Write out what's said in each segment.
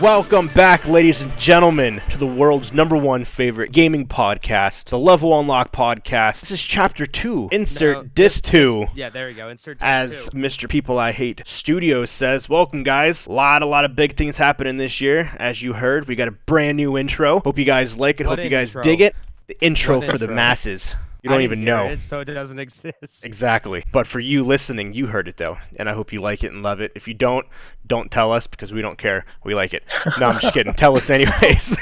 Welcome back, ladies and gentlemen, to the world's #1 favorite gaming podcast, the Level Unlock Podcast. This is Chapter 2. Insert Disc 2. Yeah, there we go. Insert Disc 2. As Mr. People I Hate Studios says, welcome, guys. A lot of big things happening this year. As you heard, we got a brand new intro. Hope you guys like it. Hope you guys dig it. The intro for the masses. You don't even know. It, so it doesn't exist. Exactly. But for you listening, you heard it, though. And I hope you like it and love it. If you don't tell us because we don't care. We like it. No, I'm just kidding. Tell us anyways.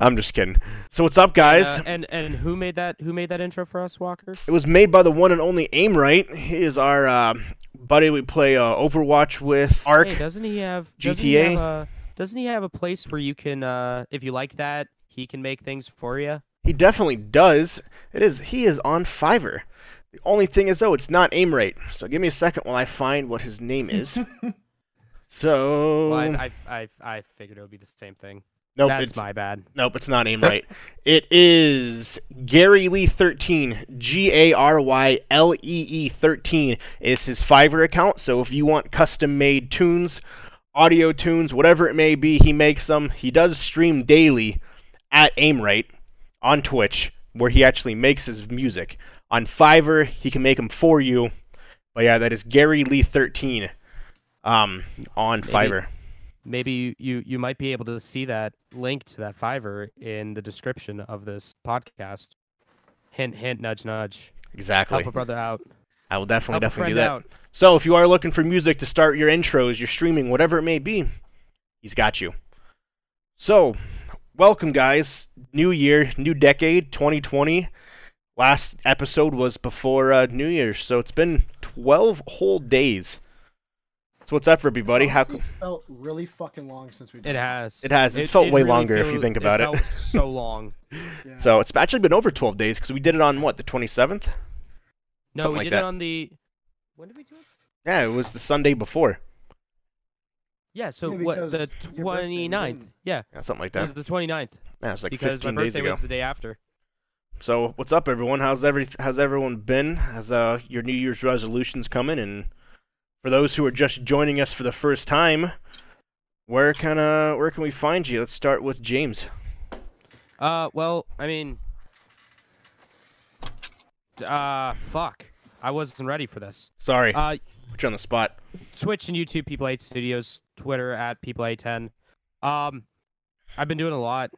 I'm just kidding. So what's up, guys? And who made that? Who made that intro for us, Walker? It was made by the one and only AimRite. He is our buddy we play Overwatch with. Ark. Hey, doesn't he have GTA? Doesn't he have a place where you can, if you like that, he can make things for you? He definitely does. He is on Fiverr. The only thing is, though, it's not AimRite. So give me a second while I find what his name is. So well, I figured it would be the same thing. Nope, that's my bad. Nope, it's not AimRite. It is GaryLee13. GaryLee13 is his Fiverr account. So if you want custom-made tunes, audio tunes, whatever it may be, he makes them. He does stream daily at AimRite on Twitch, where he actually makes his music. On Fiverr, he can make them for you. But yeah, that is GaryLee13 on Fiverr. Maybe you might be able to see that link to that Fiverr in the description of this podcast. Hint, hint, nudge, nudge. Exactly. Help a brother out. I will definitely do that. So if you are looking for music to start your intros, your streaming, whatever it may be, he's got you. So welcome, guys. New year, new decade, 2020. Last episode was before New Year's, so it's been 12 whole days. So what's up for everybody? It's felt really fucking long since we did it. It has. It's felt way longer if you think about it. It felt so long. Yeah. So it's actually been over 12 days because we did it on, what, the 27th? No, we did it on the... When did we do it? Yeah, it was the Sunday before. Yeah, so yeah, what, the 29th? Yeah. Yeah, something like that. It was the 29th. Yeah, it was like 15 days ago. Because my birthday was the day after. So, what's up, everyone? How's everyone been? How's your New Year's resolutions coming? And for those who are just joining us for the first time, where can we find you? Let's start with James. Well, I mean, fuck. I wasn't ready for this. Sorry. Put you on the spot. Twitch and YouTube, People I Hate Studios. Twitter at People I Hate 10. I've been doing a lot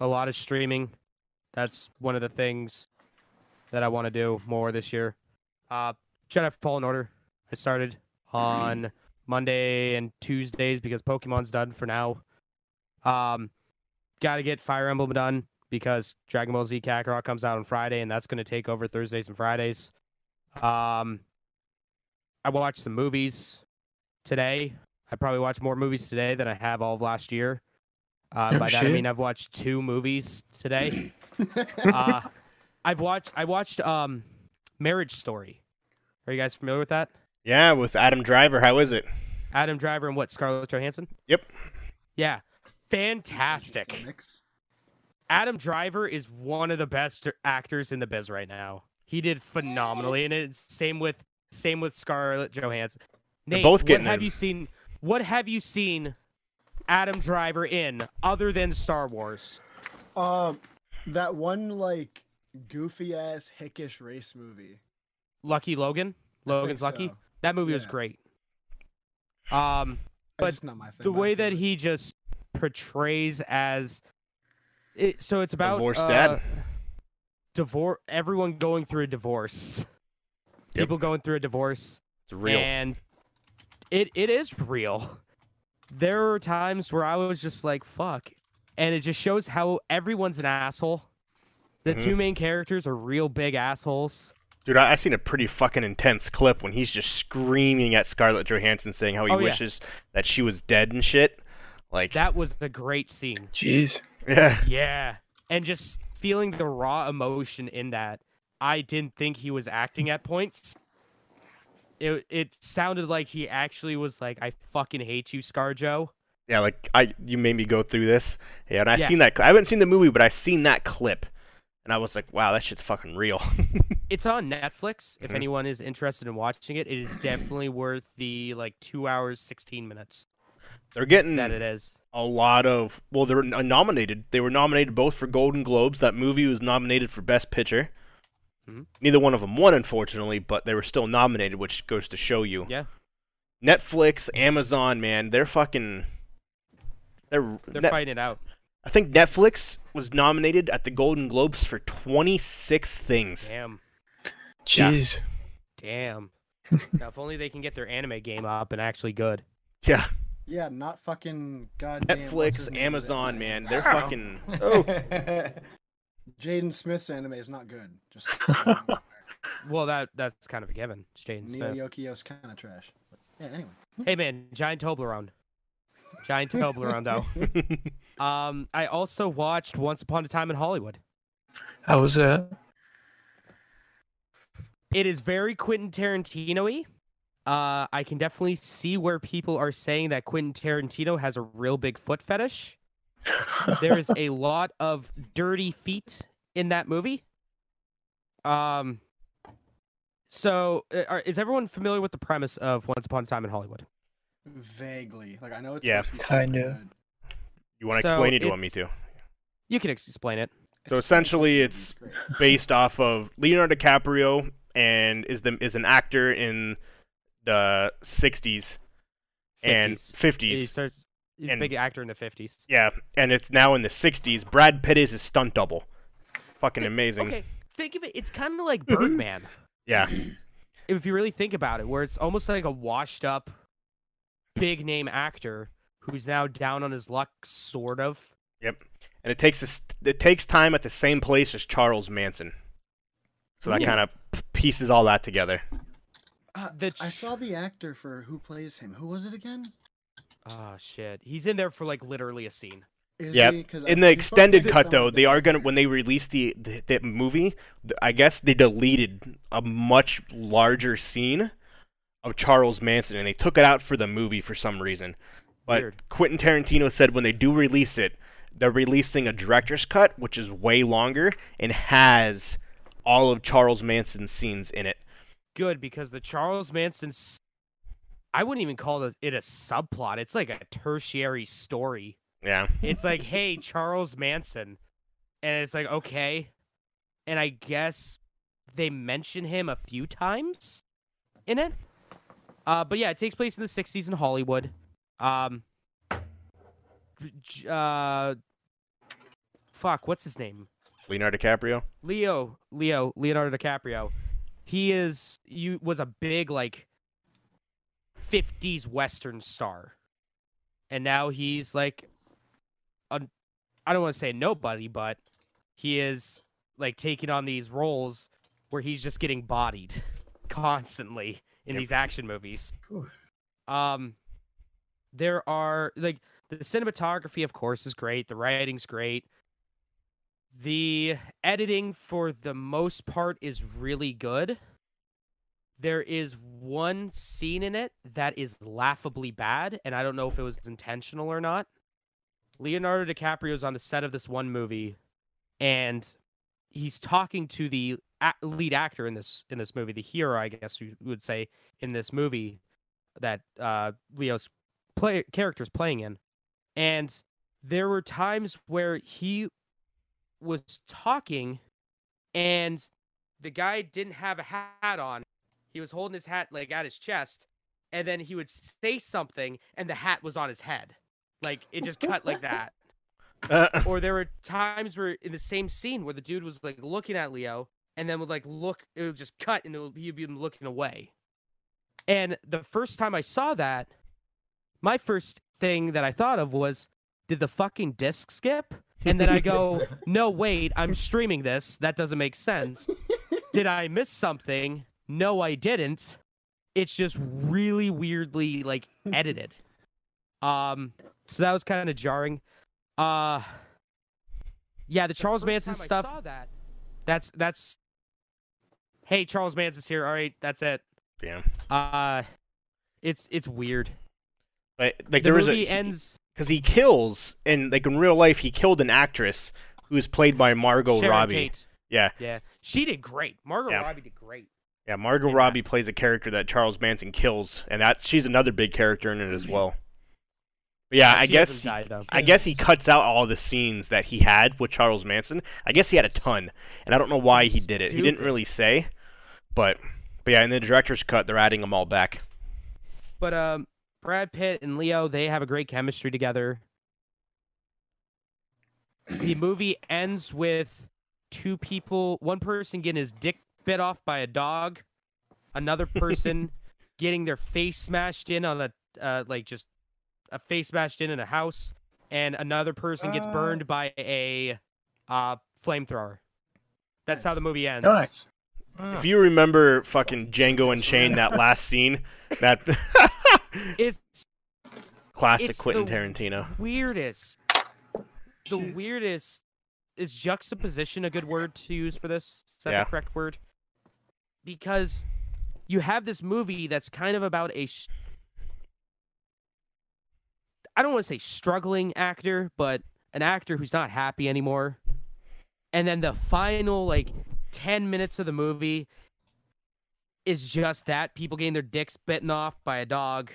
of streaming. That's one of the things that I want to do more this year. Jedi Fallen Order. I started on Monday and Tuesdays because Pokemon's done for now. Got to get Fire Emblem done because Dragon Ball Z Kakarot comes out on Friday, and that's going to take over Thursdays and Fridays. I watched some movies today. I probably watched more movies today than I have all of last year. By that I mean I've watched 2 movies today. I watched Marriage Story. Are you guys familiar with that? Yeah, with Adam Driver. How is it? Adam Driver and what, Scarlett Johansson? Yep. Yeah. Fantastic. Adam Driver is one of the best actors in the biz right now. He did phenomenally in it. Same with Scarlett Johansson. Nate, both getting What have you seen Adam Driver in other than Star Wars? That one like goofy ass hickish race movie. Lucky Logan? Logan's Lucky? So. That movie was great. But not my thing, the way that he just portrays as it, so it's about divorced dad. Divorce, everyone going through a divorce. Yep. People going through a divorce. It's real. And it is real. There were times where I was just like, fuck. And it just shows how everyone's an asshole. The two main characters are real big assholes. Dude, I seen a pretty fucking intense clip when he's just screaming at Scarlett Johansson saying how he wishes that she was dead and shit. Like that was the great scene. Jeez. Yeah. Yeah. And just feeling the raw emotion in that. I didn't think he was acting at points. It sounded like he actually was like, I fucking hate you, ScarJo. Yeah, like you made me go through this. Yeah, and I seen that. I haven't seen the movie, but I seen that clip. And I was like, wow, that shit's fucking real. It's on Netflix. If anyone is interested in watching it, it is definitely worth the like 2 hours, 16 minutes. They're getting that it is a lot of well, they're nominated. They were nominated both for Golden Globes. That movie was nominated for Best Picture. Mm-hmm. Neither one of them won, unfortunately, but they were still nominated, which goes to show you. Yeah. Netflix, Amazon, man, they're fucking. They're fighting it out. I think Netflix was nominated at the Golden Globes for 26 things. Damn. Jeez. Damn. Now, if only they can get their anime game up and actually good. Yeah. Yeah, not fucking goddamn. Netflix, Amazon, man, they're fucking. Oh. Jaden Smith's anime is not good. Just. Well, that's kind of a given. It's Jaden Smith. Neo Yokio's kind of trash. But, yeah. Anyway. Hey, man, giant Toblerone. Giant Toblerone, though. I also watched Once Upon a Time in Hollywood. How was that? It is very Quentin Tarantino-y. I can definitely see where people are saying that Quentin Tarantino has a real big foot fetish. There is a lot of dirty feet in that movie. So, is everyone familiar with the premise of Once Upon a Time in Hollywood? Vaguely. Like, I know it's... Yeah, kind of. You want to explain it to him? Me too. You can explain it. So, essentially, it's based off of Leonardo DiCaprio and is an actor in the 60s and 50s. He's a big actor in the 50s. Yeah, and it's now in the 60s. Brad Pitt is his stunt double. Fucking amazing. Okay, think of it. It's kind of like Birdman. Yeah. If you really think about it, where it's almost like a washed-up big-name actor who's now down on his luck, sort of. Yep. And it takes time at the same place as Charles Manson. So that kind of pieces all that together. I saw the actor for who plays him. Who was it again? Oh, shit. He's in there for, like, literally a scene. Yeah. In the extended cut, though, they are gonna when they released the movie, I guess they deleted a much larger scene of Charles Manson, and they took it out for the movie for some reason. But weird. Quentin Tarantino said when they do release it, they're releasing a director's cut, which is way longer and has all of Charles Manson's scenes in it. Good, because the Charles Manson, I wouldn't even call it a subplot. It's like a tertiary story. Yeah. It's like, hey, Charles Manson. And it's like, okay. And I guess they mention him a few times in it. But yeah, it takes place in the 60s in Hollywood. Fuck, what's his name? Leonardo DiCaprio? Leonardo DiCaprio. He was a big, like, 50s Western star. And now he's, like... I don't want to say nobody, but he is like taking on these roles where he's just getting bodied constantly in these action movies. There are like the cinematography, of course, is great. The writing's great. The editing, for the most part, is really good. There is one scene in it that is laughably bad, and I don't know if it was intentional or not. Leonardo DiCaprio's on the set of this one movie, and he's talking to the lead actor in this movie, the hero, I guess you would say, in this movie that Leo's character's playing in. And there were times where he was talking, and the guy didn't have a hat on. He was holding his hat like at his chest, and then he would say something, and the hat was on his head. Like, it just cut like that. Or there were times where in the same scene where the dude was, like, looking at Leo, and then would, like, look, it would just cut, and he'd be looking away. And the first time I saw that, my first thing that I thought of was, did the fucking disc skip? And then I go, no, wait, I'm streaming this. That doesn't make sense. Did I miss something? No, I didn't. It's just really weirdly, like, edited. So that was kind of jarring. Yeah, the Charles Manson stuff. I saw that. That's. Hey, Charles Manson's here. All right, that's it. Yeah. It's weird. But like the movie ends because he kills, and like in real life, he killed an actress who was played by Margot Robbie. Tate. Yeah. Yeah. She did great. Margot Robbie did great. Yeah, Margot Robbie plays a character that Charles Manson kills, and she's another big character in it as well. But yeah, I guess he cuts out all the scenes that he had with Charles Manson. I guess he had a ton, and I don't know why he did it. He didn't really say, but yeah, in the director's cut, they're adding them all back. But Brad Pitt and Leo, they have a great chemistry together. The movie ends with two people, one person getting his dick bit off by a dog, another person getting their face smashed in on a a house, and another person gets burned by a flamethrower. That's how the movie ends. Nice. If you remember fucking Django Unchained, that last scene, that it's classic Quentin Tarantino. Weirdest. The weirdest is juxtaposition a good word to use for this? Is that the correct word? Because you have this movie that's kind of about a I don't want to say struggling actor, but an actor who's not happy anymore. And then the final like 10 minutes of the movie is just that people getting their dicks bitten off by a dog,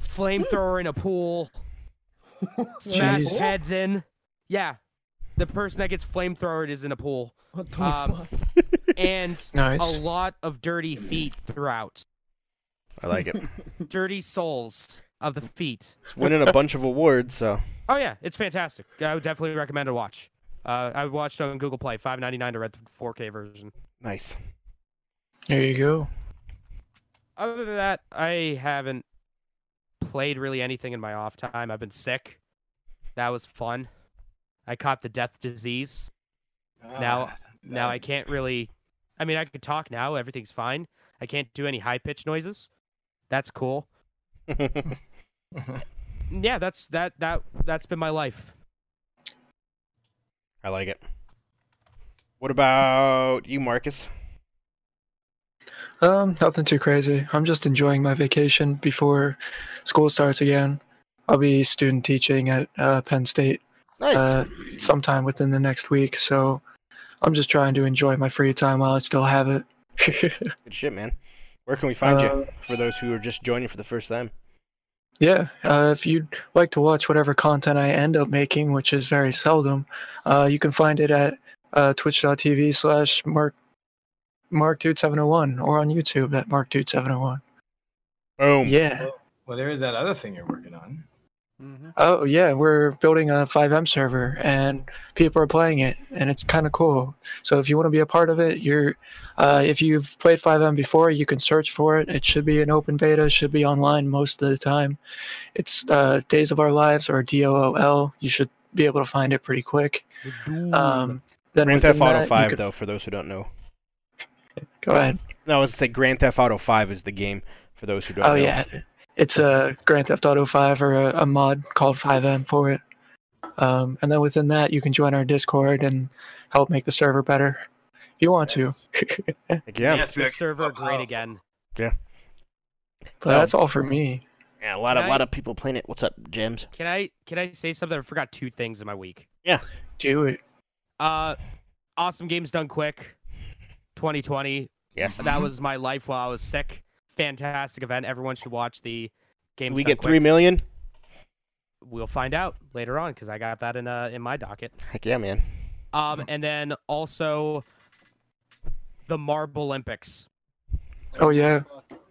flamethrower in a pool. Smash heads in. Yeah. The person that gets flamethrowered is in a pool. What the fuck? And a lot of dirty feet throughout. I like it. Dirty soles of the feet. It's winning a bunch of awards, so. Oh, yeah. It's fantastic. I would definitely recommend a watch. I watched it on Google Play, $5.99 to rent the 4K version. Nice. There you go. Other than that, I haven't played really anything in my off time. I've been sick. That was fun. I caught the death disease. Now I can't really. I mean, I could talk now. Everything's fine. I can't do any high pitched noises. That's cool. Yeah, that's been my life. I like it. What about you, Marcus? Nothing too crazy. I'm just enjoying my vacation before school starts again. I'll be student teaching at Penn State sometime within the next week, so I'm just trying to enjoy my free time while I still have it. Good shit, man. Where can we find you for those who are just joining for the first time? Yeah, if you'd like to watch whatever content I end up making, which is very seldom, you can find it at twitch.tv/markdude701 or on YouTube at markdude701. Boom. Yeah. Well, there is that other thing you're working on. Mm-hmm. Oh, yeah. We're building a 5M server, and people are playing it, and it's kind of cool. So if you want to be a part of it, if you've played 5M before, you can search for it. It should be an open beta. It should be online most of the time. It's Days of Our Lives or DOOL. You should be able to find it pretty quick. Then Grand Theft Auto 5, though, for those who don't know. Go ahead. No, I was going to say Grand Theft Auto 5 is the game for those who don't know. Oh, yeah. It's a Grand Theft Auto 5 or a mod called 5M for it. And then within that, you can join our Discord and help make the server better if you want to. Again. Yes, the server great again. Yeah. But that's all for me. Yeah, a lot of people playing it. What's up, James? Can I say something? I forgot two things in my week. Yeah. Do it. Awesome games done quick. 2020. Yes. That was my life while I was sick. Fantastic event. Everyone should watch the game. We get quick. 3 million. We'll find out later on because I got that in my docket. Heck yeah, man. And then also the Marblelympics. Oh yeah.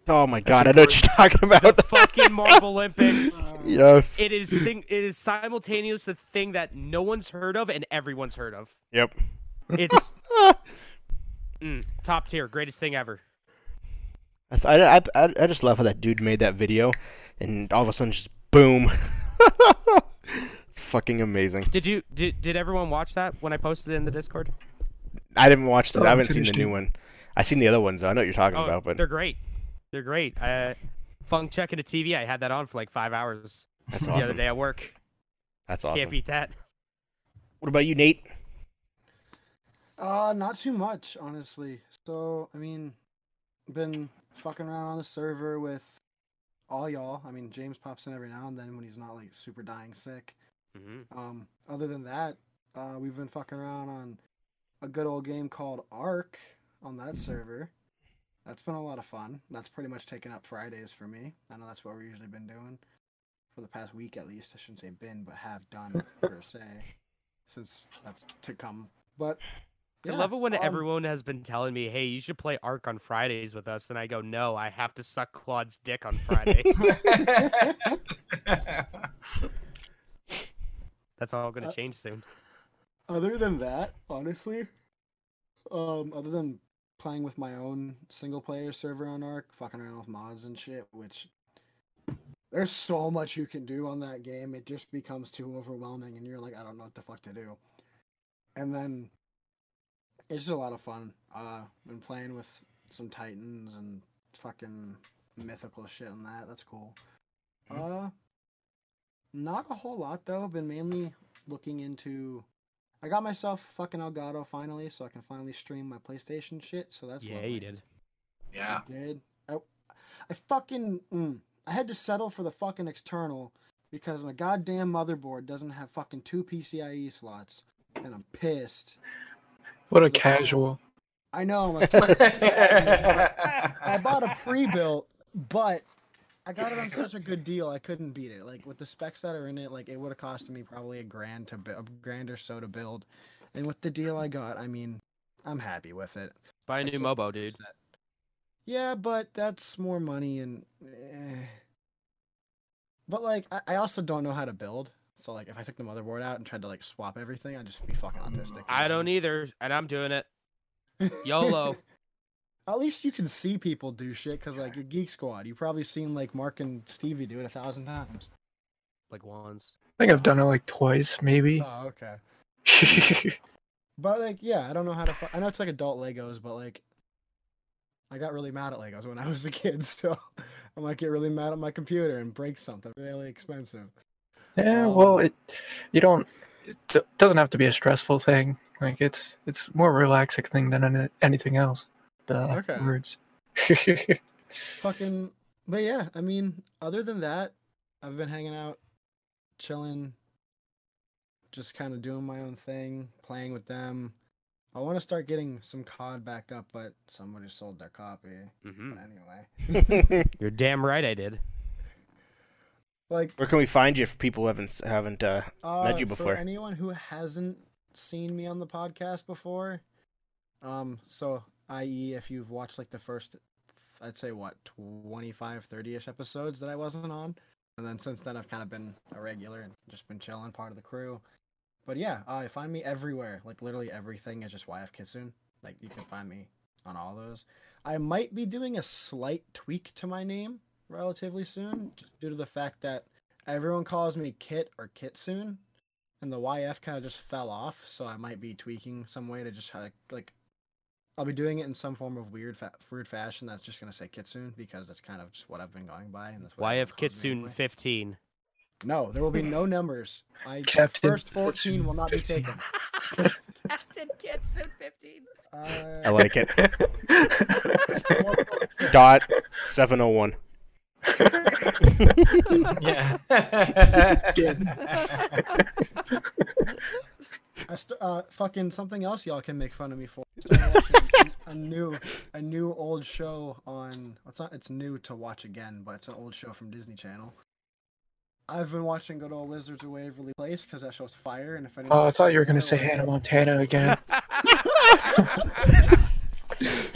Oh my god, I know what you're talking about. The fucking Marblelympics. Yes. It is simultaneous the thing that no one's heard of and everyone's heard of. Yep. It's top tier, greatest thing ever. I just love how that dude made that video, and all of a sudden just boom. Fucking amazing. Did everyone watch that when I posted it in the Discord? I didn't watch that. I haven't seen the new one. I've seen the other ones. I know what you're talking about, but they're great. They're great. Funk checking the TV. I had that on for like 5 hours. That's awesome. The other day at work. That's awesome. Can't beat that. What about you, Nate? Not too much, honestly. So, I mean, been fucking around on the server with all y'all. I mean, James pops in every now and then when he's not, like, super dying sick. Mm-hmm. Other than that, we've been fucking around on a good old game called Ark on that server. That's been a lot of fun. That's pretty much taken up Fridays for me. I know that's what we've usually been doing. for the past week at least. I shouldn't say been, but have done per se, since that's to come. But yeah, I love it when everyone has been telling me, hey, you should play Ark on Fridays with us, and I go, no, I have to suck Claude's dick on Friday. That's all going to change soon. Other than that, honestly, other than playing with my own single-player server on Ark, fucking around with mods and shit, which there's so much you can do on that game. It just becomes too overwhelming, and you're like, I don't know what the fuck to do. And then it's just a lot of fun. Been playing with some Titans and fucking mythical shit and that. That's cool. Not a whole lot, though. Been mainly looking into... I got myself fucking Elgato finally, so I can finally stream my PlayStation shit. So that's lovely. You did. Yeah, I did. I fucking I had to settle for the fucking external because my goddamn motherboard doesn't have fucking 2 PCIe slots, and I'm pissed. What a casual! I know. I bought a pre-built, but I got it on such a good deal, I couldn't beat it. Like, with the specs that are in it, like, it would have cost me probably a grand or so to build. And with the deal I got, I mean, I'm happy with it. Buy a new MOBO, dude. Yeah, but that's more money and... But, like, I also don't know how to build. So, like, if I took the motherboard out and tried to, like, swap everything, I'd just be fucking autistic. I don't either, and I'm doing it. YOLO. At least you can see people do shit, because, like, your Geek Squad, you've probably seen, like, Mark and Stevie do it 1,000 times. Like, once. I think I've done it, like, twice, maybe. Oh, okay. But, like, yeah, I don't know how to... I know it's, like, adult Legos, but, like, I got really mad at Legos when I was a kid, so I might get really mad at my computer and break something really expensive. Yeah, well, it doesn't have to be a stressful thing. Like, it's a more relaxing thing than anything else. Words. Fucking, but yeah, I mean, other than that, I've been hanging out, chilling, just kind of doing my own thing, playing with them. I want to start getting some COD back up, but somebody sold their copy. But anyway, you're damn right I did. Like, where can we find you if people haven't met you before? For anyone who hasn't seen me on the podcast before, i.e. if you've watched, like, the first, I'd say, what, 25, 30-ish episodes that I wasn't on. And then since then, I've kind of been a regular and just been chilling, part of the crew. But yeah, you find me everywhere. Like, literally everything is just YF Kitsune. Like, you can find me on all those. I might be doing a slight tweak to my name relatively soon, just due to the fact that everyone calls me Kit or Kitsune, and the YF kind of just fell off, so I might be tweaking some way to just try to, like... I'll be doing it in some form of weird fashion that's just going to say Kitsune, because that's kind of just what I've been going by. And that's what YF Kitsune 15. No, there will be no numbers. Captain first 14 Kitsune will not 15. Be taken. Captain Kitsune 15. I like it. Dot 701. Yeah. Fucking something else y'all can make fun of me for. A new old show on, it's new to watch again, but it's an old show from Disney Channel. I've been watching Good Old Wizards of Waverly Place because that show's fire. And if anyone I thought you were gonna say Hannah Montana again.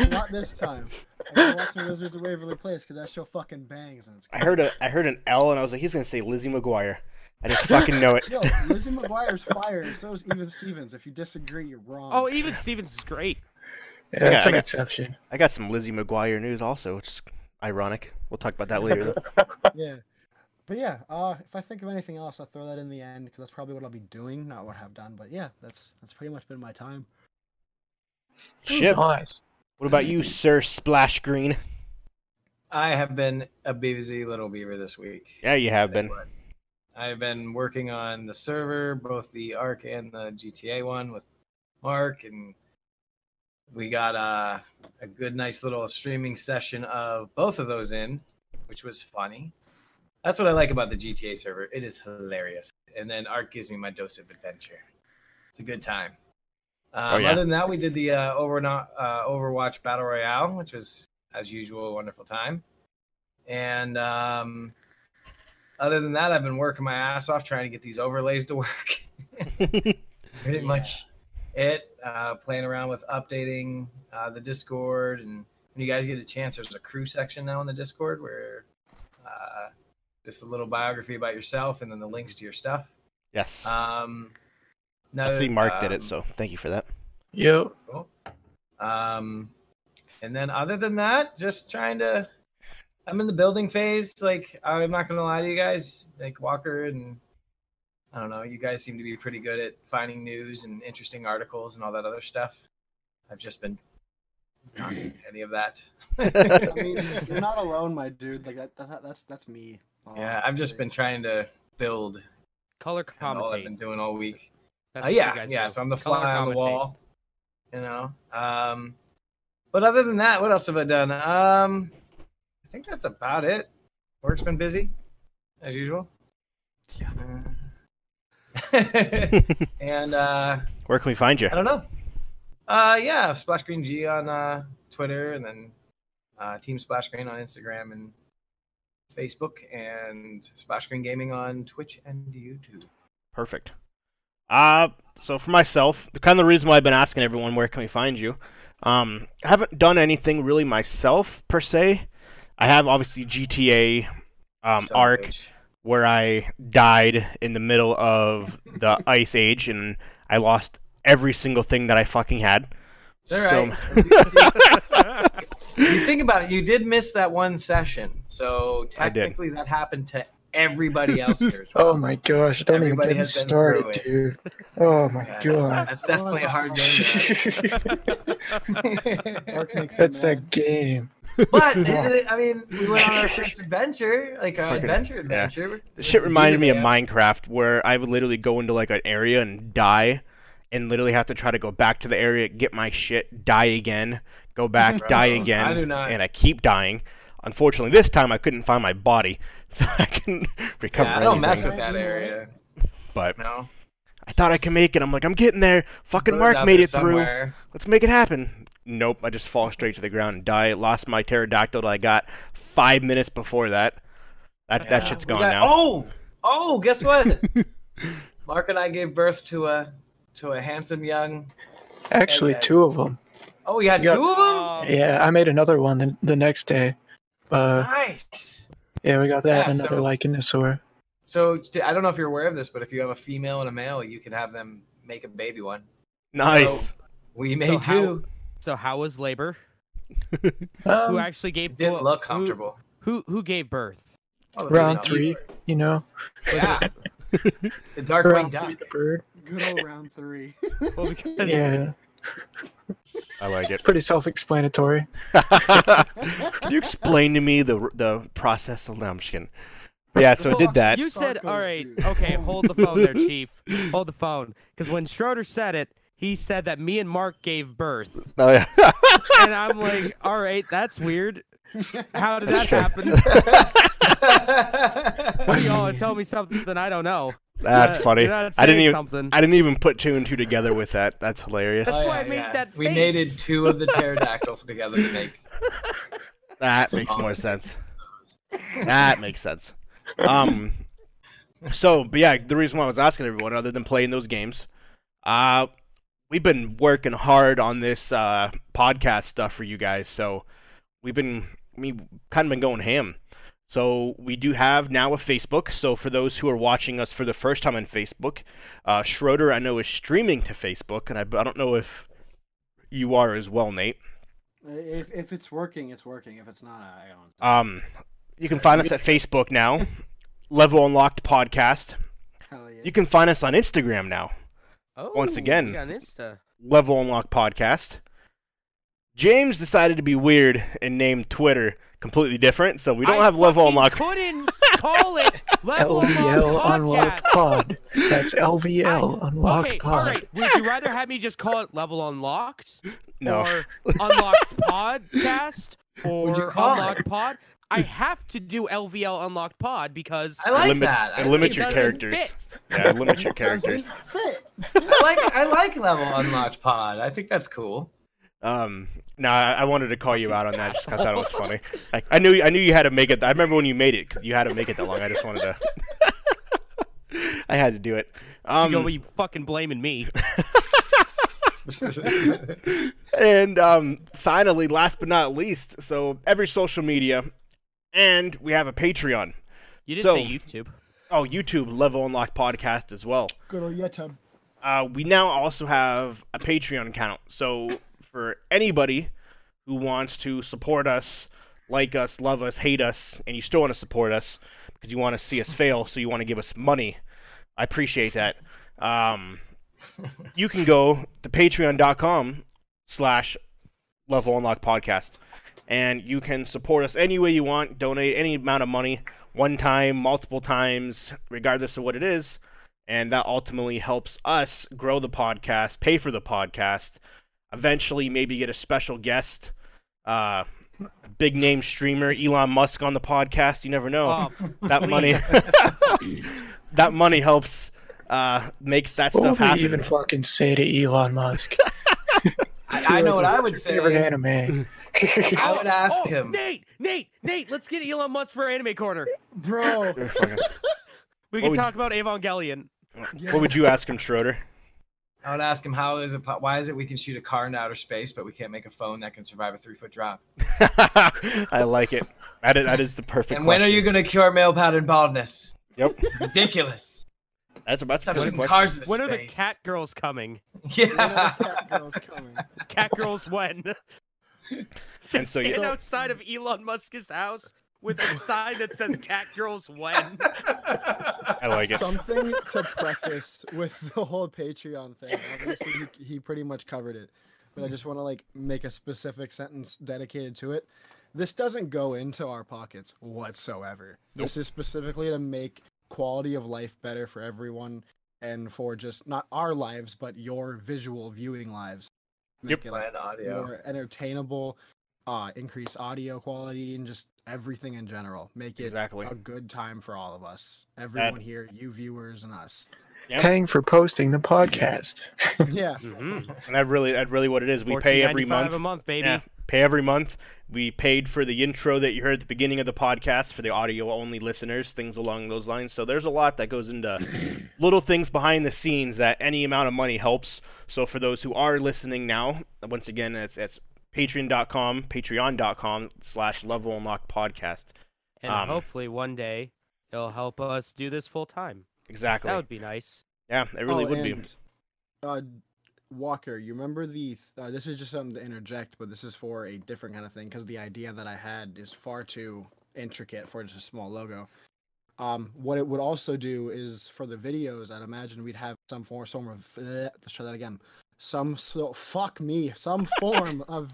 Not this time. I've been watching Wizards of Waverly Place because that show fucking bangs. And it's cool. I heard an L and I was like, he's gonna say Lizzie McGuire. I just fucking know it. Yo, Lizzie McGuire's fire. So is Even Stevens. If you disagree, you're wrong. Oh, Even Stevens is great. Yeah, that's an exception. I got some Lizzie McGuire news also, which is ironic. We'll talk about that later, though. Yeah. But yeah, if I think of anything else, I'll throw that in the end, because that's probably what I'll be doing, not what I've done. But yeah, that's pretty much been my time. Shit. Nice. What about you, Sir Splash Green? I have been a busy little beaver this week. Yeah, you have been. I've been working on the server, both the Ark and the GTA one with Mark, and we got a good, nice little streaming session of both of those in, which was funny. That's what I like about the GTA server. It is hilarious. And then Ark gives me my dose of adventure. It's a good time. Other than that, we did the Overwatch Battle Royale, which was, as usual, a wonderful time. And Other than that, I've been working my ass off trying to get these overlays to work. Pretty much it. Playing around with updating the Discord, and when you guys get a chance, there's a crew section now in the Discord where just a little biography about yourself and then the links to your stuff. Yes. I see Mark did it, so thank you for that. Yep. Cool. And then other than that, just trying to... I'm in the building phase. Like, I'm not going to lie to you guys. Like, Walker and... I don't know. You guys seem to be pretty good at finding news and interesting articles and all that other stuff. I've just been not doing any of that. I mean, you're not alone, my dude. Like, that's me. Yeah, I've just been trying to build... Color commentate. All I've been doing all week. Yeah. So I'm the fly on the wall, you know. But other than that, what else have I done? I think that's about it. Work's been busy, as usual. Yeah. And where can we find you? I don't know. Yeah, Splash Green G on Twitter, and then Team Splash Green on Instagram and Facebook, and Splash Screen Gaming on Twitch and YouTube. Perfect. So for myself, the reason why I've been asking everyone where can we find you, I haven't done anything really myself per se. I have obviously GTA, Ark, where I died in the middle of the Ice Age and I lost every single thing that I fucking had. It's alright. So... You think about it, you did miss that one session, so technically that happened to everybody else here as well. Oh my gosh, don't everybody even get me started, dude. Oh my god. That's definitely a hard game. That's that game. But, isn't it, I mean, we went on our first adventure, like our adventure. Yeah. Shit reminded me of Minecraft, where I would literally go into like an area and die, and literally have to try to go back to the area, get my shit, die again. Go back, die again, and I keep dying. Unfortunately, this time I couldn't find my body, so I couldn't recover anything. I don't mess with that area. But I thought I could make it. I'm like, I'm getting there. Fucking Mark made it through. Let's make it happen. Nope, I just fall straight to the ground and die. Lost my pterodactyl that I got 5 minutes before that. That shit's gone now. Oh, guess what? Mark and I gave birth to a handsome young... Actually, two of them. Oh, you had two of them? Yeah, I made another one the next day. Nice. Yeah, we got that and another Lycanosaur. So, I don't know if you're aware of this, but if you have a female and a male, you can have them make a baby one. Nice. So we made two. So how was labor? Who actually gave birth? Didn't look comfortable. Who gave birth? Oh, round three, you know. Yeah. The dark-winged duck. Good old round three. Well, because... Yeah. I like it. It's pretty self-explanatory. Can you explain to me the process of Lumpkin? Yeah, so I did that. You said, all right, okay, hold the phone there, Chief. Hold the phone. Because when Schroeder said it, he said that me and Mark gave birth. Oh, yeah. And I'm like, all right, that's weird. How did that happen? What are you all tell me something that I don't know? That's funny. I didn't even put two and two together with that. That's hilarious. That's why I made that face. We mated two of the pterodactyls together to make. That makes more sense. That makes sense. So, but yeah, the reason why I was asking everyone, other than playing those games, we've been working hard on this podcast stuff for you guys. So we've kind of been going ham. So we do have now a Facebook. So for those who are watching us for the first time on Facebook, Schroeder, I know, is streaming to Facebook, and I don't know if you are as well, Nate. If it's working, it's working. If it's not, I don't. You can find us at Facebook now, Level Unlocked Podcast. Hell yeah. You can find us on Instagram now. Oh, once again, we got Insta. Level Unlocked Podcast. James decided to be weird and named Twitter completely different, so we don't have Level Unlocked. I couldn't call it Level Unlocked Pod. That's LVL Unlocked Pod. All right. Would you rather have me just call it Level Unlocked? No. Or Unlocked Podcast? Or Unlocked Pod? I have to do LVL Unlocked Pod because I like that. It limits your characters. Yeah, it limits your characters. I like Level Unlocked Pod. I think that's cool. No, I wanted to call you out on that just because I thought it was funny. Like, I knew you had to make it. I remember when you made it, 'cause you had to make it that long. I just wanted to. I had to do it. You fucking blaming me. And finally, last but not least, so every social media, and we have a Patreon. You didn't say YouTube. Oh, YouTube, Level Unlocked Podcast as well. Good old YouTube. We now also have a Patreon account. So for anybody who wants to support us, like us, love us, hate us, and you still want to support us because you want to see us fail, so you want to give us money, I appreciate that. You can go to patreon.com/Level Unlocked Podcast, and you can support us any way you want, donate any amount of money, one time, multiple times, regardless of what it is, and that ultimately helps us grow the podcast, pay for the podcast, eventually maybe get a special guest, big name streamer, Elon Musk on the podcast. You never know. That money, that money helps. Makes that stuff happen. What would you even fucking say to Elon Musk? I know what I would say. Favorite anime. I would ask him. Nate, let's get Elon Musk for Anime Corner, bro. We can talk about Evangelion. Yeah. What would you ask him, Schroeder? I would ask him, how is it? Why is it we can shoot a car in outer space, but we can't make a phone that can survive a 3-foot drop? I like it. That is the perfect. And when question. Are you gonna cure male pattern baldness? Yep. Ridiculous. That's about cars. When are the cat girls coming? Yeah. When are the cat girls coming? Cat girls when? Just so sitting outside of Elon Musk's house with a sign that says "Cat girls when." I like it. Something to preface with the whole Patreon thing. Obviously, he pretty much covered it, but I just want to make a specific sentence dedicated to it. This doesn't go into our pockets whatsoever. Nope. This is specifically to make quality of life better for everyone, and for just not our lives but your visual viewing lives, make it audio more entertainable, increase audio quality and just everything in general, make it a good time for all of us, everyone here, you viewers and us. Yep. Paying for posting the podcast. Yeah. And that's really what it is. We pay every month. Baby. Yeah. Pay every month. We paid for the intro that you heard at the beginning of the podcast for the audio-only listeners, things along those lines. So there's a lot that goes into little things behind the scenes that any amount of money helps. So for those who are listening now, once again, that's patreon.com/Level Unlocked Podcast. And hopefully one day it'll help us do this full time. Exactly. That would be nice. Yeah, it really would be. Walker, you remember the... this is just something to interject, but this is for a different kind of thing, because the idea that I had is far too intricate for just a small logo. What it would also do is, for the videos, I'd imagine we'd have some form of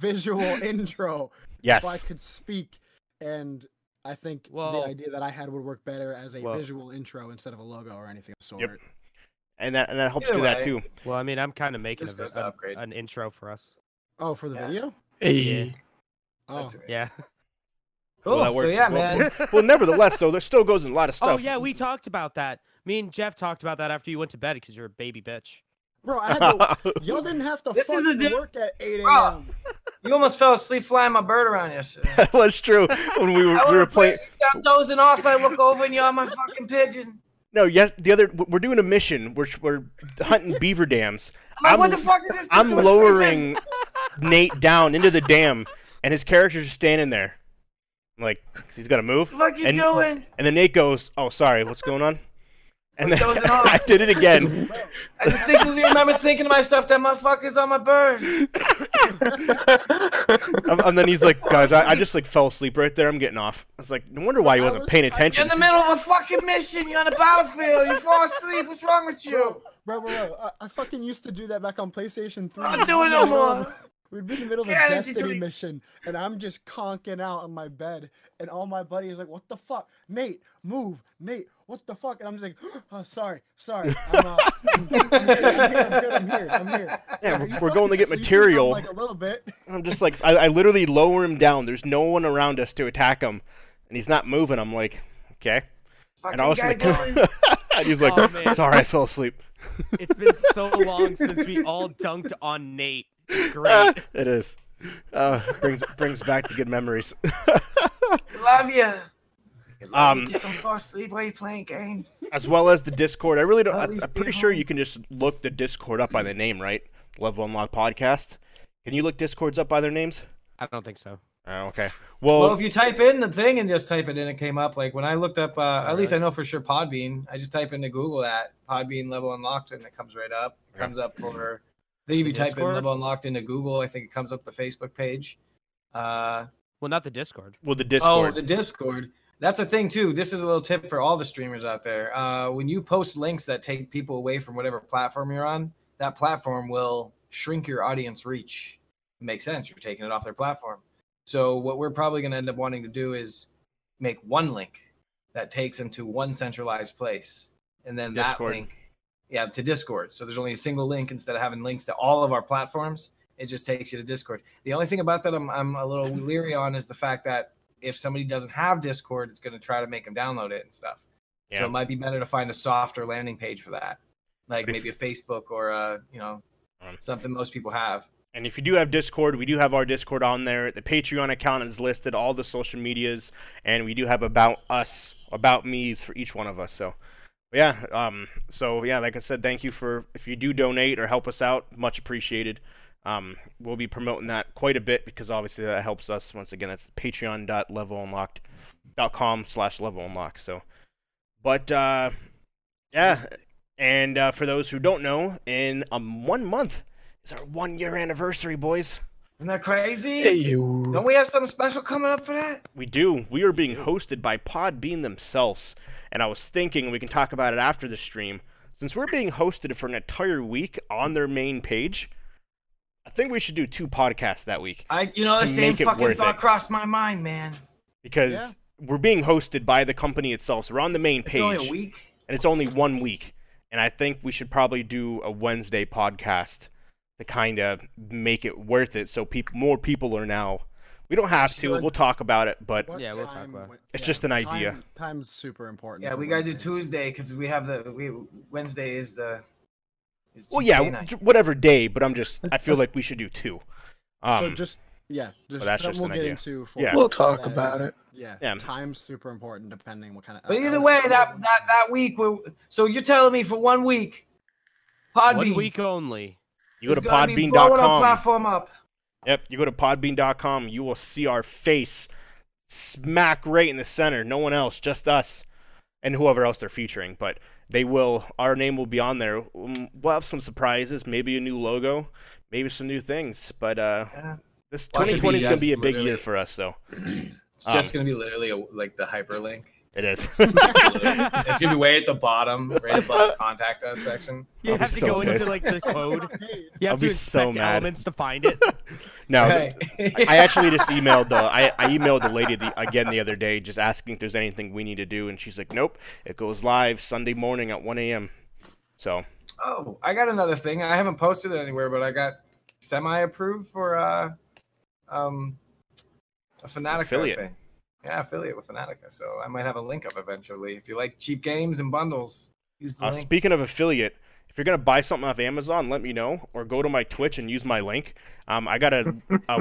visual intro. Yes. If I could speak, and I think the idea that I had would work better as a visual intro instead of a logo or anything of sort. Yep. And that helps do that too. Well, I mean, I'm kind of making an intro for us. Oh, for the video? Yeah. Oh. Yeah. Cool. Well, so yeah, man. Well, nevertheless, though, there still goes in a lot of stuff. Oh yeah, we talked about that. Me and Jeff talked about that after you went to bed because you're a baby bitch. Bro, I had to, y'all didn't have to fucking work at 8 a.m. You almost fell asleep flying my bird around yesterday. That was true. When we were playing. I'm dozing off. I look over and you're on my fucking pigeon. No, yes, we're doing a mission. We're hunting beaver dams. I'm like, what the fuck is this? I'm lowering Nate down into the dam, and his character's just standing there. I'm like, he's got to move. What the fuck you doing? And then Nate goes, oh, sorry, what's going on? And then I did it again. I distinctly remember thinking to myself, that motherfucker's on my bird. And then he's like, guys, I just fell asleep right there. I'm getting off. I was like, no wonder why he wasn't paying attention. You're in the middle of a fucking mission. You're on the battlefield. You fall asleep. What's wrong with you? Bro. I fucking used to do that back on PlayStation 3. I'm doing no more. We'd be in the middle of a Destiny mission, and I'm just conking out on my bed, and all my buddies like, what the fuck? Nate, move. Nate, what the fuck? And I'm just like, oh, sorry. I'm here. Yeah, we're going to get material. Like a little bit. I'm just like, I literally lower him down. There's no one around us to attack him, and he's not moving. I'm like, okay. And all of a sudden, he's like, oh, sorry, I fell asleep. It's been so long since we all dunked on Nate. Great. It is. Brings back the good memories. Love you. Just don't fall asleep while you're playing games. As well as the Discord. I really don't. I'm pretty sure you can just look the Discord up by the name, right? Level Unlock Podcast. Can you look Discords up by their names? I don't think so. Oh, okay. Well, if you type in the thing and just type it in, it came up. Like when I looked up, at least I know for sure Podbean. I just type into Google that Podbean Level Unlocked, and it comes right up. It comes up for. I think if you type in Level Unlocked into Google, I think it comes up the Facebook page. Well, not the Discord. Well, the Discord. Oh, the Discord. That's a thing, too. This is a little tip for all the streamers out there. When you post links that take people away from whatever platform you're on, that platform will shrink your audience reach. It makes sense. You're taking it off their platform. So what we're probably going to end up wanting to do is make one link that takes them to one centralized place. And then Discord. That link, yeah, to Discord. So there's only a single link instead of having links to all of our platforms. It just takes you to Discord. The only thing about that I'm a little leery on is the fact that if somebody doesn't have Discord, it's going to try to make them download it and stuff. Yeah. So it might be better to find a softer landing page for that, like maybe a Facebook or you know, something most people have. And if you do have Discord, we do have our Discord on there. The Patreon account is listed, all the social medias, and we do have about us, about me's for each one of us. So, yeah. So yeah, like I said, thank you for if you do donate or help us out, much appreciated. We'll be promoting that quite a bit because obviously that helps us. Once again, that's patreon.levelunlocked.com/levelunlocked. So, but yeah, and for those who don't know, in 1 month is our 1-year anniversary, boys. Isn't that crazy? Hey, you. Don't we have something special coming up for that? We do. We are being hosted by Podbean themselves, and I was thinking we can talk about it after the stream since we're being hosted for an entire week on their main page. I think we should do 2 podcasts that week. You know, the same fucking thought crossed my mind, man. Because we're being hosted by the company itself, so we're on the main page. It's only a week, and it's only 1 week. And I think we should probably do a Wednesday podcast to kind of make it worth it, so more people are now. We don't have to. We'll talk about it, but yeah, we'll talk about it. It's just an idea. Time's super important. Yeah, we gotta do Tuesday because we have the Wednesday is the. Well, yeah, whatever day, but I feel like we should do 2. So just we'll get into. Yeah. We'll talk about it. Yeah, time's super important depending what kind of. But either way, that week, so you're telling me for 1 week, Podbean. 1 week only. You go to Podbean.com. Platform up. Yep, you go to Podbean.com. You will see our face smack right in the center. No one else, just us, and whoever else they're featuring, but. Our name will be on there. We'll have some surprises, maybe a new logo, maybe some new things. But this 2020 is going to be a big year for us, so. It's just going to be literally like the hyperlink. It is. It's going to be way at the bottom, right above the contact us section. You have to go into like the code. You have to inspect elements to find it. No, I actually just emailed I emailed the lady again the other day just asking if there's anything we need to do, and she's like, nope, it goes live Sunday morning at 1 a.m. So. Oh, I got another thing. I haven't posted it anywhere, but I got semi-approved for a Fanatica thing. Yeah, affiliate with Fanatica, so I might have a link up eventually. If you like cheap games and bundles, use the link. Speaking of affiliate. If you're going to buy something off Amazon, let me know, or go to my Twitch and use my link. I got a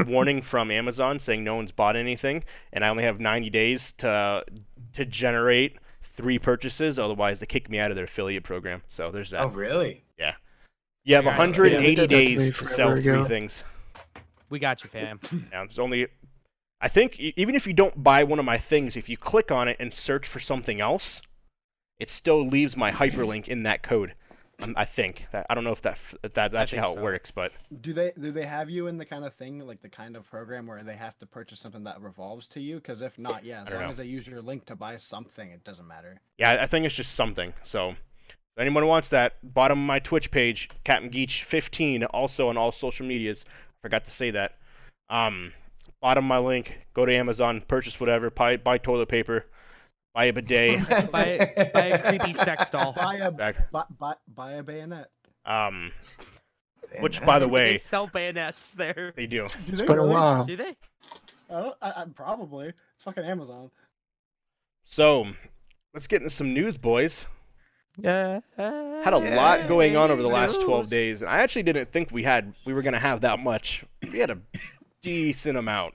warning from Amazon saying no one's bought anything, and I only have 90 days to generate 3 purchases. Otherwise, they kick me out of their affiliate program. So there's that. Oh, really? Yeah. You have 180 days to sell 3 things. We got you, fam. Yeah, it's only... I think even if you don't buy one of my things, if you click on it and search for something else, it still leaves my hyperlink in that code. I think. I don't know if that's actually how it works, but do they have you in the kind of thing, like the kind of program where they have to purchase something that revolves to you? Because if not, yeah, as long as they use your link to buy something, it doesn't matter. Yeah, I think it's just something. So, if anyone wants that, bottom of my Twitch page, Captain Geach 15, also on all social medias. Forgot to say that. Bottom of my link, go to Amazon, purchase whatever, buy toilet paper. Buy a bidet. buy a creepy sex doll. Buy a bayonet. Which, by the way, they sell bayonets there. They do. It's been a while. Do they? I probably. It's fucking Amazon. So, let's get into some news, boys. Yeah. Had a lot going on over the last 12 days, and I actually didn't think we were gonna have that much. We had a decent amount.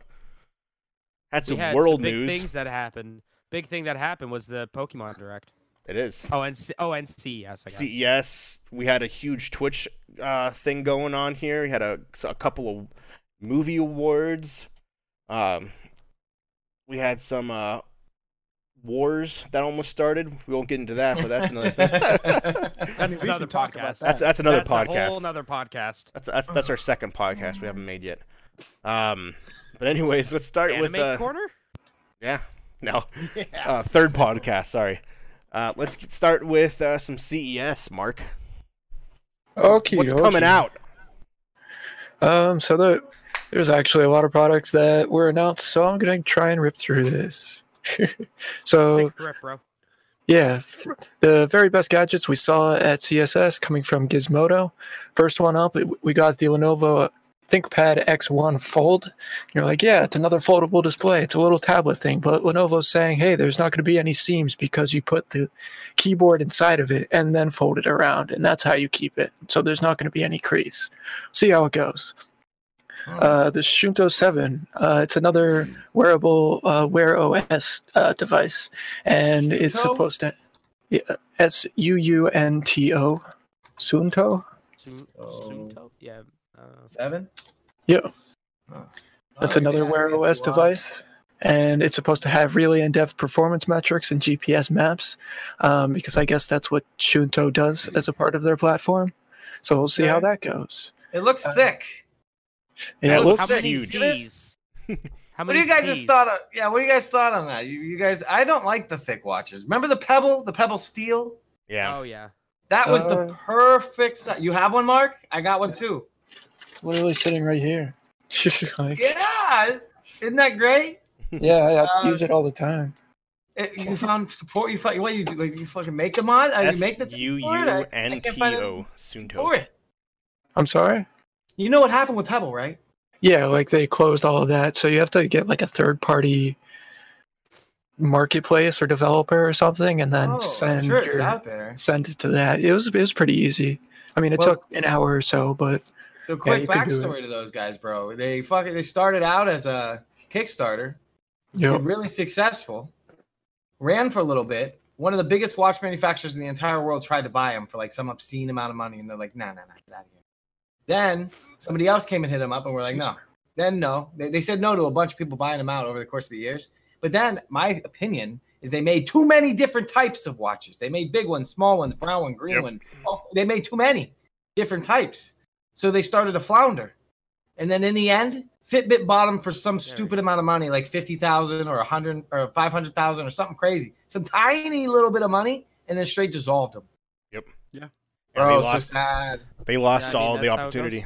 Had some world news. Big things that happened. Big thing that happened was the Pokemon Direct. It is. Oh, and CES, I guess. CES. We had a huge Twitch thing going on here. We had a couple of movie awards. We had some wars that almost started. We won't get into that, but that's another thing. That's another podcast. A whole another podcast. That's our second podcast we haven't made yet. But anyways, let's start with corner. Yeah. No. Yeah. Third podcast. Sorry. Let's start with some CES, Mark. Okay. What's coming out? So there's actually a lot of products that were announced, so I'm going to try and rip through this. So, rip, bro. Yeah, the very best gadgets we saw at CES coming from Gizmodo. First one up, we got the Lenovo ThinkPad X1 Fold. You're like, yeah, it's another foldable display. It's a little tablet thing, but Lenovo's saying, hey, there's not going to be any seams because you put the keyboard inside of it and then fold it around, and that's how you keep it. So there's not going to be any crease. See how it goes. The Shunto 7, it's another wearable Wear OS device, and it's supposed to... Yeah, S-U-U-N-T-O. Shunto? Shunto, yeah. 7? Yeah. That's another Wear OS device, and it's supposed to have really in-depth performance metrics and GPS maps, because I guess that's what Shunto does as a part of their platform. So we'll see how that goes. It looks thick. Yeah, it looks huge. What do you guys thought? Yeah, what do you guys thought on that? You guys, I don't like the thick watches. Remember the Pebble Steel? Yeah. Oh yeah. That was the perfect size. You have one, Mark? I got one too. Literally sitting right here. Like, yeah, isn't that great? Yeah, I use it all the time. You found support. You found what you do? Like, you fucking make them on? You make the Shunto. Shunto. I'm sorry. You know what happened with Pebble, right? Yeah, like they closed all of that. So you have to get like a third-party marketplace or developer or something, and then send it to that. It was pretty easy. I mean, it took an hour or so, but so quick backstory to those guys, bro. They started out as a Kickstarter, did really successful, ran for a little bit. One of the biggest watch manufacturers in the entire world tried to buy them for like some obscene amount of money, and they're like, nah, get out of here. Then somebody else came and hit them up, and we're like, no. Then no. They said no to a bunch of people buying them out over the course of the years. But then my opinion is they made too many different types of watches. They made big ones, small ones, brown one, green one. Oh, they made too many different types. So they started to flounder. And then in the end, Fitbit bought them for some stupid amount of money, like $50,000 or $100,000 or $500,000 or something crazy. Some tiny little bit of money, and then straight dissolved them. Yep. Yeah. Bro, so sad. They lost all the opportunity.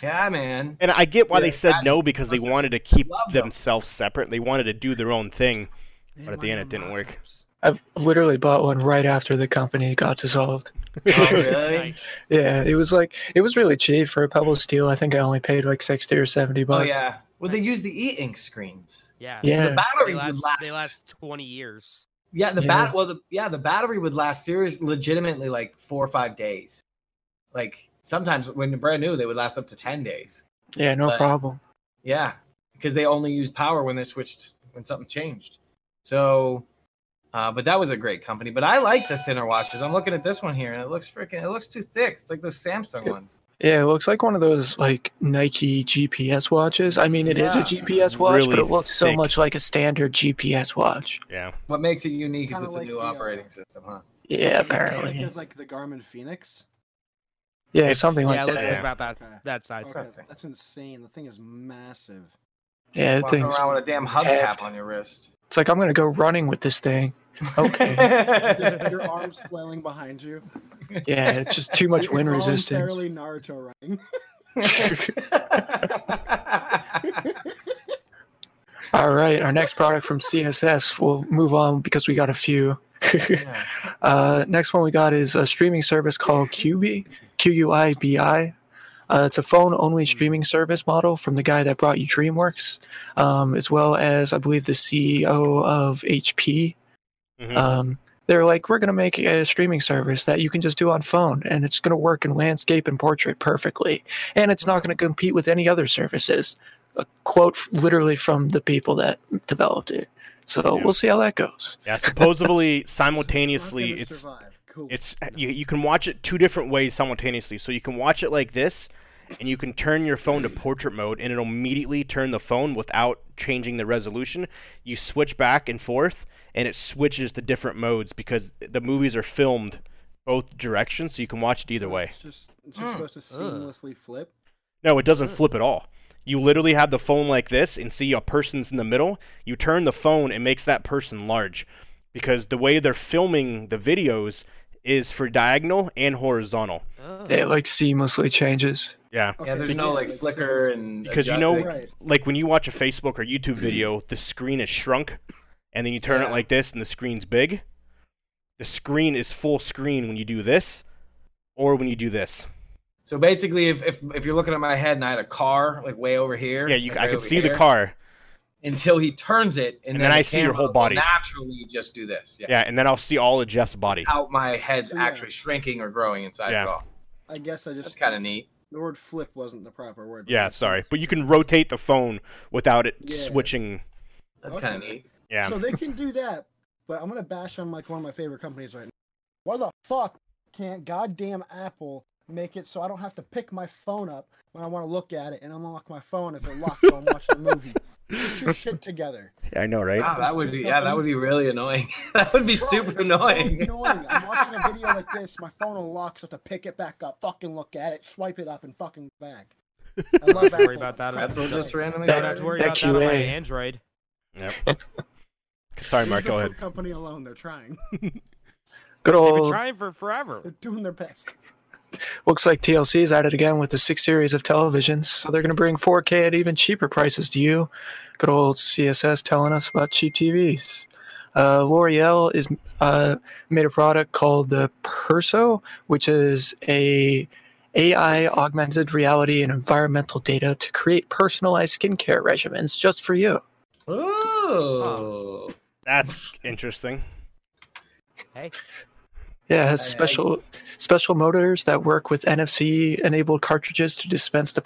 Yeah, man. And I get why they said no, because they wanted to keep themselves separate. They wanted to do their own thing, but at the end it didn't work. I've literally bought one right after the company got dissolved. Oh, really? Yeah, it was really cheap for a Pebble Steel. I think I only paid like $60 or $70. Oh yeah. Well, they use the e-ink screens. Yeah. Yeah. So the batteries would last 20 years. Yeah, the battery would last legitimately like 4 or 5 days. Like sometimes when brand new, they would last up to 10 days. Yeah, no problem. Yeah, because they only used power when they switched, when something changed. So, but that was a great company. But I like the thinner watches. I'm looking at this one here, and it looks too thick. It's like those Samsung ones. Yeah, it looks like one of those like Nike GPS watches. I mean, it is a GPS watch, really, but it looks so much like a standard GPS watch. Yeah. What makes it unique is it's like a new operating system, huh? Yeah, apparently. It's like the Garmin Fenix. Yeah, something like that. Yeah, it looks like about that size. Okay. That's insane. The thing is massive. Yeah, the thing's walking around with a damn hubcap on your wrist. It's like, I'm going to go running with this thing. Okay. Your arms flailing behind you. Yeah, it's just too much wind resistance. Barely Naruto running. All right, our next product from CSS. We'll move on because we got a few. Next one we got is a streaming service called Quibi, Q-U-I-B-I. It's a phone-only streaming service model from the guy that brought you DreamWorks, as well as, I believe, the CEO of HP. Mm-hmm. They're like, we're going to make a streaming service that you can just do on phone, and it's going to work in landscape and portrait perfectly, and it's not going to compete with any other services. a quote literally from the people that developed it. So we'll see how that goes. Yeah, supposedly simultaneously, it's you can watch it two different ways simultaneously. So you can watch it like this, and you can turn your phone to portrait mode, and it'll immediately turn the phone without changing the resolution. You switch back and forth, and it switches to different modes because the movies are filmed both directions, so you can watch it either way. It's just supposed to seamlessly flip? No, it doesn't flip at all. You literally have the phone like this and see a person's in the middle. You turn the phone, it makes that person large because the way they're filming the videos is for diagonal and horizontal. It like seamlessly changes. Yeah. Okay. Yeah, there's no like flicker and because adjustment. You know, like when you watch a Facebook or YouTube video, the screen is shrunk, and then you turn it like this, and the screen's big. The screen is full screen when you do this, or when you do this. So basically, if you're looking at my head and I had a car like way over here, I could see the car until he turns it, and then I see your whole body. Naturally, just do this. Yeah. Yeah, and then I'll see all of Jeff's body. Without my head actually shrinking or growing in size at all. I guess I just. That's kind of neat. The word "flip" wasn't the proper word. Yeah, sorry, but you can rotate the phone without it switching. That's kind of neat. Yeah. So they can do that, but I'm gonna bash on like one of my favorite companies right now. Why the fuck can't goddamn Apple make it so I don't have to pick my phone up when I want to look at it and unlock my phone if it locks while I'm watching the movie? Get your shit together. Yeah, I know, right? Wow, that would be that would be really annoying. That would be super annoying. So annoying. I'm watching a video like this, my phone unlocks, I have to pick it back up, fucking look at it, swipe it up, and fucking back. I love Apple. Don't worry about that. Apple just randomly. Don't have to worry about that on my Android. Yep. Sorry, Mark. Go ahead. Company alone, they're trying. Good old. They've been trying for forever. They're doing their best. Looks like TLC is at it again with the 6 series of televisions, so they're going to bring 4K at even cheaper prices to you. Good old CSS telling us about cheap TVs. L'Oreal is made a product called the Perso, which is a AI augmented reality and environmental data to create personalized skincare regimens just for you. Oh, that's interesting. Hey. Yeah, it has special motors that work with NFC-enabled cartridges to dispense the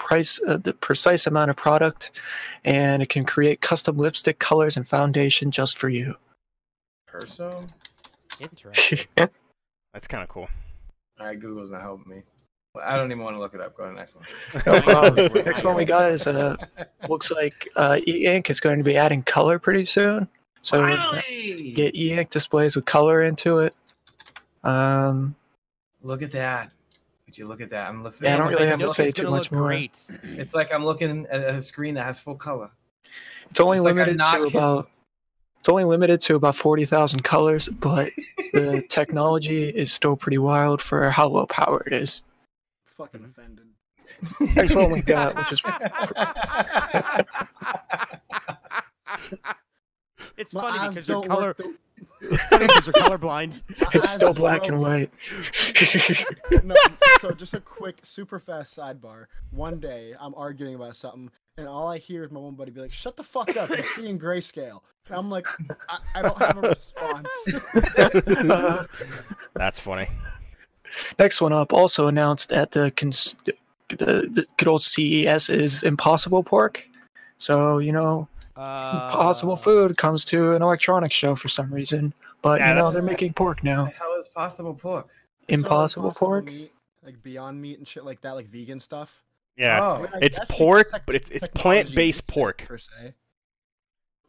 precise amount of product, and it can create custom lipstick colors and foundation just for you. Perso? Interesting. That's kind of cool. All right, Google's not helping me. I don't even want to look it up. Go to the next one. No problem. Next one we got is looks like e-ink is going to be adding color pretty soon. So finally! Get e-ink displays with color into it. Look at that. Would you look at that? I'm looking. Yeah, I don't really have to say too much more. Great. It's like I'm looking at a screen that has full color. It's only limited to about. It's only limited to about 40,000 colors, but the technology is still pretty wild for how low power it is. Fucking offended. That's what we got, which is. It's funny because your color. Because you're colorblind. It's still black and white. No, so just a quick, super fast sidebar. One day, I'm arguing about something, and all I hear is my one buddy be like, "Shut the fuck up! I'm seeing grayscale." And I'm like, I don't have a response. That's funny. Next one up, also announced at the good old CES, is Impossible Pork. So you know. Possible food comes to an electronics show for some reason, but you know they're making pork now. How is possible pork? Impossible pork, meat, like Beyond Meat and shit like that, like vegan stuff. Yeah, it's pork, but it's plant-based pork per se.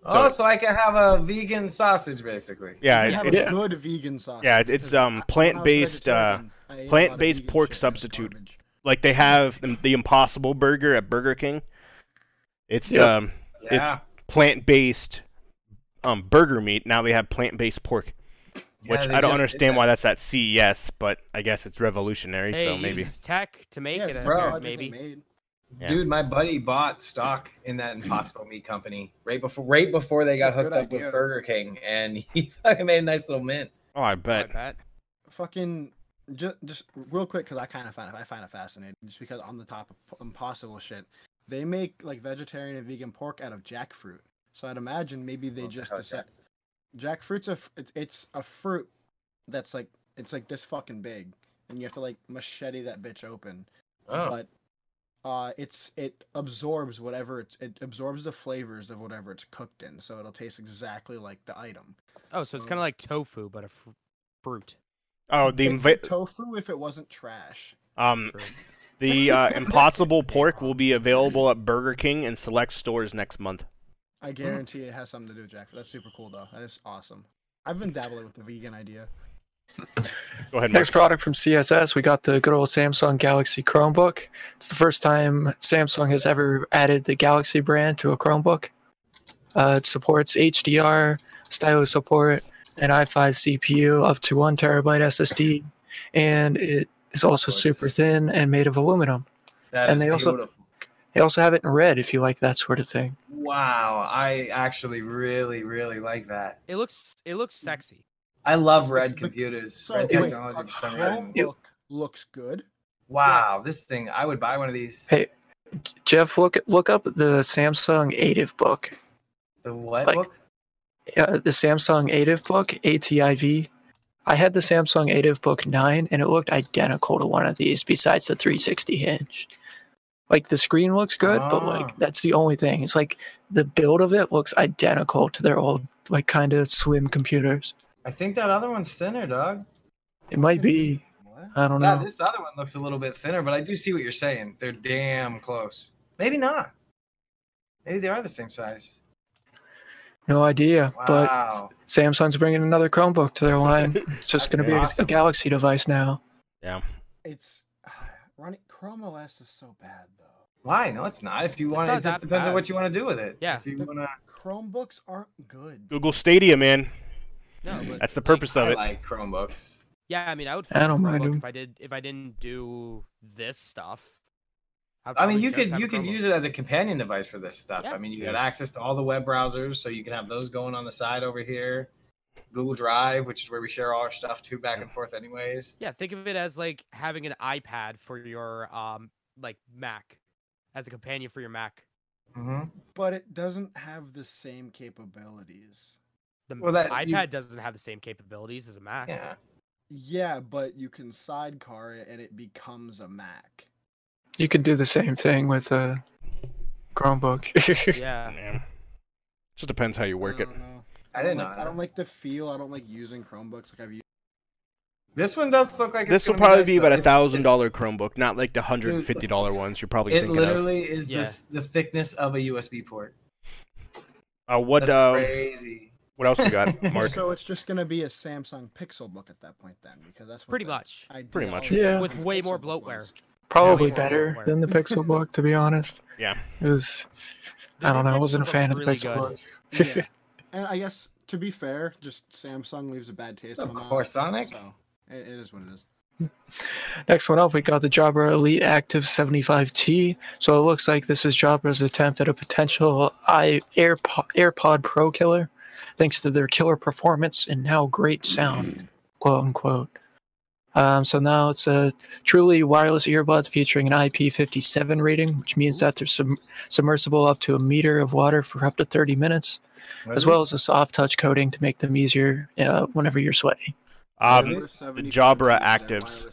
Oh, so I can have a vegan sausage basically. Yeah, it's good vegan sausage. Yeah, it's plant-based pork substitute. Like they have the Impossible Burger at Burger King. It's it's plant-based burger meat. Now they have plant-based pork, which I don't understand why that's at CES, but I guess it's revolutionary. Hey, so maybe uses tech to make it. Maybe. Yeah. Dude, my buddy bought stock in that Impossible Meat company right before they got hooked up with Burger King, and he fucking made a nice little mint. Oh, I bet. Fucking just real quick because I find it fascinating just because on the top of Impossible shit. They make like vegetarian and vegan pork out of jackfruit, so I'd imagine maybe they jackfruit's it's a fruit that's like it's like this fucking big, and you have to like machete that bitch open. Oh. But It absorbs whatever it absorbs the flavors of whatever it's cooked in, so it'll taste exactly like the item. Oh, so it's kind of like tofu, but a fruit. Oh, the like tofu if it wasn't trash. The Impossible Pork will be available at Burger King and select stores next month. I guarantee it has something to do with Jack. That's super cool, though. That is awesome. I've been dabbling with the vegan idea. Go ahead, next product from CSS, we got the good old Samsung Galaxy Chromebook. It's the first time Samsung has ever added the Galaxy brand to a Chromebook. It supports HDR, stylus support, an i5 CPU, up to 1 terabyte SSD, and it is also super thin and made of aluminum. That and is they also have it in red if you like that sort of thing. Wow, I actually really like that. It looks sexy. I love red computers. So, red technology for some reason. Looks good. Wow, yeah. This thing, I would buy one of these. Hey, Jeff, look up the Samsung ATIV book. The what book? The Samsung ATIV book, ATIV. I had the Samsung ATIV book 9, and it looked identical to one of these besides the 360 hinge. Like, the screen looks good, but, like, that's the only thing. It's like the build of it looks identical to their old, like, kind of slim computers. I think that other one's thinner, dog. It might be. What? I don't know. This other one looks a little bit thinner, but I do see what you're saying. They're damn close. Maybe not. Maybe they are the same size. No idea. Wow. But Samsung's bringing another Chromebook to their line. It's just going to be awesome. A Galaxy device now. Yeah. It's running Chrome OS is so bad though. Why? No, it's not. If you want, it just depends on what you want to do with it. Yeah. If you want to, Chromebooks aren't good. Google Stadia, man. No, but that's the purpose of it. I like Chromebooks. Yeah, I mean, I would. I don't mind them. If I didn't do this stuff. I mean, you could use it as a companion device for this stuff. Yeah. I mean, you got access to all the web browsers, so you can have those going on the side over here. Google Drive, which is where we share all our stuff to back and forth, anyways. Yeah, think of it as like having an iPad for your like Mac, as a companion for your Mac. Mm-hmm. But it doesn't have the same capabilities. The iPad doesn't have the same capabilities as a Mac. Yeah, but you can sidecar it and it becomes a Mac. You can do the same thing with a Chromebook. Yeah. Just depends how you work it. I don't like the feel. I don't like using Chromebooks like I've used. This one does look like this will probably be about $1,000 Chromebook, not like the $150 ones you're probably thinking of. It literally is the thickness of a USB port. That's crazy. What else we got, Mark? So it's just going to be a Samsung Pixel book at that point then, because that's what pretty much. Yeah. With way more bloatware. Probably better than the Pixel book, to be honest. Yeah. It was I wasn't a fan of the Pixel book. Yeah. And I guess to be fair, just Samsung leaves a bad taste in my mouth. Of course, Sonic. So it is what it is. Next one up, we got the Jabra Elite Active 75T. So it looks like this is Jabra's attempt at a potential AirPod Pro killer, thanks to their killer performance and now great sound, quote unquote. So now it's a truly wireless earbuds featuring an IP57 rating, which means that they're submersible up to 1 meter of water for up to 30 minutes, as well as a soft touch coating to make them easier whenever you're sweating. The Jabra Actives.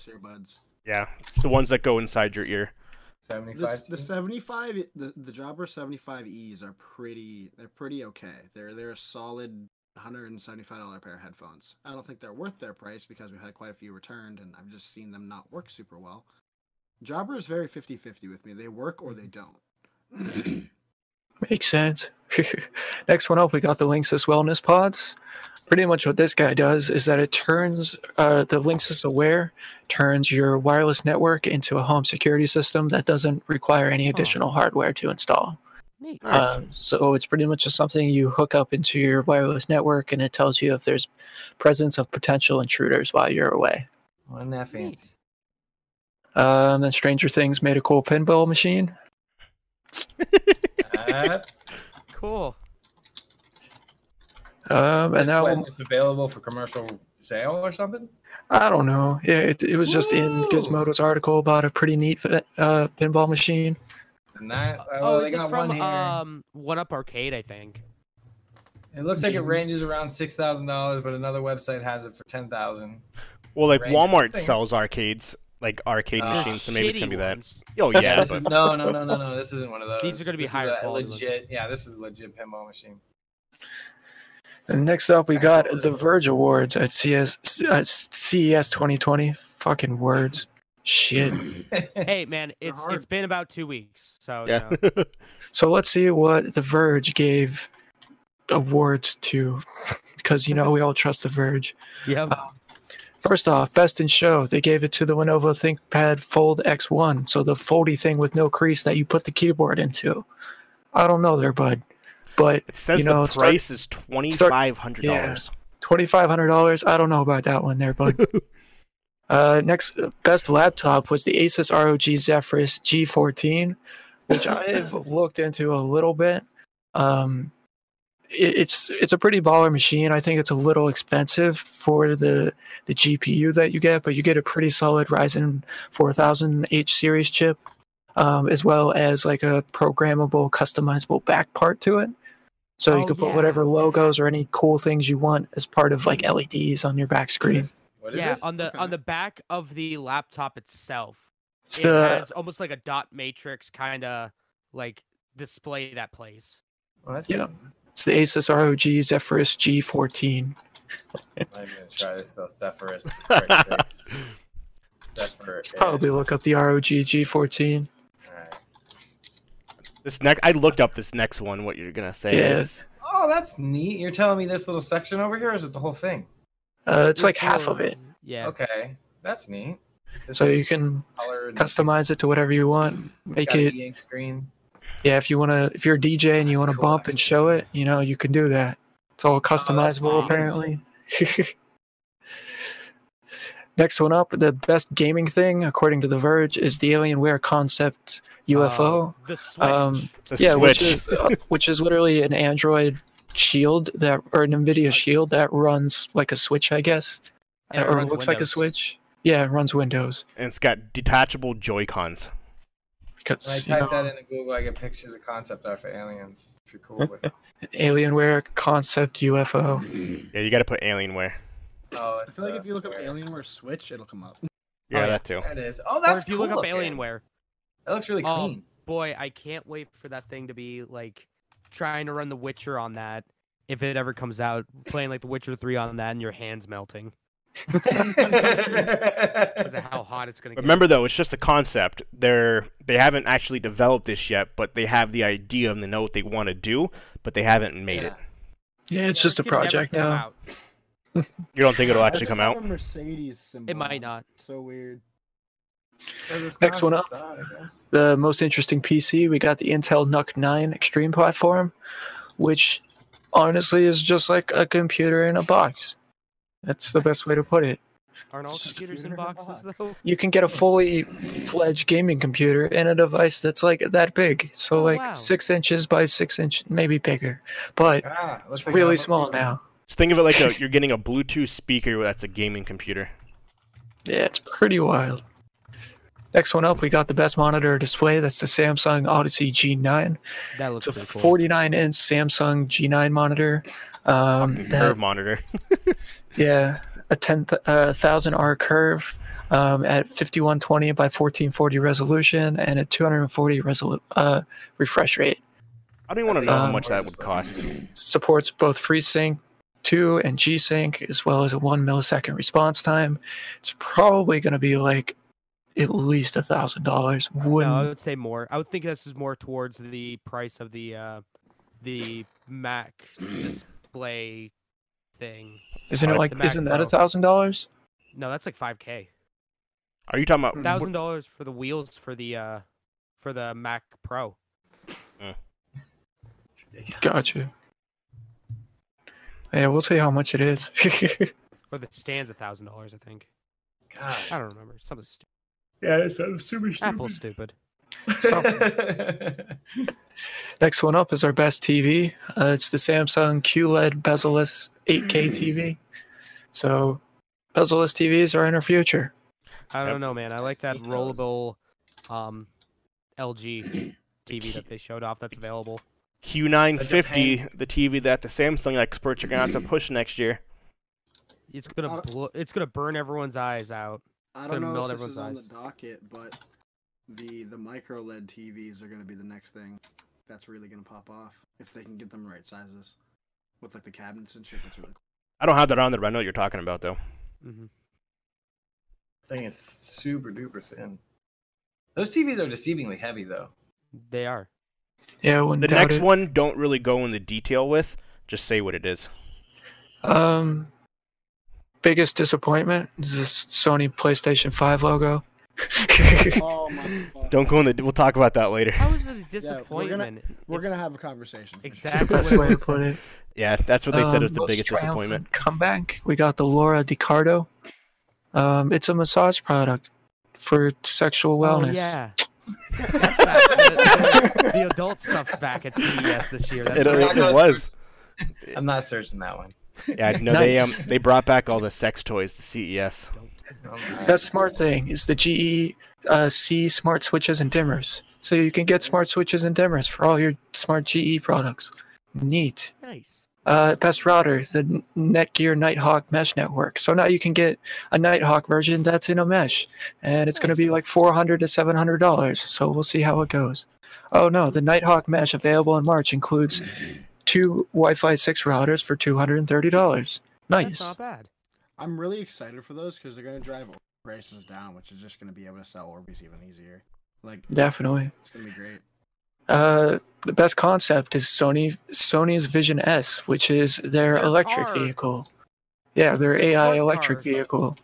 Yeah, the ones that go inside your ear. 75 the Jabra 75Es are pretty. They're pretty okay. They're a solid $175 pair of headphones. I don't think they're worth their price because we've had quite a few returned, and I've just seen them not work super well. Jabra is very 50-50 with me. They work or they don't. Makes sense. Next one up, we got the Linksys Wellness Pods. Pretty much what this guy does is that it turns the Linksys Aware turns your wireless network into a home security system that doesn't require any additional hardware to install. Neat. So it's pretty much just something you hook up into your wireless network, and it tells you if there's presence of potential intruders while you're away. Wasn't that fancy? Then Stranger Things made a cool pinball machine. That's cool. And now it's available for commercial sale or something. I don't know. It was just in Gizmodo's article about a pretty neat pinball machine. And that they got from, one here. One Up Arcade, I think. It looks like it ranges around $6,000, but another website has it for $10,000. Well, like Walmart sells arcades, like arcade machines, so maybe it's gonna be that. Oh yeah. This is, no. This isn't one of those. These are gonna be higher quality. Legit, yeah, this is a legit pinball machine. And next up, we got the Verge Awards at CES 2020. Fucking words. Shit. Hey man, it's been about 2 weeks, so yeah. You know. So let's see what the Verge gave awards to, because you know we all trust the Verge. Yeah. First off, best in show, they gave it to the Lenovo ThinkPad Fold X1, so the foldy thing with no crease that you put the keyboard into. I don't know there, bud, but it says, you know, the price is $2,500. Yeah, $2,500. I don't know about that one there, bud. Next best laptop was the Asus ROG Zephyrus G14, which I've looked into a little bit. It's a pretty baller machine. I think it's a little expensive for the GPU that you get, but you get a pretty solid Ryzen 4000 H series chip, as well as like a programmable, customizable back part to it. So you can put whatever logos or any cool things you want as part of like LEDs on your back screen. What is this? On the back of the laptop itself, it has almost like a dot matrix kind of like display that plays. Well, that's good. It's the Asus ROG Zephyrus G14. I'm going to try to spell Zephyrus. Zephyrus. Probably look up the ROG G14. All right. I looked up this next one, what you're going to say is. Oh, that's neat. You're telling me this little section over here, or is it the whole thing? It's like half of it. Yeah. Okay, that's neat. So you can customize it to whatever you want. Make it e-ink screen. Yeah, if you're a DJ and you want to bump and show it, you know, you can do that. It's all customizable, apparently. Next one up, the best gaming thing, according to The Verge, is the Alienware Concept UFO. The Switch. Switch. Which is literally an Android Shield or an NVIDIA Shield that runs like a Switch, I guess. And or looks Windows. Like a Switch. Yeah, it runs Windows. And it's got detachable Joy-Cons. Because, when I type that into Google, I get pictures of concept art for aliens. If you're cool with it. Alienware Concept UFO. Yeah, you got to put Alienware. Oh, I feel like if you look up Alienware Switch, it'll come up. Yeah, that too. That is. Oh, that's cool. Or if you look up Alienware. That looks really clean. Boy, I can't wait for that thing to be, like, trying to run The Witcher on that. If it ever comes out, playing, like, The Witcher 3 on that and your hand's melting. Because of how hot it's going to get. Remember, though, it's just a concept. They haven't actually developed this yet, but they have the idea and they know what they want to do, but they haven't made it. Yeah, it's just a project now. You don't think it'll actually come out? A Mercedes symbol. It might not. So weird. Next one up, the most interesting PC, we got the Intel NUC 9 Extreme platform, which honestly is just like a computer in a box. That's the best way to put it. Aren't all computers in boxes, though? You can get a fully fledged gaming computer and a device that's like that big. So 6 inches by 6 inches, maybe bigger. But it's really small now. Just think of it like you're getting a Bluetooth speaker that's a gaming computer. Yeah, it's pretty wild. Next one up, we got the best monitor display. That's the Samsung Odyssey G9. That looks cool. It's a 49-inch Samsung G9 monitor. Curve monitor. Yeah, a 1000R curve at 5120 by 1440 resolution and a 240 refresh rate. I don't even want to know how much that would cost. Supports both FreeSync 2 and G-Sync, as well as a 1 millisecond response time. It's probably going to be like at least $1,000. No, I would say more. I would think this is more towards the price of the Mac display thing. Isn't it like that $1,000? No, that's like $5,000. Are you talking about $1,000 for the wheels for the Mac Pro? Gotcha. Yeah, we'll see how much it is. Or the stand's $1,000, I think. God, I don't remember. Something stupid. Yeah, it's super stupid. Apple's stupid. Next one up is our best TV. It's the Samsung QLED bezel-less 8K TV. So, bezel-less TVs are in our future. I don't know, man. I like that rollable LG TV that they showed off that's available. Q950, the TV that the Samsung experts are going to have to push next year. It's going to burn everyone's eyes out. I don't know if this is on the docket, but the micro LED TVs are going to be the next thing that's really going to pop off if they can get them the right sizes with like the cabinets and shit. That's really cool. I don't have that on there, but I know what you're talking about though. Mm-hmm. Thing is super duper thin. Those TVs are deceivingly heavy though. They are. Yeah. The next one, don't really go into detail with. Just say what it is. Biggest disappointment is this Sony PlayStation 5 logo. Oh my God. Don't go in the. We'll talk about that later. How is it a disappointment? Yeah, we're gonna have a conversation. Exactly. It's the best way to put it. Yeah, that's what they said was the biggest disappointment. Comeback. We got the Laura DiCardo. It's a massage product for sexual wellness. Oh, yeah. That's the adult stuff's back at CES this year. That's it was. I'm not searching that one. Yeah, no, nice. They brought back all the sex toys to CES. That's smart thing is the GE smart switches and dimmers. So you can get smart switches and dimmers for all your smart GE products. Neat. Nice. Best router is the Netgear Nighthawk mesh network. So now you can get a Nighthawk version that's in a mesh, and it's going to be like $400 to $700. So we'll see how it goes. Oh no, the Nighthawk mesh available in March includes 2 Wi-Fi 6 routers for $230. Nice. That's not bad. I'm really excited for those because they're going to drive prices down, which is just going to be able to sell Orbeez even easier. Like definitely, it's going to be great. The best concept is Sony's Vision S, which is their electric vehicle. Yeah, their AI electric vehicle.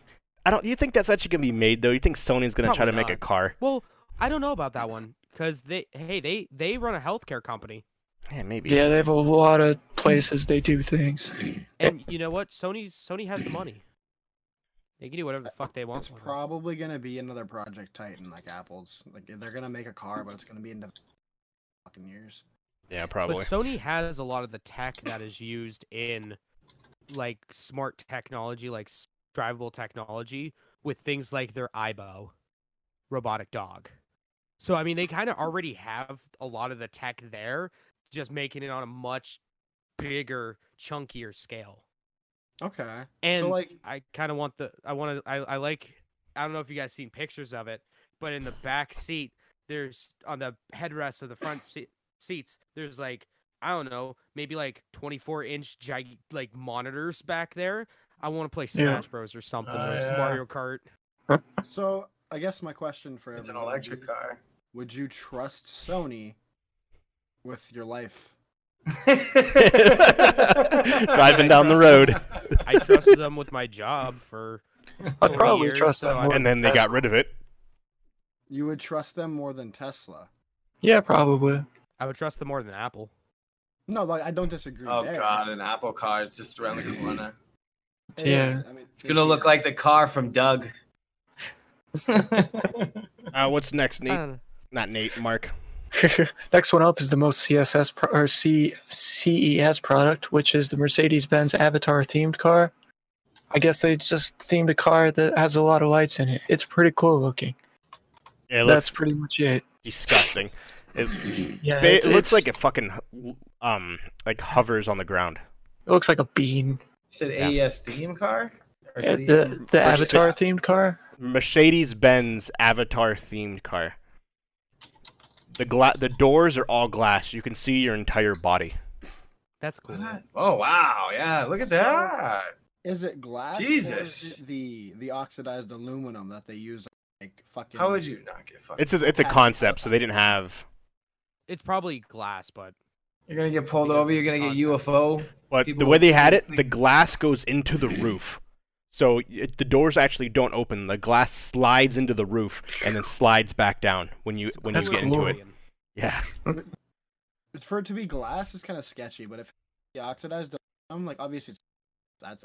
You think that's actually going to be made though? You think Sony's going to try to make a car? Well, I don't know about that one because they run a healthcare company. Yeah, maybe. Yeah, they have a lot of places they do things. And you know what? Sony has the money. They can do whatever the fuck they want. It's probably going to be another Project Titan like Apple's. Like they're going to make a car, but it's going to be in the fucking years. Yeah, probably. But Sony has a lot of the tech that is used in like smart technology, like drivable technology with things like their Aibo robotic dog. So I mean, they kind of already have a lot of the tech there. Just making it on a much bigger, chunkier scale. Okay. And so, like, I kind of want the. I want to. I like. I don't know if you guys seen pictures of it, but in the back seat, there's on the headrest of the front seats. There's like I don't know, maybe like 24-inch like monitors back there. I want to play Smash Bros or something. Mario Kart. So I guess my question for it's an electric car. Would you trust Sony? With your life. Driving down the road. I trusted them with my job for I'd probably years, trust them. So and then Tesla. They got rid of it. You would trust them more than Tesla? Yeah, probably. I would trust them more than Apple. No, like I don't disagree. Oh there. God, an Apple car is just around the corner. Yeah. I mean, it's gonna look like the car from Doug. What's next, Nate? Not Nate, Mark. Next one up is the most CES product, which is the Mercedes-Benz Avatar themed car. I guess they just themed a car that has a lot of lights in it. It's pretty cool looking. Yeah, that's pretty much it. Disgusting. It looks like it fucking like hovers on the ground. It looks like a bean. You said AES themed car? Or the Avatar themed car? Mercedes-Benz Avatar themed car. The doors are all glass. You can see your entire body. That's cool. What? Oh wow! Yeah, look at that. Is it glass? Jesus. Or is it the oxidized aluminum that they use like fucking. How would you not get fucking? It's a concept, so they didn't have. It's probably glass, but you're gonna get pulled over. You're gonna get UFO. But the way they had it, the glass goes into the roof, so the doors actually don't open. The glass slides into the roof and then slides back down when you get into it. Yeah. For it to be glass is kind of sketchy, but if the oxidized aluminum, like obviously that's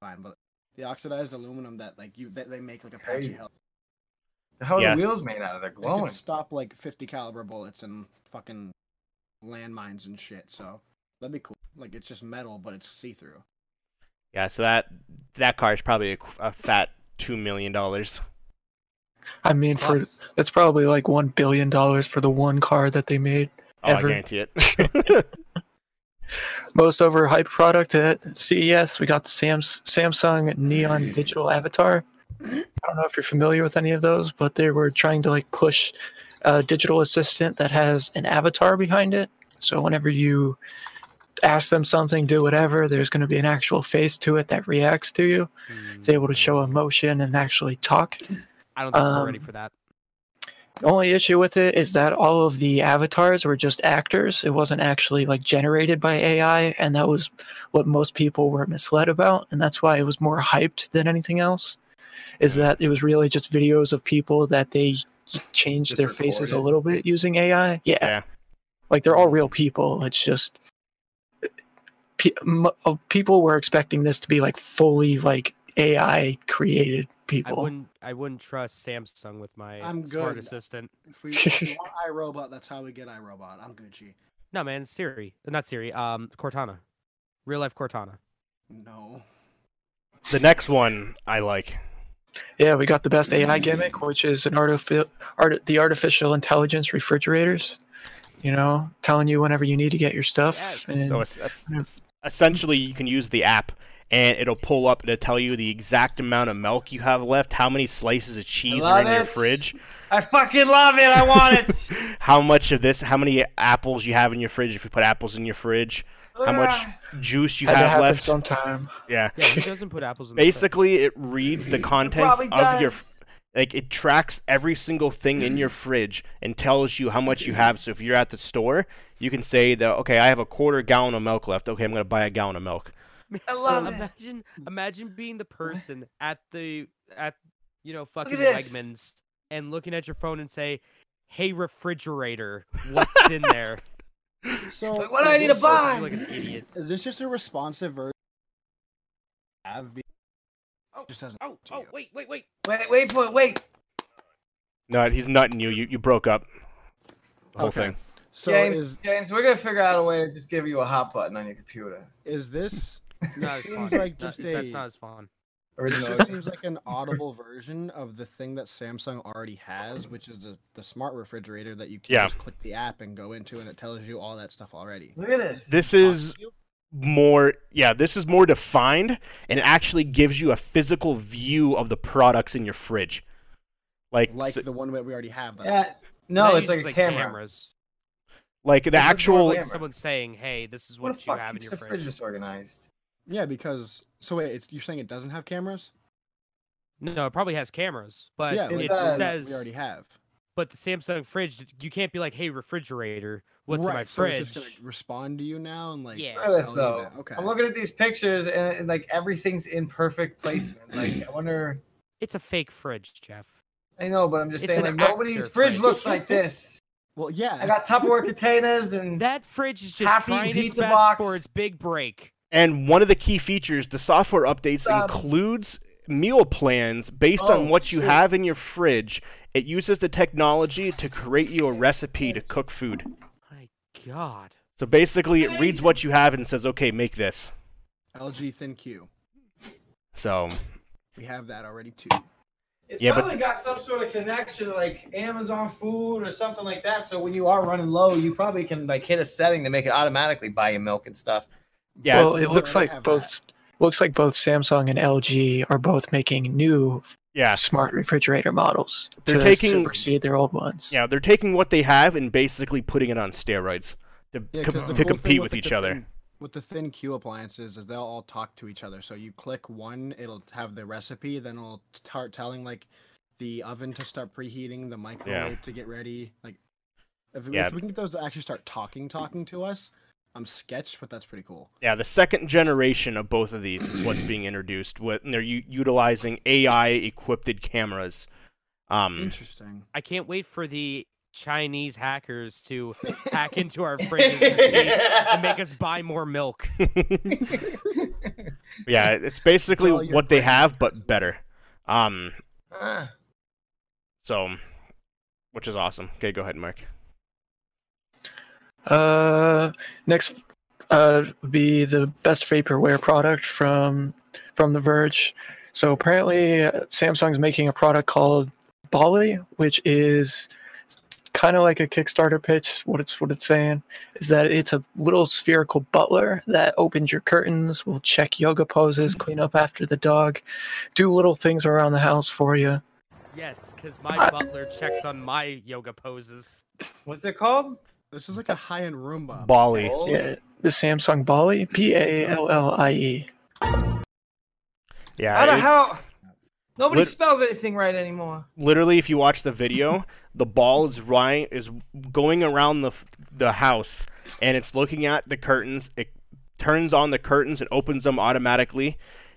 fine, but the oxidized aluminum that like you that they make like a patchy hell. How are the wheels made out of? They're glowing. They can stop like 50 caliber bullets and fucking landmines and shit. So that'd be cool. Like it's just metal, but it's see through. Yeah, so that car is probably a fat $2 million. I mean, for that's probably like $1 billion for the one car that they made. Oh, ever. I guarantee it. Most overhyped product at CES, we got the Samsung Neon Digital Avatar. I don't know if you're familiar with any of those, but they were trying to like push a digital assistant that has an avatar behind it. So whenever you ask them something, do whatever, there's going to be an actual face to it that reacts to you. Mm-hmm. It's able to show emotion and actually talk. I don't think we're ready for that. The only issue with it is that all of the avatars were just actors. It wasn't actually like generated by AI, and that was what most people were misled about, and that's why it was more hyped than anything else, is that it was really just videos of people that they changed just their faces a little bit using AI. Yeah. Like, they're all real people. It's just people were expecting this to be like fully like AI created people. I wouldn't trust Samsung with my smart assistant. If we want iRobot, that's how we get iRobot. I'm Gucci. No, man, Siri. Not Siri. Cortana. Real life Cortana. No. The next one I like. Yeah, we got the best AI gimmick, which is an the artificial intelligence refrigerators. You know, telling you whenever you need to get your stuff. Yes. And so it's essentially, you can use the app, and it'll pull up and it'll tell you the exact amount of milk you have left, how many slices of cheese are in your fridge. I fucking love it. I want it. How much of this, how many apples you have in your fridge, if you put apples in your fridge, how much juice you have left. Sometime. Yeah. He doesn't put apples in the fridge. Basically, it reads the contents of your fridge. Like, it tracks every single thing in your fridge and tells you how much you have. So if you're at the store, you can say that, okay, I have a quarter gallon of milk left. Okay, I'm going to buy a gallon of milk. I love it. Imagine being the person at you know, fucking Wegmans and looking at your phone and say, hey, refrigerator, what's in there? So like, what do I need to buy? Like an idiot. Is this just a responsive version? Wait. No, he's nutting you. You broke up the whole thing. So James, we're going to figure out a way to just give you a hot button on your computer. Is this... seems like just that's not as fun. It seems like an audible version of the thing that Samsung already has, which is the smart refrigerator that you can just click the app and go into, and it tells you all that stuff already. Look at this. This is... this is more defined, and it actually gives you a physical view of the products in your fridge, like the one that we already have. No, it's like cameras. Like the actual, like someone saying, "Hey, this is what you have in your fridge." The fridge is organized. Yeah, because you're saying it doesn't have cameras? No, it probably has cameras, but yeah, it says we already have. But the Samsung fridge, you can't be like, "Hey, refrigerator, what's in my fridge?" It's just gonna respond to you now, and like, I'm looking at these pictures, and like everything's in perfect placement. Like, I wonder. It's a fake fridge, Jeff. I know, but I'm just saying, like, nobody's fridge looks like this. Well, yeah, I got Tupperware containers, and that fridge is just happy pizza box for its big break. And one of the key features, the software updates includes meal plans based on what you have in your fridge. It uses the technology to create you a recipe to cook food. My God. So basically, it reads what you have and says, okay, make this. LG Thin Q. So. We have that already, too. It's probably got some sort of connection, like Amazon Food or something like that, so when you are running low, you probably can like hit a setting to make it automatically buy you milk and stuff. Yeah, well, it looks like both... Looks like both Samsung and LG are both making new smart refrigerator models to supersede their old ones. Yeah, they're taking what they have and basically putting it on steroids to compete with each other. With the Thin Q appliances is they'll all talk to each other. So you click one, it'll have the recipe, then it'll start telling like the oven to start preheating, the microwave to get ready. Like if we can get those to actually start talking to us, I'm sketched, but that's pretty cool. Yeah, the second generation of both of these is what's being introduced. And they're utilizing AI-equipped cameras. Interesting. I can't wait for the Chinese hackers to hack into our fridges to see and make us buy more milk. Yeah, it's basically what they have, but better. So, which is awesome. Okay, go ahead, Mike. Next would be the best vaporware product from The Verge. So apparently Samsung's making a product called Bali, which is kind of like a Kickstarter pitch. What it's saying is that it's a little spherical butler that opens your curtains, will check yoga poses, clean up after the dog, do little things around the house for you. Yes, because my butler checks on my yoga poses. What's it called? This is like a high-end Roomba. Bali. Yeah, the Samsung Bali. P-A-L-L-I-E. Yeah. I don't know how... Nobody spells anything right anymore. Literally, if you watch the video, the ball is going around the house, and it's looking at the curtains. It turns on the curtains and opens them automatically.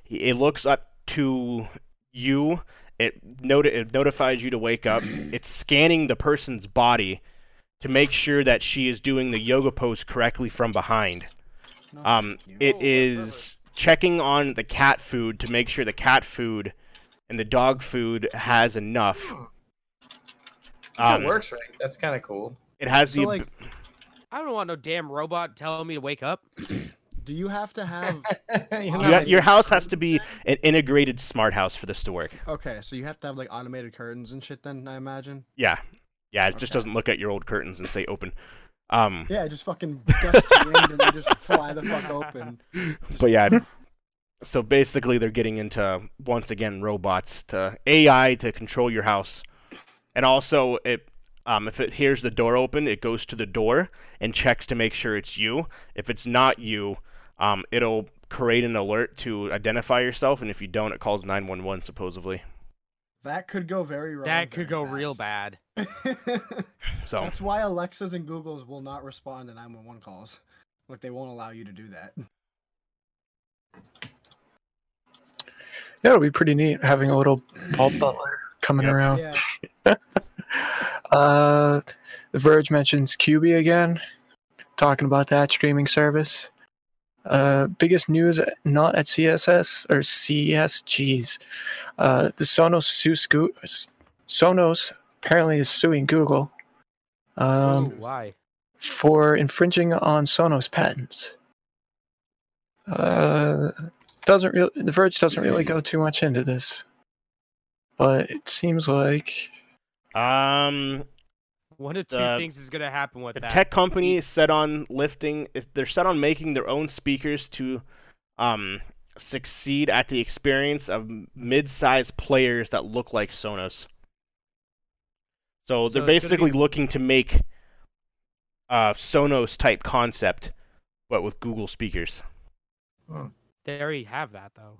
It looks up to you. It notifies you to wake up. It's scanning the person's body to make sure that she is doing the yoga pose correctly from behind. It is checking on the cat food to make sure the cat food and the dog food has enough. That works, right? That's kind of cool. It has so the... Like, I don't want no damn robot telling me to wake up. Do you have to have... your house has to be an integrated smart house for this to work. Okay, so you have to have like automated curtains and shit then, I imagine? Yeah. Yeah, it just doesn't look at your old curtains and say open. Yeah, it just fucking gusts wind and they just fly the fuck open. But yeah... So basically, they're getting into, once again, robots, to AI to control your house. And also, if it hears the door open, it goes to the door and checks to make sure it's you. If it's not you, it'll create an alert to identify yourself, and if you don't, it calls 911, supposedly. That could go very wrong. That could go real bad. So that's why Alexas and Googles will not respond to 911 calls. Like, they won't allow you to do that. Yeah, it'll be pretty neat having a little ball butler coming around. Yeah. The Verge mentions Quibi again, talking about that streaming service. Biggest news, not at CSS or CES. Geez, the Sonos apparently is suing Google for infringing on Sonos patents. The Verge doesn't really go too much into this, but it seems like one of two things is going to happen with that. The tech company is set on making their own speakers to succeed at the experience of mid-sized players that look like Sonos. So they're basically looking to make a Sonos type concept, but with Google speakers. Huh. They already have that, though.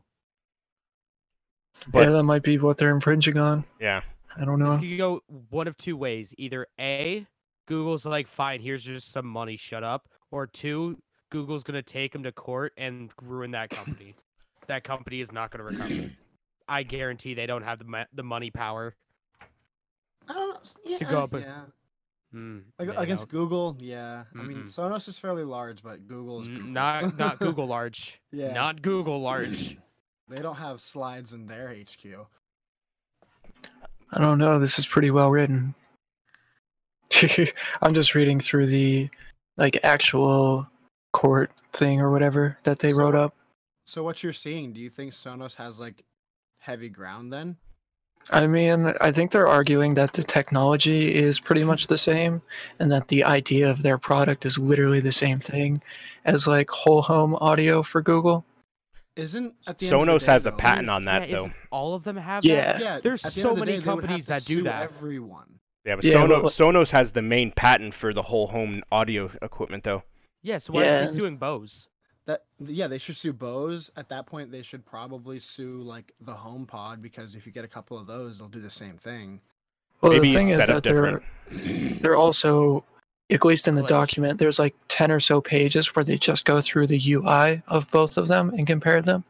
But, yeah, that might be what they're infringing on. Yeah. I don't know. You go one of two ways. Either A, Google's like, fine, here's just some money, shut up. Or two, Google's going to take them to court and ruin that company. That company is not going to recover. I guarantee they don't have the money power to go up and... Yeah. Against Google, yeah. Mm-mm. I mean, Sonos is fairly large, but Google's Google. Not Google large. Yeah. Not Google large. They don't have slides in their HQ. I don't know. This is pretty well written. I'm just reading through the actual court thing or whatever that they wrote up. So what you're seeing, do you think Sonos has heavy ground then? I mean, I think they're arguing that the technology is pretty much the same and that the idea of their product is literally the same thing as, whole home audio for Google. Isn't at the Sonos has a patent on that, though. All of them have that? Yeah. There's so many companies that do that. Everyone. Yeah, but Sonos has the main patent for the whole home audio equipment, though. Yeah, so why are they suing Bose? Yeah, they should sue Bose. At that point, they should probably sue the HomePod, because if you get a couple of those, they'll do the same thing. Well, the thing is that they're also, at least in the document, there's 10 or so pages where they just go through the UI of both of them and compare them.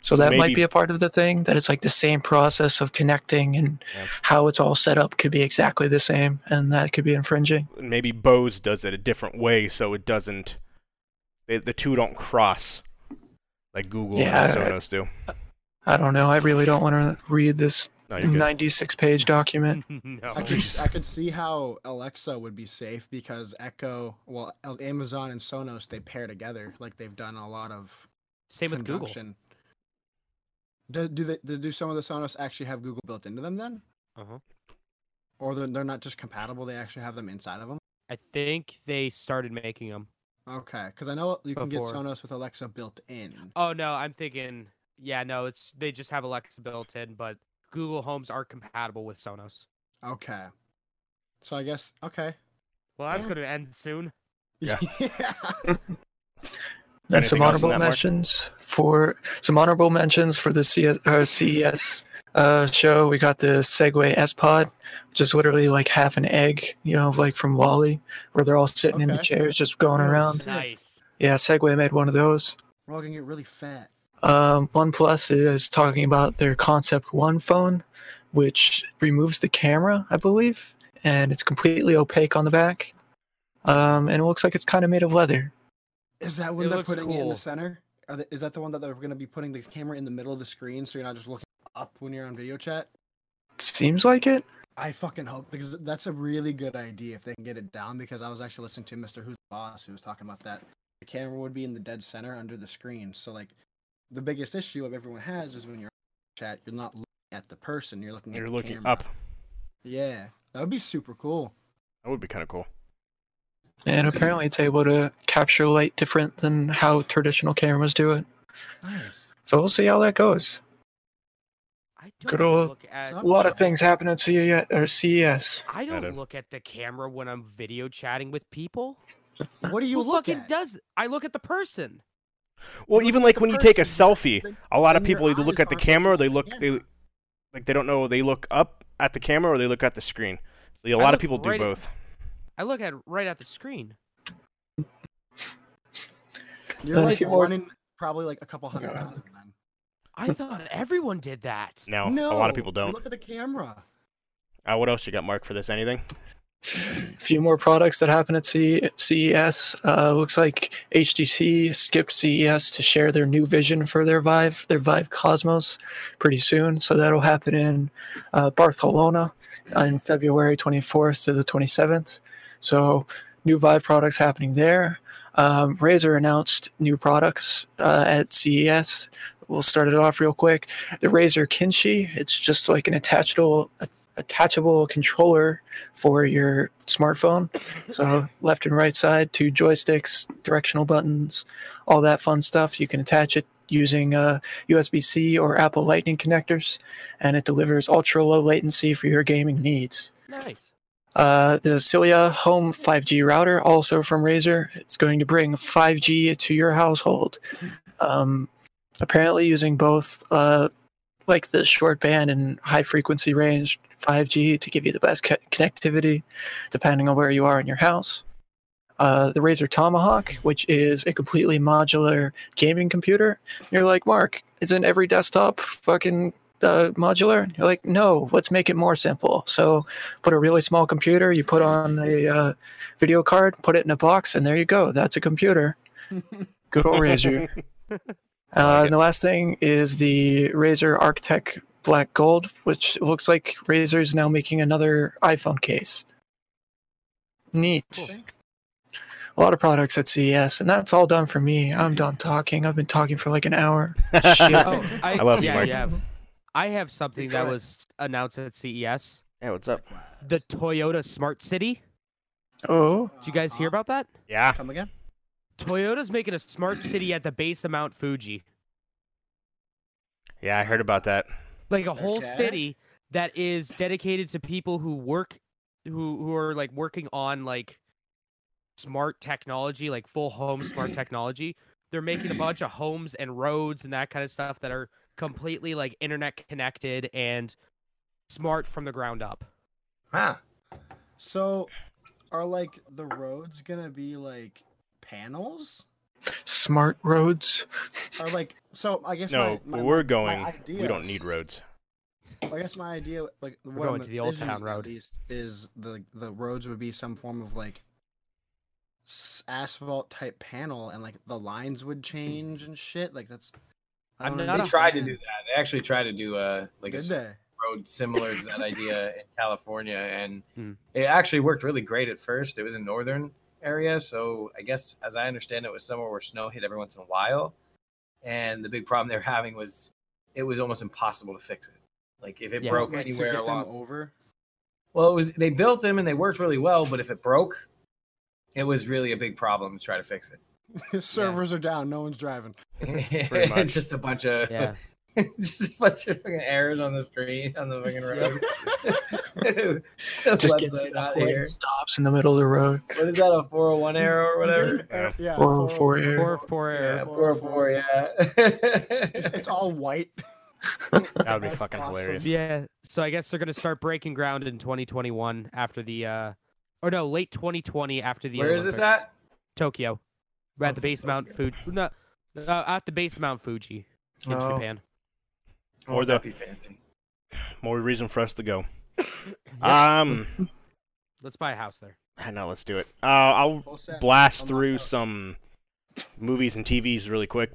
So that might be a part of the thing, that it's the same process of connecting and how it's all set up could be exactly the same, and that could be infringing. Maybe Bose does it a different way, so it doesn't... The two don't cross like Google and Sonos do. I don't know. I really don't want to read this 96-page document. No. I could see how Alexa would be safe because Amazon and Sonos, they pair together. They've done a lot of same with Google. Do some of the Sonos actually have Google built into them then? Uh-huh. Or they're not just compatible, they actually have them inside of them? I think they started making them. Okay, because I know you can get Sonos with Alexa built in. Oh, no, I'm thinking, yeah, no, it's they just have Alexa built in, but Google Homes are compatible with Sonos. Okay. So I guess, okay. Well, that's going to end soon. Yeah. And some honorable mentions for the CES show. We got the Segway S-Pod, which is literally like half an egg, you know, like from WALL-E, where they're all sitting in the chairs just going around. Nice. Yeah, Segway made one of those. We're all going to get really fat. OnePlus is talking about their Concept One phone, which removes the camera, I believe, and it's completely opaque on the back. And it looks like it's kind of made of leather. Is that when they're putting it in the center? Is that the one that they're going to be putting the camera in the middle of the screen so you're not just looking up when you're on video chat? Seems like it. I fucking hope, because that's a really good idea if they can get it down, because I was actually listening to Mr. Who's the Boss who was talking about that. The camera would be in the dead center under the screen. So, like, the biggest issue of everyone has is when you're on chat, you're not looking at the person, you're looking at the camera. You're looking up. Yeah. That would be super cool. That would be kind of cool. And apparently it's able to capture light different than how traditional cameras do it. Nice. So we'll see how that goes. I don't a lot of things happen at CES. I don't look at the camera when I'm video chatting with people. What do you look at? I look at the person. Well, even like when you take a selfie, a lot of people either look at the camera or they look they don't know, they look up at the camera or they look at the screen. So a lot of people do both. I look at right at the screen. You're like running probably like a couple hundred times. I thought everyone did that. No, a lot of people don't. Look at the camera. What else you got, Mark, for this? Anything? A few more products that happen at CES. Looks like HTC skipped CES to share their new vision for their Vive Cosmos pretty soon. So that'll happen in Barcelona on February 24th to the 27th. So new Vive products happening there. Razer announced new products at CES. We'll start it off real quick. The Razer Kinshi, it's just like an attachable controller for your smartphone. So left and right side, two joysticks, directional buttons, all that fun stuff. You can attach it using USB-C or Apple Lightning connectors, and it delivers ultra-low latency for your gaming needs. Nice. The Cilia Home 5G router, also from Razer. It's going to bring 5G to your household. Apparently using both like the short band and high frequency range 5G to give you the best connectivity depending on where you are in your house. The Razer Tomahawk, which is a completely modular gaming computer. You're like, Mark, isn't every desktop fucking modular? You're like, no, let's make it more simple. So put a really small computer, you put on a video card, put it in a box, and there you go. That's a computer. Good old Razer. And the last thing is the Razer Arctech Black Gold, which looks like Razer is now making another iPhone case. Neat. Cool. A lot of products at CES, and that's all done for me. I'm done talking. I've been talking for like an hour. Shit. I love you, Mark. Yeah. I have something that was announced at CES. Hey, what's up? The Toyota Smart City. Oh. Did you guys hear about that? Yeah. Come again? Toyota's making a smart city at the base of Mount Fuji. Yeah, I heard about that. Like a whole city that is dedicated to people who work, who are like working on like smart technology, like full home smart technology. They're making a bunch of homes and roads and that kind of stuff that are completely like internet connected and smart from the ground up. Huh. So are like the roads gonna be like panels? Smart roads? Or like, so I guess we don't need roads. I guess my idea, like what we're going to the old town road is the roads would be some form of like asphalt type panel, and like the lines would change and shit. Like that's, They actually tried to do road similar to that idea in California, and it actually worked really great at first. It was in northern area, so I guess as I understand it, was somewhere where snow hit every once in a while, and the big problem they were having was it was almost impossible to fix it. Like if it broke anywhere along over, Well, it was, they built them and they worked really well, but if it broke, it was really a big problem to try to fix it. Servers are down. No one's driving. It's just a bunch of fucking errors on the screen on the fucking road. Just gets out here. Stops in the middle of the road. What is that? A 401 error or whatever? Yeah, 404 error. 404 error. Yeah, 404. Yeah. It's all white. That would be fucking awesome. Hilarious. Yeah. So I guess they're gonna start breaking ground in 2021 after the, or no, late 2020 after the. Where Olympics. Is this at? Tokyo. We're at the base Mount Fuji. No, at the base Mount Fuji in Japan. More that'd be fancy. More reason for us to go. Let's buy a house there. I know. Let's do it. I'll blast through some movies and TVs really quick.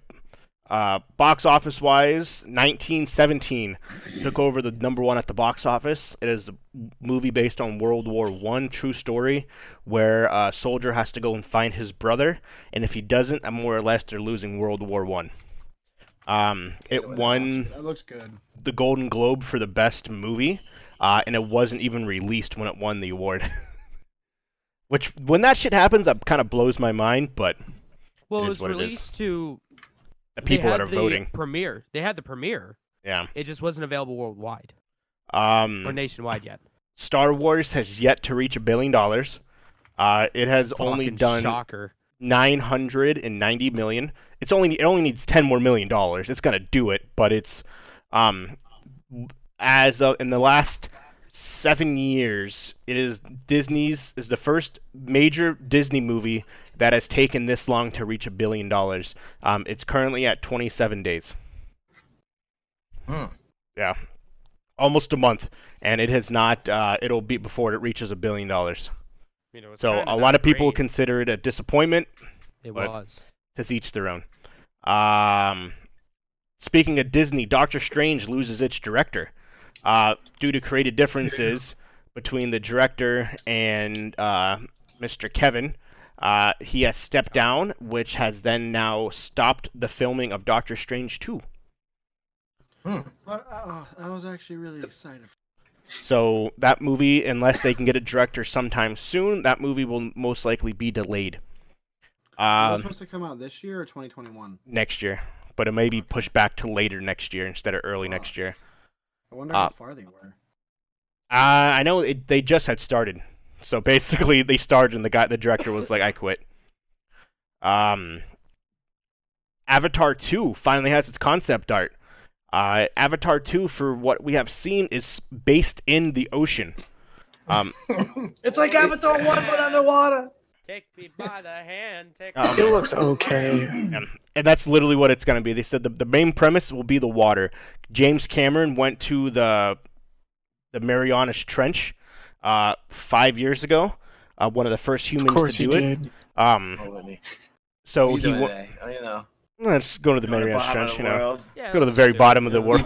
Box office wise, 1917 took over the number one at the box office. It is a movie based on World War I, true story, where a soldier has to go and find his brother, and if he doesn't, more or less they're losing World War I. It won that looks good. The Golden Globe for the best movie, and it wasn't even released when it won the award. Which, when that shit happens, that kind of blows my mind, but well, it was released to the people that are voting. Premiere. They had the premiere. Yeah. It just wasn't available worldwide. Or nationwide yet. Star Wars has yet to reach $1 billion. It has only done shocker. 990 million. It only needs $10 more million. It's gonna do it, but it's as of, in the last 7 years, it is Disney's is the first major Disney movie that has taken this long to reach $1 billion. It's currently at 27 days. Yeah, almost a month, and it has not. It'll be before it reaches $1 billion. You know, so a lot of people consider it a disappointment. It was. It's each their own. Speaking of Disney, Doctor Strange loses its director due to creative differences between the director and Mr. Kevin. He has stepped down, which has then now stopped the filming of Doctor Strange 2. But, I was actually really excited. So that movie, unless they can get a director sometime soon, that movie will most likely be delayed. Is it supposed to come out this year or 2021? Next year, but it may be pushed back to later next year instead of early next year. I wonder how far they were. I know they just had started. So basically, they started, and the director was like, "I quit." Avatar 2 finally has its concept art. Avatar 2, for what we have seen, is based in the ocean. It's like Avatar 1, but underwater. Take me by the hand. Take me. It looks okay. And that's literally what it's going to be. They said the main premise will be the water. James Cameron went to the Marianas Trench 5 years ago, one of the first humans to do it. So he went. Let's go to the Marianas Trench, you know. Go to the very bottom of the world.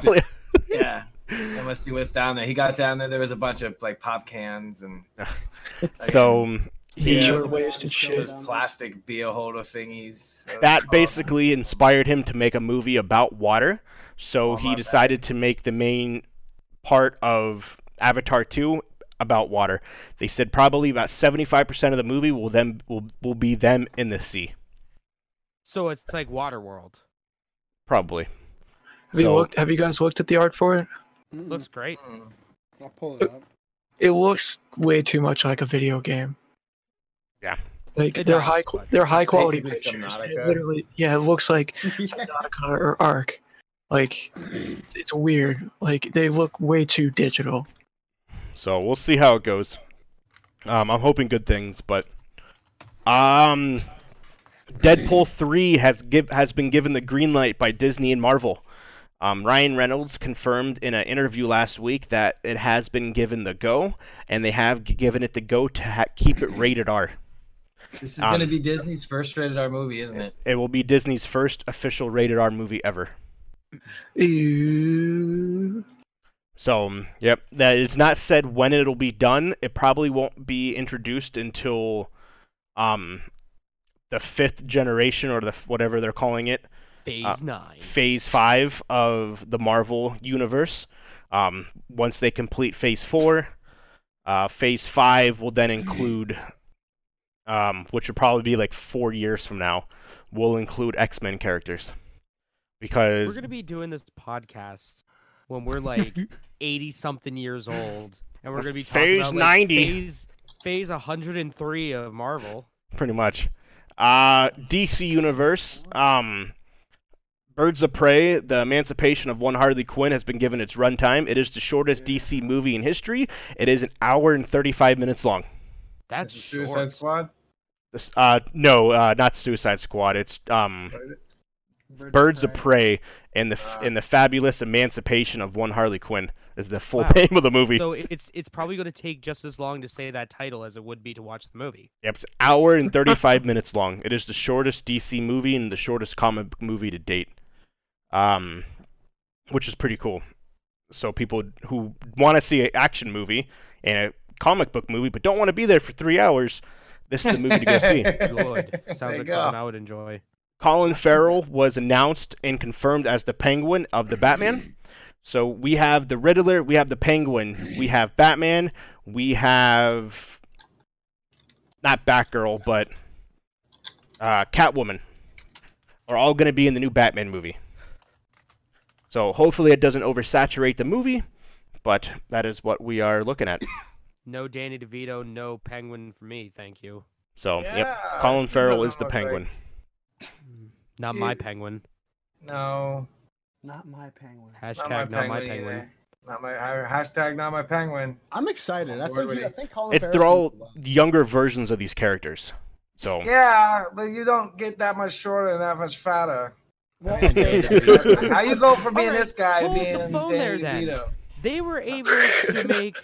Yeah. Let's see what's down there. He got down there. There was a bunch of like pop cans and. So. He wasted shit. Plastic beer holder thingies. That basically inspired him to make a movie about water. So he decided to make the main part of Avatar 2 about water. They said probably about 75% of the movie will be them in the sea. So it's like Waterworld. Probably. Have you guys looked at the art for it? It looks great. I'll pull it up. It looks way too much like a video game. Yeah, like they're high quality pictures. Literally, yeah, it looks like Subnautica or Ark. Like, it's weird. Like, they look way too digital. So we'll see how it goes. I'm hoping good things, but Deadpool 3 has been given the green light by Disney and Marvel. Ryan Reynolds confirmed in an interview last week that it has been given the go, and they have given it the go to keep it rated R. This is going to be Disney's first rated R movie, isn't it? It will be Disney's first official rated R movie ever. So, yep, that it's not said when it'll be done. It probably won't be introduced until the fifth generation or whatever they're calling it. Phase 9. Phase 5 of the Marvel universe. Once they complete Phase 4, Phase 5 will then include, which would probably be like 4 years from now, will include X-Men characters. Because... we're going to be doing this podcast when we're like 80-something years old. And we're going to be talking phase about like, 90. Phase 103 of Marvel. Pretty much. DC Universe. Birds of Prey, The Emancipation of One Harley Quinn has been given its runtime. It is the shortest DC movie in history. It is 1 hour and 35 minutes long. That's short. Suicide Squad? No, not Suicide Squad. It's Birds of Prey and the Fabulous Emancipation of One Harley Quinn is the full name of the movie. So it's probably going to take just as long to say that title as it would be to watch the movie. Yep, it's 1 hour and 35 minutes long. It is the shortest DC movie and the shortest comic book movie to date. Which is pretty cool. So people who want to see an action movie and a comic book movie but don't want to be there for 3 hours, this is the movie to go see. Lord, sounds like something I would enjoy. Colin Farrell was announced and confirmed as the Penguin of the Batman. So we have the Riddler, we have the Penguin, we have Batman, we have not Batgirl, but Catwoman are all going to be in the new Batman movie. So hopefully it doesn't oversaturate the movie, but that is what we are looking at. No Danny DeVito, no Penguin for me, thank you. So, yeah, yep, Colin Farrell is the Penguin. Right. Not my Penguin. No. Not my Penguin. Hashtag not my Penguin. Not my hashtag not my Penguin. I'm excited. I think Colin Farrell... They're all younger versions of these characters. So. Yeah, but you don't get that much shorter and that much fatter. How you go from being this guy to being Danny DeVito? They were able to make,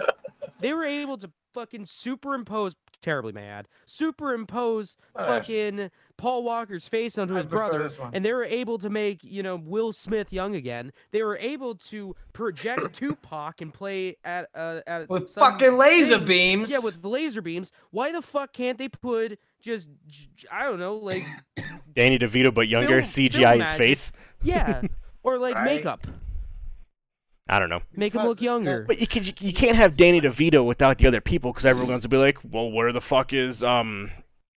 they were able to fucking superimpose, terribly mad, superimpose fucking Paul Walker's face onto his brother, and they were able to make, you know, Will Smith young again. They were able to project Tupac and play at with fucking laser beams. Yeah, with laser beams. Why the fuck can't they put just, I don't know, like... Danny DeVito, but younger, CGI his face. Yeah, or like makeup. I don't know. Make him look younger. But you can't have Danny DeVito without the other people, because everyone's going to be like, well, where the fuck is the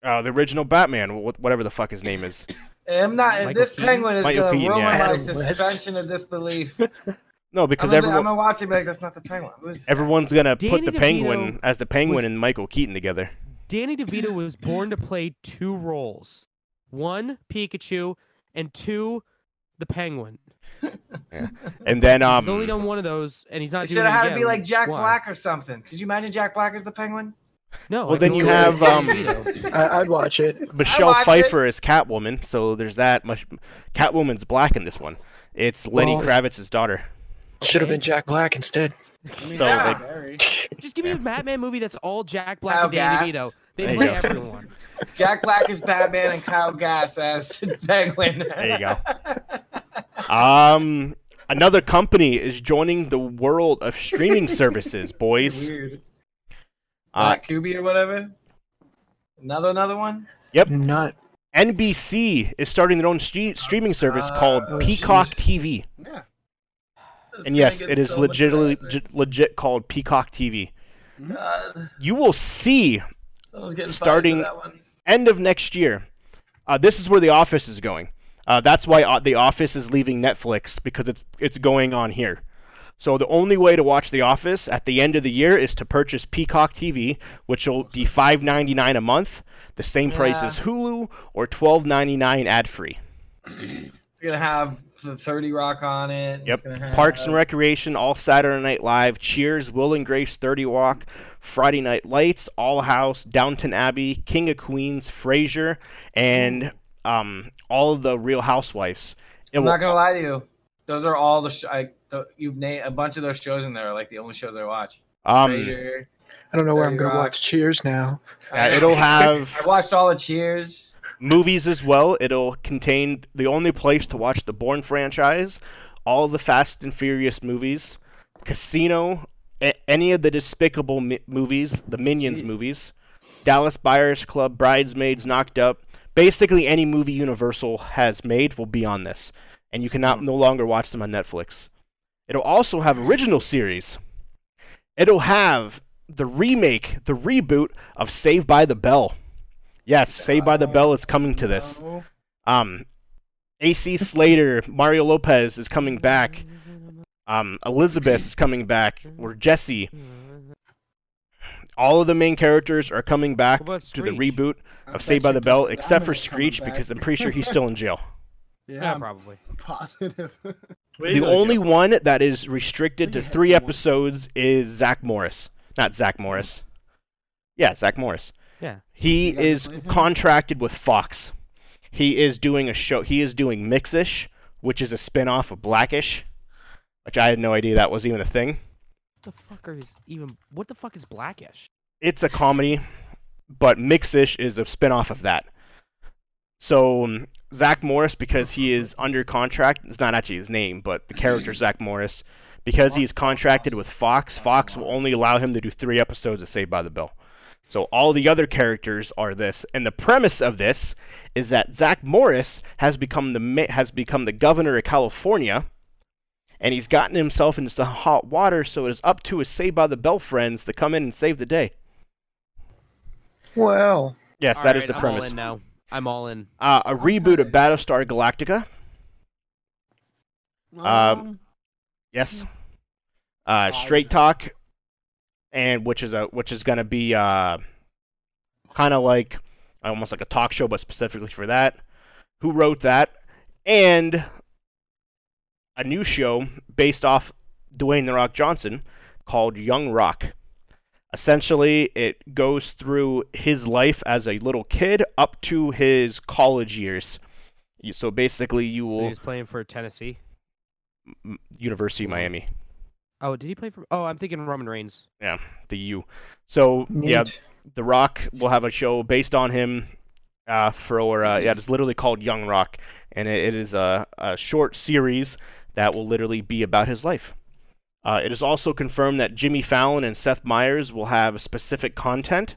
original Batman, whatever the fuck his name is. I'm not. Michael this Keaton? Penguin is going to ruin my suspension of disbelief. No, because I'm going to watch it, but that's not the Penguin. Everyone's going to put the Penguin as the Penguin and Michael Keaton together. Danny DeVito was born to play two roles. One, Pikachu, and two, the Penguin. Yeah. And then he's only done one of those, and he's not. Should have had to be like Jack Black or something. Could you imagine Jack Black as the Penguin? No. Well, then you have I'd watch it. Michelle Pfeiffer as Catwoman, so there's that. Catwoman's black in this one. It's Lenny Kravitz's daughter. Should have been Jack Black instead. So, just give me a Batman movie that's all Jack Black and Danny DeVito. They play everyone. Jack Black is Batman and Kyle Gass as Penguin. There you go. Another company is joining the world of streaming services, boys. Weird. Quibi or whatever. Another one. Yep. Not. NBC is starting their own streaming service called Peacock TV. Yeah. And yes, it is legit called Peacock TV. God. You will see starting end of next year. This is where The Office is going. That's why The Office is leaving Netflix, because it's going on here. So the only way to watch The Office at the end of the year is to purchase Peacock TV, which will be $5.99 a month, the same price as Hulu, or $12.99 ad-free. It's going to have the 30 Rock on it. Yep. It's gonna have... Parks and Recreation, All Saturday Night Live, Cheers, Will and Grace 30 Rock, Friday Night Lights, All House, Downton Abbey, King of Queens, Frasier, and... all of the Real Housewives. I'm not gonna lie to you; those are all the you've named a bunch of those shows in there. Are like the only shows I watch. Frasier, I don't know where I'm gonna watch Cheers now. It'll have. I watched all the Cheers movies as well. It'll contain the only place to watch the Bourne franchise, all the Fast and Furious movies, Casino, any of the Despicable movies, the Minions movies, Dallas Buyers Club, Bridesmaids, Knocked Up. Basically, any movie Universal has made will be on this, and you cannot no longer watch them on Netflix. It'll also have original series. It'll have the remake, the reboot of Saved by the Bell. Yes, Saved by the Bell is coming to this. AC Slater, Mario Lopez is coming back. Elizabeth is coming back. Or Jesse. All of the main characters are coming back to the reboot of Saved by the Bell, except for Screech, because I'm pretty sure he's still in jail. Yeah, probably. Positive. The only one that is restricted to 3 episodes is Zach Morris. Not Zach Morris. Yeah, Zach Morris. Yeah. He is contracted with Fox. He is doing a show. He is doing Mix-ish, which is a spin-off of Black-ish, which I had no idea that was even a thing. What the fuck is even? What the fuck is Black-ish? It's a comedy, but Mix-ish is a spin-off of that. So Zach Morris, because he is under contract, it's not actually his name, but the character Zach Morris. Because he's contracted with Fox, Fox will only allow him to do 3 episodes of Saved by the Bell. So all the other characters are this. And the premise of this is that Zach Morris has become the governor of California, and he's gotten himself into some hot water, so it is up to his Saved by the Bell friends to come in and save the day. Well. Yes, that is the premise. I'm all in now. I'm all in. A reboot of Battlestar Galactica. Yes. Straight Talk, and which is gonna be kind of like almost like a talk show, but specifically for that. Who wrote that? And a new show based off Dwayne "The Rock" Johnson called Young Rock. Essentially, it goes through his life as a little kid up to his college years. So basically, you will. He's playing for Tennessee. University of Miami. Oh, did he play for... Oh, I'm thinking Roman Reigns. Yeah, the U. So, yeah, The Rock will have a show based on him it's literally called Young Rock, and it is a short series that will literally be about his life. It is also confirmed that Jimmy Fallon and Seth Meyers will have specific content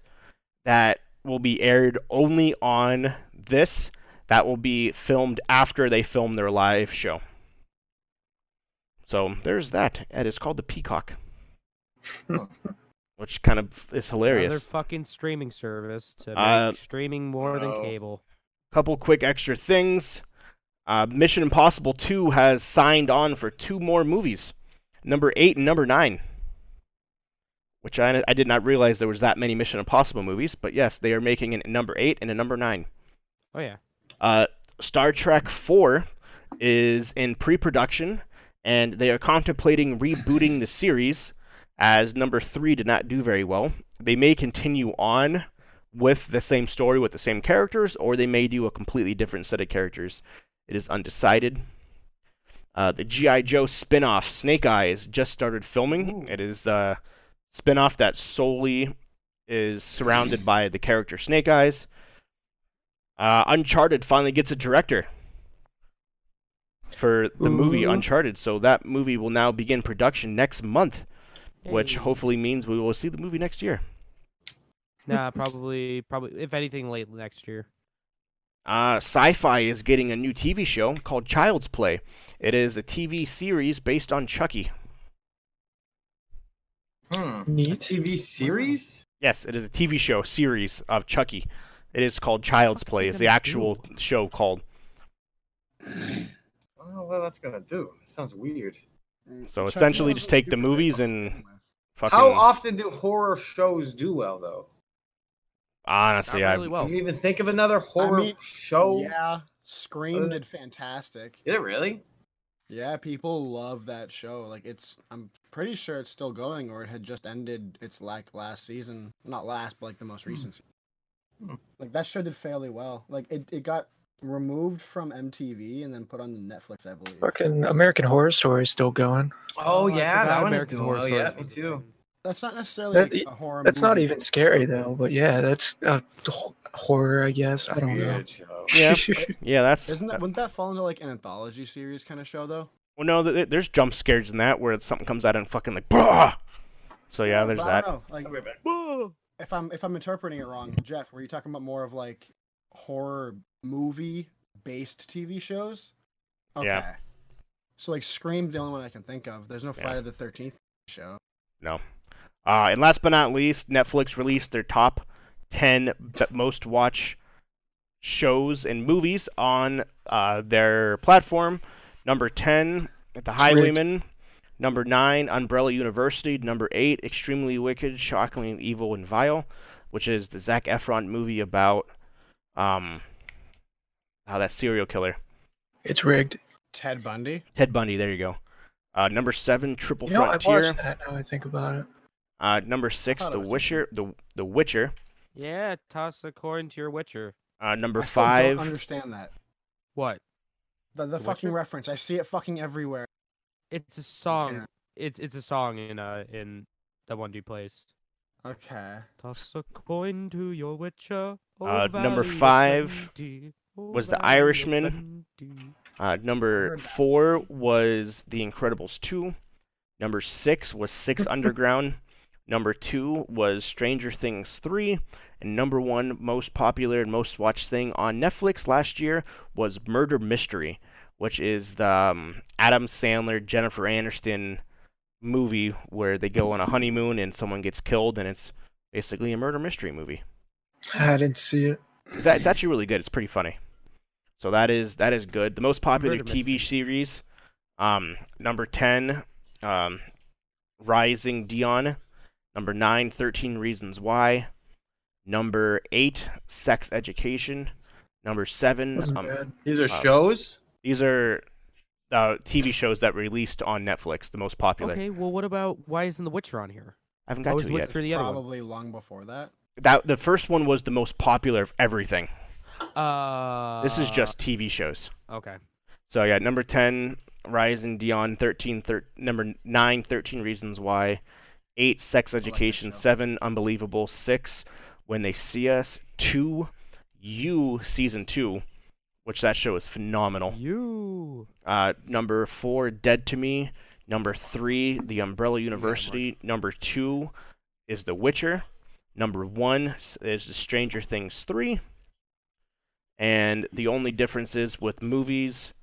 that will be aired only on this, that will be filmed after they film their live show. So there's that. It is called The Peacock, which kind of is hilarious. Another fucking streaming service to make streaming more than cable. Couple quick extra things. Mission Impossible 2 has signed on for 2 more movies, number 8 and number 9, which I did not realize there was that many Mission Impossible movies, but yes, they are making a number 8 and a number 9. Oh, yeah. Star Trek 4 is in pre-production, and they are contemplating rebooting the series, as number 3 did not do very well. They may continue on with the same story with the same characters, or they may do a completely different set of characters. It is undecided. The G.I. Joe spin-off, Snake Eyes, just started filming. Ooh. It is the spin-off that solely is surrounded by the character Snake Eyes. Uncharted finally gets a director for the movie Uncharted, so that movie will now begin production next month, which hopefully means we will see the movie next year. Nah, probably if anything, late next year. Sci-Fi is getting a new TV show called Child's Play. It is a TV series based on Chucky. A TV series? Yes, it is a TV show series of Chucky. It is called Child's Play. Is the actual show called? I don't know what that's gonna do. It sounds weird. So essentially, just take the movies and fucking... How often do horror shows do well, though? Honestly, Can you even think of another horror show? Yeah, Scream did fantastic. Did it really? Yeah, people love that show. Like, I'm pretty sure it's still going, or it had just ended. It's like last season, not last, but like the most recent season. Like that show did fairly well. Like it got removed from MTV and then put on Netflix, I believe. Fucking American Horror Story is still going. Oh yeah, that one is still going. Yeah, me too. That's not necessarily a horror. That's not even scary though. But yeah, that's horror, I guess. I don't know. Yeah, yeah, that's. Wouldn't that fall into like an anthology series kind of show though? Well, no, there's jump scares in that where something comes out and fucking like, bah! So yeah, there's that. I don't know. Like, I'll be back. If I'm interpreting it wrong, Jeff, were you talking about more of like horror movie-based TV shows? Okay. Yeah. So, like, Scream, the only one I can think of. There's no Friday the 13th show. No. And last but not least, Netflix released their top 10 most watch shows and movies on their platform. Number 10, The Highwayman. Number 9, Umbrella University. Number 8, Extremely Wicked, Shockingly Evil, and Vile, which is the Zac Efron movie about that serial killer. It's rigged. Ted Bundy? Ted Bundy, there you go. Number 7, Triple Frontier. I watched that now I think about it. Number 6, The Witcher. Yeah, toss a coin to your Witcher. Number 5. I don't understand that. What? The fucking reference. I see it fucking everywhere. It's a song. Yeah. It's a song in the one you plays. Okay. Toss a coin to your Witcher. Number 5 was The Irishman. Number 4 was The Incredibles 2. Number 6 was Six Underground. Number 2 was Stranger Things 3. And number 1 most popular and most watched thing on Netflix last year was Murder Mystery, which is the Adam Sandler, Jennifer Aniston movie where they go on a honeymoon and someone gets killed, and it's basically a murder mystery movie. I didn't see it. It's actually really good. It's pretty funny. So that is good. The most popular TV series, number 10, Rising Dion. Number 9, 13 Reasons Why. Number 8, Sex Education. Number 7. These are shows? These are TV shows that released on Netflix, the most popular. Okay, well, what about why isn't The Witcher on here? I haven't got to it yet. The other probably one. Long before that. The first one was the most popular of everything. This is just TV shows. Okay. So yeah, number 10, Rising Dion. 9, 13 Reasons Why. 8, Sex Education. 7, Unbelievable. 6, When They See Us. 2, You Season 2. Which that show is phenomenal. You. Number 4, Dead to Me. Number 3, The Umbrella University. Number 2 is The Witcher. Number 1 is The Stranger Things 3. And the only differences with movies,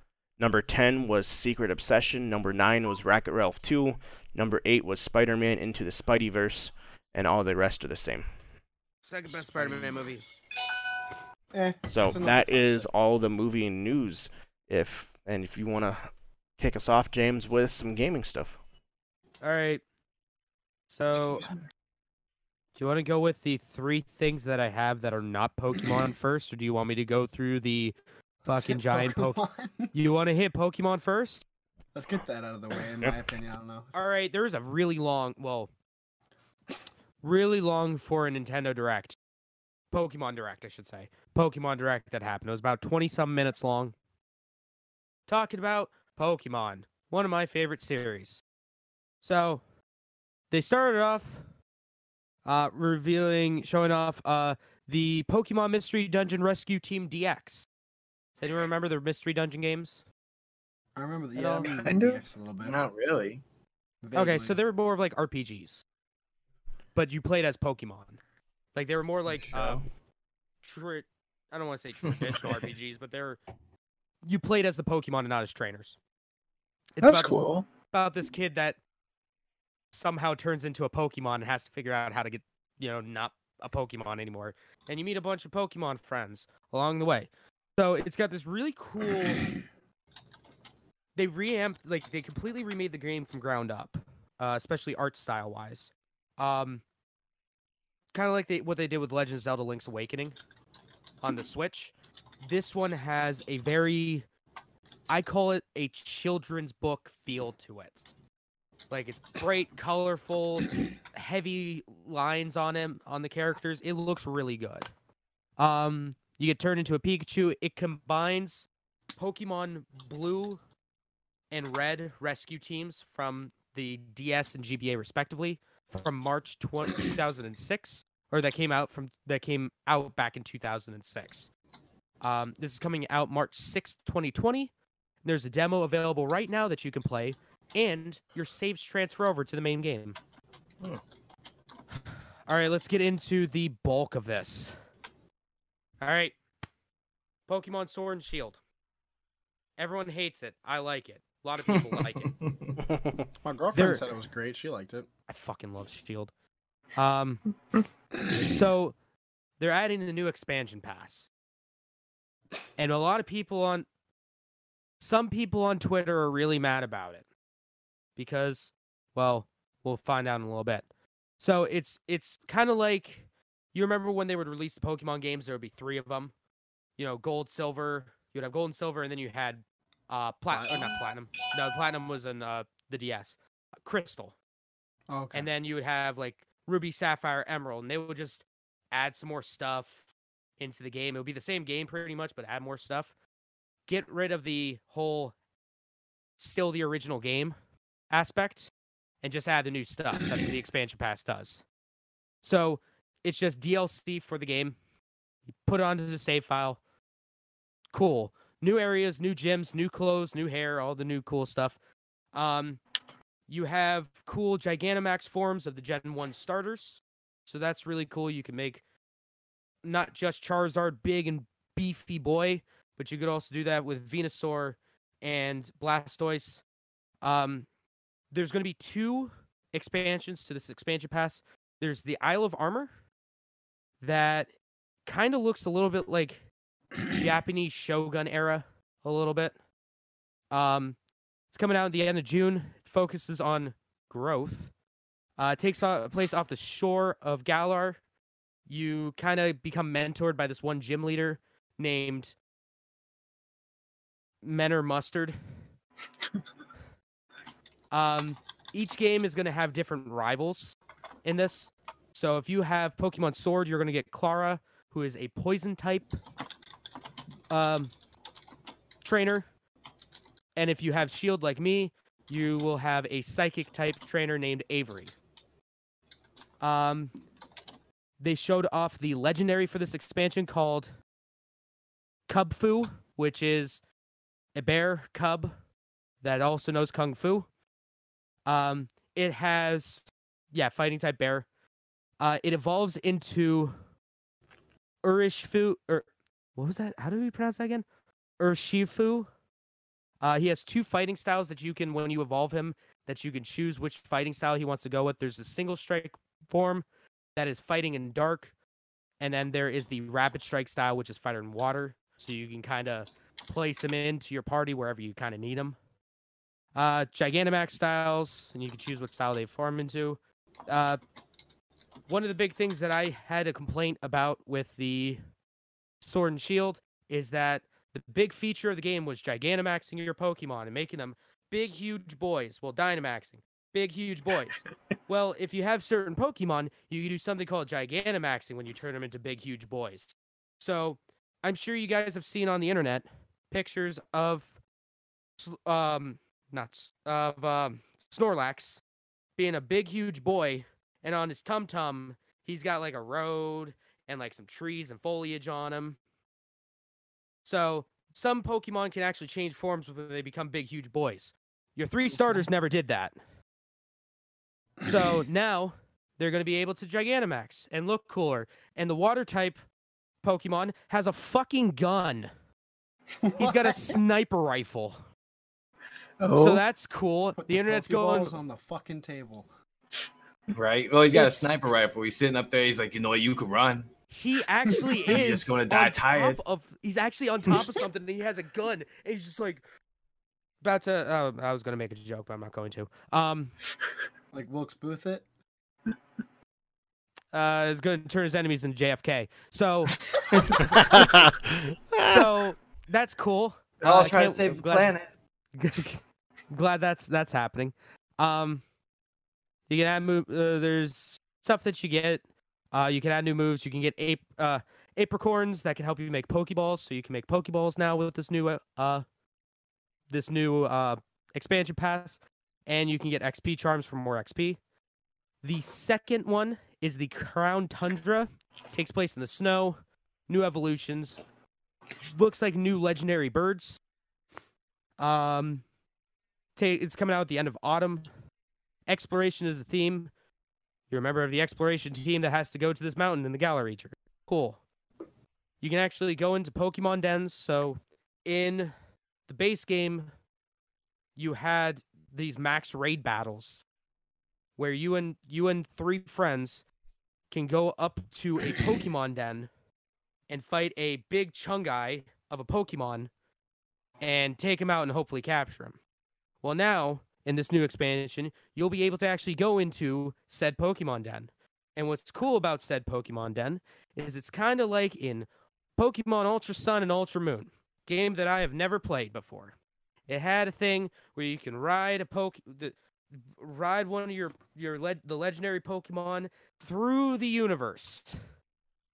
number 10 was Secret Obsession. Number 9 was Wreck-It Ralph 2. Number 8 was Spider-Man Into the Spideyverse. And all the rest are the same. Second best Spider-Man movie. So that is all the movie news. If you want to kick us off, James, with some gaming stuff. All right. So, do you want to go with the 3 things that I have that are not Pokemon first, or do you want me to go through the fucking giant Pokemon? You want to hit Pokemon first? Let's get that out of the way, in my opinion. I don't know. All right. There was a really long for a Nintendo Direct. Pokemon Direct, I should say. Pokemon Direct that happened. It was about 20-some minutes long. Talking about Pokemon, one of my favorite series. So, they started off showing off the Pokemon Mystery Dungeon Rescue Team DX. Does anyone remember the Mystery Dungeon games? I remember the kind of DX a little bit. Not really. Vaguely. Okay, so they were more of like RPGs, but you played as Pokemon. Like, they were more like, I don't want to say traditional RPGs, but you played as the Pokemon and not as trainers. That's cool. About this kid that somehow turns into a Pokemon and has to figure out how to get, not a Pokemon anymore. And you meet a bunch of Pokemon friends along the way. So it's got this really cool, they completely remade the game from ground up, especially art style wise. Kind of like what they did with Legend of Zelda Link's Awakening on the Switch. This one has a very, I call it a children's book feel to it. Like, it's bright, colorful, heavy lines on the characters. It looks really good. You get turned into a Pikachu. It combines Pokemon Blue and Red rescue teams from the DS and GBA respectively. From March 2006, or that came out back in 2006. This is coming out March 6th, 2020. There's a demo available right now that you can play, and your saves transfer over to the main game. Oh. All right, let's get into the bulk of this. All right, Pokemon Sword and Shield. Everyone hates it. I like it. A lot of people like it. My girlfriend said it was great. She liked it. I fucking love Shield. So they're adding the new expansion pass. And a lot of people on... Some people on Twitter are really mad about it. Because, well, we'll find out in a little bit. So it's kind of like... You remember when they would release the Pokemon games, there would be three of them. You know, gold, silver. You would have gold and silver, and then you had... Platinum. No, Platinum was in the DS. Crystal. Oh, okay. And then you would have, like, Ruby, Sapphire, Emerald. And they would just add some more stuff into the game. It would be the same game pretty much, but add more stuff. Get rid of the whole still the original game aspect and just add the new stuff. That's what the expansion pass does. So it's just DLC for the game. You put it onto the save file. Cool. New areas, new gyms, new clothes, new hair, all the new cool stuff. You have cool Gigantamax forms of the Gen 1 starters. So that's really cool. You can make not just Charizard, big and beefy boy, but you could also do that with Venusaur and Blastoise. There's going to be two expansions to this expansion pass. There's the Isle of Armor that kind of looks a little bit like Japanese Shogun era a little bit. It's coming out at the end of June. It focuses on growth. It takes place off the shore of Galar. You kind of become mentored by this one gym leader named Menor Mustard. Each game is going to have different rivals in this. So if you have Pokemon Sword, you're going to get Clara, who is a poison type trainer. And if you have Shield like me, you will have a psychic type trainer named Avery. They showed off the legendary for this expansion called Cubfu, which is a bear cub that also knows Kung Fu. It has, fighting type bear. It evolves into Urshifu, or what was that? How do we pronounce that again? Urshifu. He has two fighting styles that you can, when you evolve him, that you can choose which fighting style he wants to go with. There's a single strike form that is fighting in dark, and then there is the rapid strike style, which is fighter in water, so you can kind of place him into your party wherever you kind of need him. Gigantamax styles, and you can choose what style they form into. One of the big things that I had a complaint about with the Sword and Shield is that the big feature of the game was Gigantamaxing your Pokemon and making them big, huge boys. Well, Dynamaxing. Big, huge boys. Well, if you have certain Pokemon, you can do something called Gigantamaxing when you turn them into big, huge boys. So I'm sure you guys have seen on the internet pictures of Snorlax being a big, huge boy, and on his tum-tum, he's got like a road and like some trees and foliage on him. So some Pokemon can actually change forms when they become big, huge boys. Your three starters never did that. So now they're going to be able to Gigantamax and look cooler. And the water type Pokemon has a fucking gun. What? He's got a sniper rifle. Oh. So that's cool. Put the internet's going on the fucking table. Right? Well, he's got a sniper rifle. He's sitting up there. He's like, you know, you can run. He actually is. You're just going to die tired. He's actually on top of something, and he has a gun. And he's just like about to. I was going to make a joke, but I'm not going to. Like Wilkes Booth it. Is going to turn his enemies into JFK. So, so that's cool. I'll try to save the planet. Glad that's happening. You can add move. There's stuff that you get. You can add new moves. You can get apricorns that can help you make Pokeballs. So you can make Pokeballs now with this new expansion pass, and you can get XP charms for more XP. The second one is the Crown Tundra. Takes place in the snow. New evolutions. Looks like new legendary birds. It's coming out at the end of autumn. Exploration is the theme. You're a member of the exploration team that has to go to this mountain in the Galar region. Cool. You can actually go into Pokemon dens. So in the base game, you had these max raid battles where you and three friends can go up to a Pokemon den and fight a big Chungai of a Pokemon and take him out and hopefully capture him. Well, now, in this new expansion, you'll be able to actually go into said Pokemon den. And what's cool about said Pokemon den is it's kind of like in Pokemon Ultra Sun and Ultra Moon, game that I have never played before. It had a thing where you can ride a ride one of the legendary Pokemon through the universe,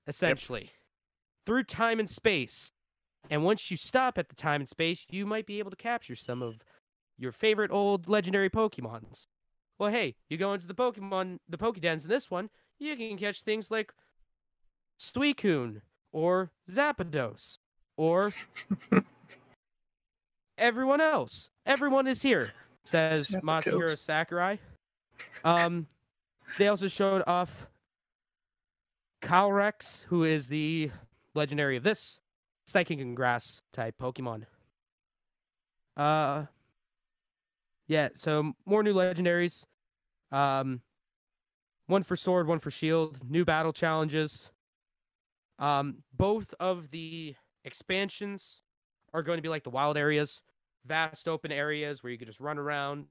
essentially. Yep. Through time and space. And once you stop at the time and space, you might be able to capture some of your favorite old legendary Pokemons. Well, hey, you go into the Pokedens in this one, you can catch things like Suicune or Zapdos or everyone else. Everyone is here, says Masahiro Sakurai. They also showed off Calyrex, who is the legendary of this Psychic and Grass type Pokemon. Yeah, so more new legendaries. One for Sword, one for Shield. New battle challenges. Both of the expansions are going to be like the wild areas. Vast open areas where you can just run around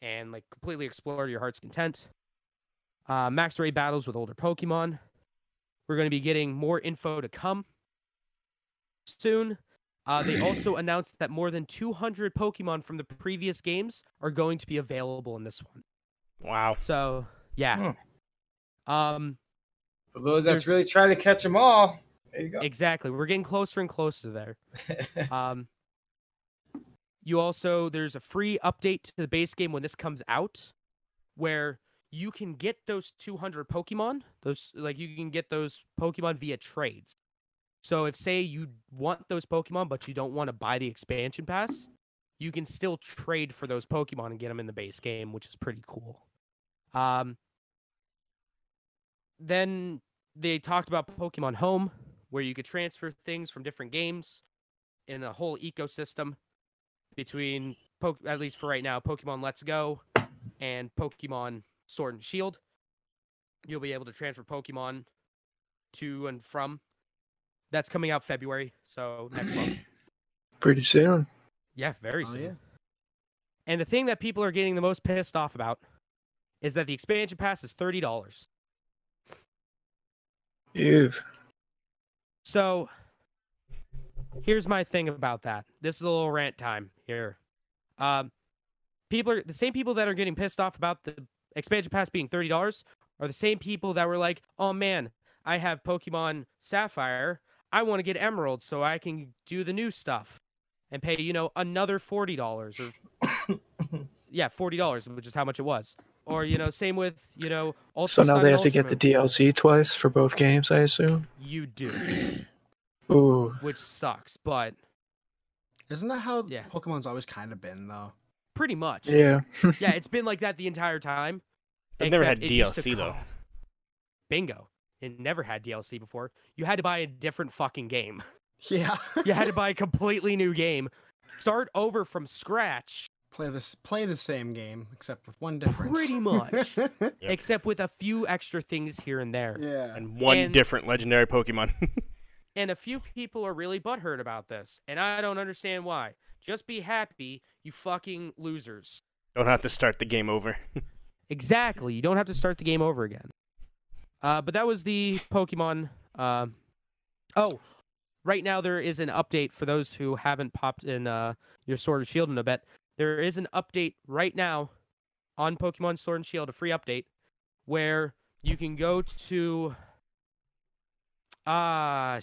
and like completely explore to your heart's content. Max raid battles with older Pokemon. We're going to be getting more info to come soon. They also announced that more than 200 Pokemon from the previous games are going to be available in this one. Wow. So, yeah. Hmm. For those that's really trying to catch them all, there you go. Exactly. We're getting closer and closer there. You also, there's a free update to the base game when this comes out where you can get those 200 Pokemon. You can get those Pokemon via trades. So if, say, you want those Pokemon, but you don't want to buy the expansion pass, you can still trade for those Pokemon and get them in the base game, which is pretty cool. Then they talked about Pokemon Home, where you could transfer things from different games in a whole ecosystem between, at least for right now, Pokemon Let's Go and Pokemon Sword and Shield. You'll be able to transfer Pokemon to and from. That's coming out February, so next month. Pretty soon. Yeah, very soon. Yeah. And the thing that people are getting the most pissed off about is that the expansion pass is $30. Ew. So, here's my thing about that. This is a little rant time here. The same people that are getting pissed off about the expansion pass being $30 are the same people that were like, oh man, I have Pokemon Sapphire. I want to get Emerald so I can do the new stuff and pay, another $40 or $40, which is how much it was. Or, same with, also. So now they have to get the DLC twice for both games, I assume? You do. Ooh. Which sucks, but. Isn't that how Pokemon's always kind of been, though? Pretty much. Yeah. Yeah, it's been like that the entire time. I've never had DLC, though. Bingo. It never had DLC before. You had to buy a different fucking game. Yeah. You had to buy a completely new game. Start over from scratch. Play the same game, except with one difference. Pretty much. Yep. Except with a few extra things here and there. Yeah. And one different legendary Pokemon. And a few people are really butthurt about this. And I don't understand why. Just be happy, you fucking losers. Don't have to start the game over. Exactly. You don't have to start the game over again. But that was the Pokemon. Right now there is an update for those who haven't popped in your Sword and Shield in a bit. There is an update right now on Pokemon Sword and Shield, a free update, where you can go to...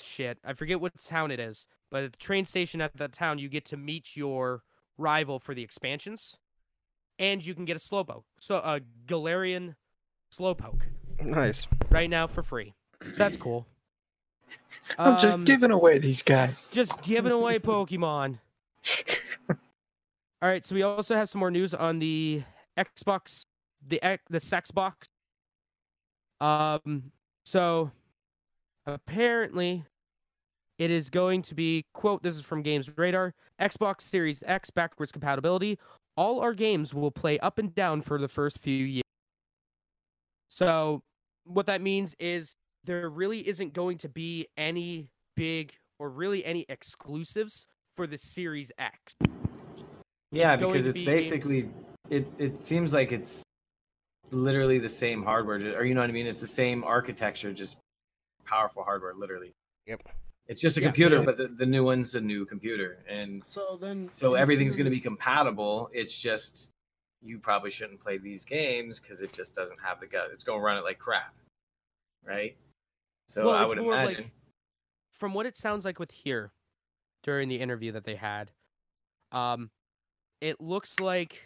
shit. I forget what town it is. But at the train station at that town, you get to meet your rival for the expansions. And you can get a Slowpoke. So a Galarian Slowpoke. Nice. Right now for free. So that's cool. I'm just giving away these guys. Just giving away Pokemon. All right, so we also have some more news on the Xbox, the Sexbox. So apparently it is going to be, quote, this is from Games Radar, Xbox Series X backwards compatibility. All our games will play up and down for the first few years. So what that means is there really isn't going to be any big or really any exclusives for the Series X. Yeah, because it's basically, it seems like it's literally the same hardware, or you know what I mean? It's the same architecture, just powerful hardware, literally. Yep. It's just a computer, but the new one's a new computer. And so everything's going to be compatible. It's just you probably shouldn't play these games because it just doesn't have the gut. It's going to run it like crap, right? So well, I would imagine. Like, from what it sounds like with here during the interview that they had, it looks like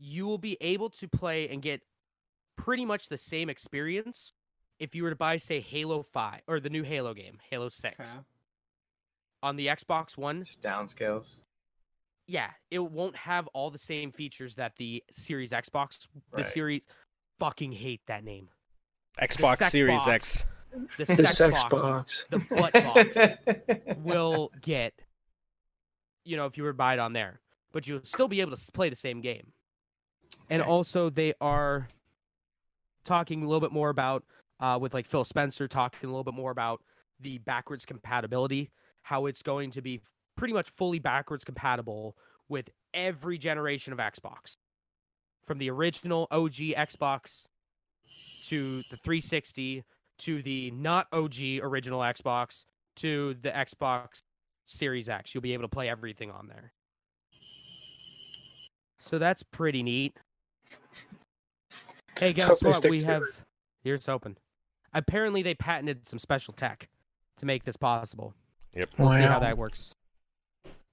you will be able to play and get pretty much the same experience if you were to buy, say, Halo 5 or the new Halo game, Halo 6, on the Xbox One. Just downscales. Yeah, it won't have all the same features that the Series Xbox, the Series, fucking hate that name. Xbox Series X. The sex box, the butt box, will get, you know, if you were to buy it on there. But you'll still be able to play the same game. And also, they are talking a little bit more about, with like Phil Spencer, talking a little bit more about the backwards compatibility, how it's going to be pretty much fully backwards compatible with every generation of Xbox. From the original OG Xbox to the 360, to the not OG original Xbox, to the Xbox Series X. You'll be able to play everything on there. So that's pretty neat. Hey, guess what? We have... Here's open. Apparently, they patented some special tech to make this possible. Yep. We'll see how that works.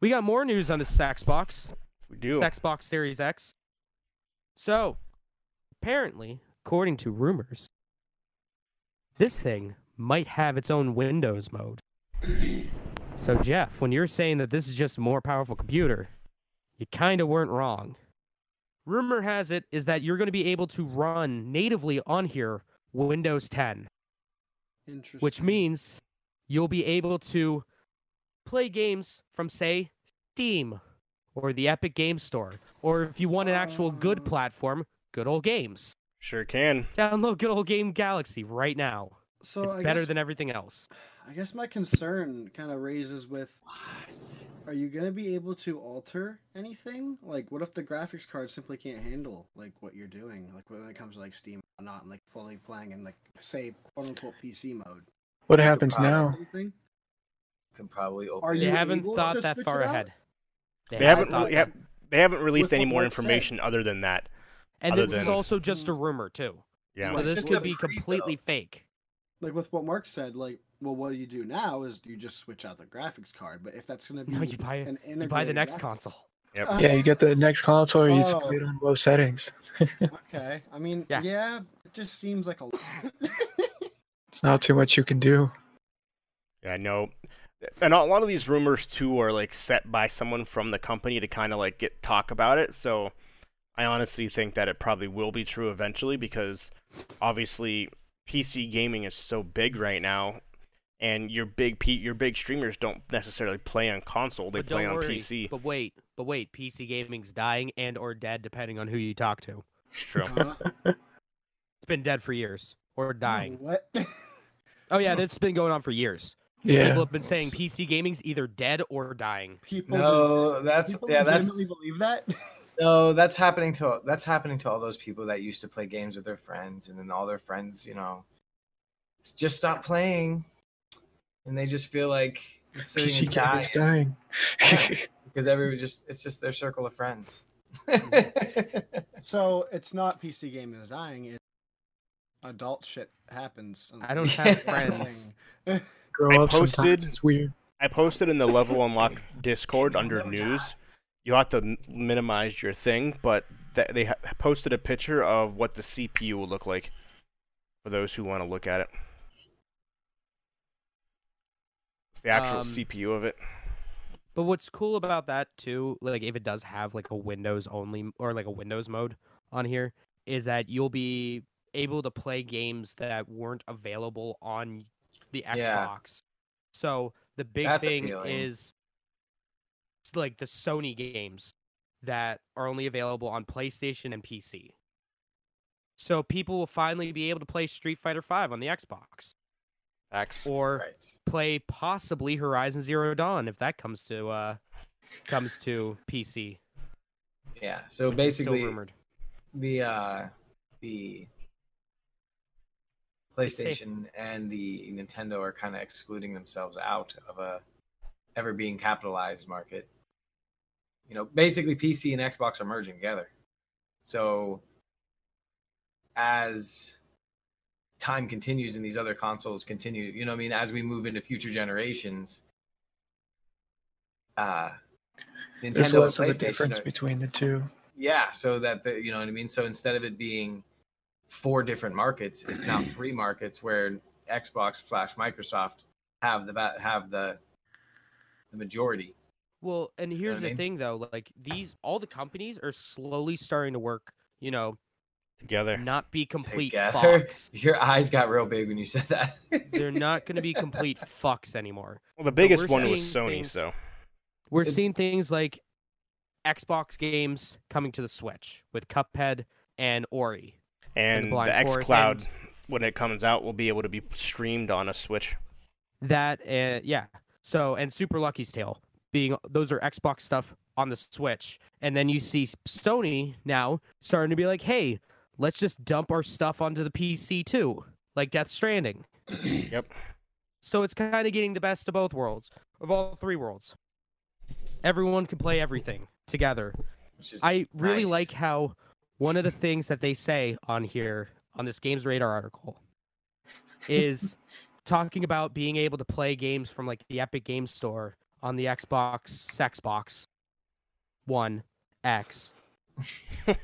We got more news on the Xbox. We do. Xbox Series X. So, apparently, according to rumors, this thing might have its own Windows mode. So, Jeff, when you're saying that this is just a more powerful computer, you kind of weren't wrong. Rumor has it is that you're going to be able to run natively on here Windows 10. Interesting. Which means you'll be able to play games from, say, Steam or the Epic Game Store. Or if you want an actual good platform, Good Old Games. Sure can. Download Good Old Game Galaxy right now. So it's better than everything else. I guess my concern kind of raises with, are you going to be able to alter anything? Like, what if the graphics card simply can't handle, like, what you're doing? Like, when it comes to, like, Steam or not, and, like, fully playing in, like, say, quote-unquote PC mode. What happens now? Can probably open are you haven't thought that far ahead. They haven't released any more information other than that. And this is also just a rumor, too. Yeah. So this could be completely fake. Like, with what Mark said, like, well, what you do now is you just switch out the graphics card. But if that's going to be you buy the next console. Yep. Yeah, you get the next console, or you just play it on low settings. Okay. I mean, yeah, it just seems like a lot. It's not too much you can do. Yeah, I know. And a lot of these rumors, too, are, like, set by someone from the company to kind of, like, get talk about it. So I honestly think that it probably will be true eventually because, obviously, PC gaming is so big right now, and your big streamers don't necessarily play on console; they play on PC. But wait, PC gaming's dying and or dead, depending on who you talk to. True. It's been dead for years or dying. Oh, what? Oh yeah, that's been going on for years. Yeah. People have been saying PC gaming's either dead or dying. People legitimately believe that. No, that's happening to all those people that used to play games with their friends, and then all their friends, you know, just stop playing, and they just feel like sitting is dying. Yeah, because it's just their circle of friends. So it's not PC gaming is dying; it's adult shit happens. I don't have friends. Grow up sometimes. It's weird. I posted in the Level Unlocked Discord under news. You have to minimize your thing, but they posted a picture of what the CPU will look like for those who want to look at it. It's the actual CPU of it. But what's cool about that too, like if it does have like a Windows only or like a Windows mode on here, is that you'll be able to play games that weren't available on the Xbox. Yeah. So the big thing is, like the Sony games that are only available on PlayStation and PC. So people will finally be able to play Street Fighter V on the Xbox. Or play possibly Horizon Zero Dawn if that comes to PC. Yeah, so basically the PlayStation and the Nintendo are kind of excluding themselves out of a ever being capitalized market. You know, basically PC and Xbox are merging together. So as time continues and these other consoles continue, you know what I mean, as we move into future generations, Nintendo there's less of a difference between the two. Yeah, so that the, you know what I mean, so instead of it being four different markets, it's now three markets where Xbox / Microsoft have the majority. Well, and here's the thing though, like all the companies are slowly starting to work, you know, together, not be complete fucks. Your eyes got real big when you said that. They're not going to be complete fucks anymore. Well, the biggest one was Sony, so we're seeing things like Xbox games coming to the Switch with Cuphead and Ori, and the xCloud, when it comes out, will be able to be streamed on a Switch. That yeah, so and Super Lucky's Tale being those are Xbox stuff on the Switch, and then you see Sony now starting to be like, hey, let's just dump our stuff onto the PC too, like Death Stranding. Yep. So it's kind of getting the best of both worlds, of all three worlds. Everyone can play everything together. I really like how one of the things that they say on here, on this Games Radar article, is talking about being able to play games from like the Epic Games Store on the Xbox One X.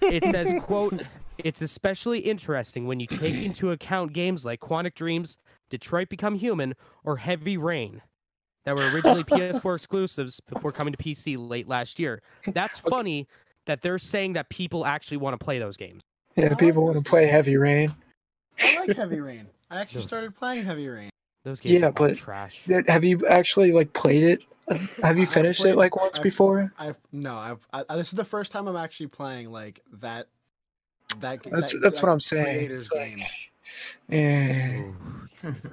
It says, quote, "It's especially interesting when you take into account games like Quantic Dreams, Detroit Become Human, or Heavy Rain that were originally PS4 exclusives before coming to PC late last year." That's funny that they're saying that people actually want to play those games. Yeah, people want to play Heavy Rain. I like Heavy Rain. I actually started playing Heavy Rain. Those games are trash. Have you actually like played it? Have you finished it like once before? No, this is the first time I'm actually playing like that. That's what I'm saying. It's like, yeah.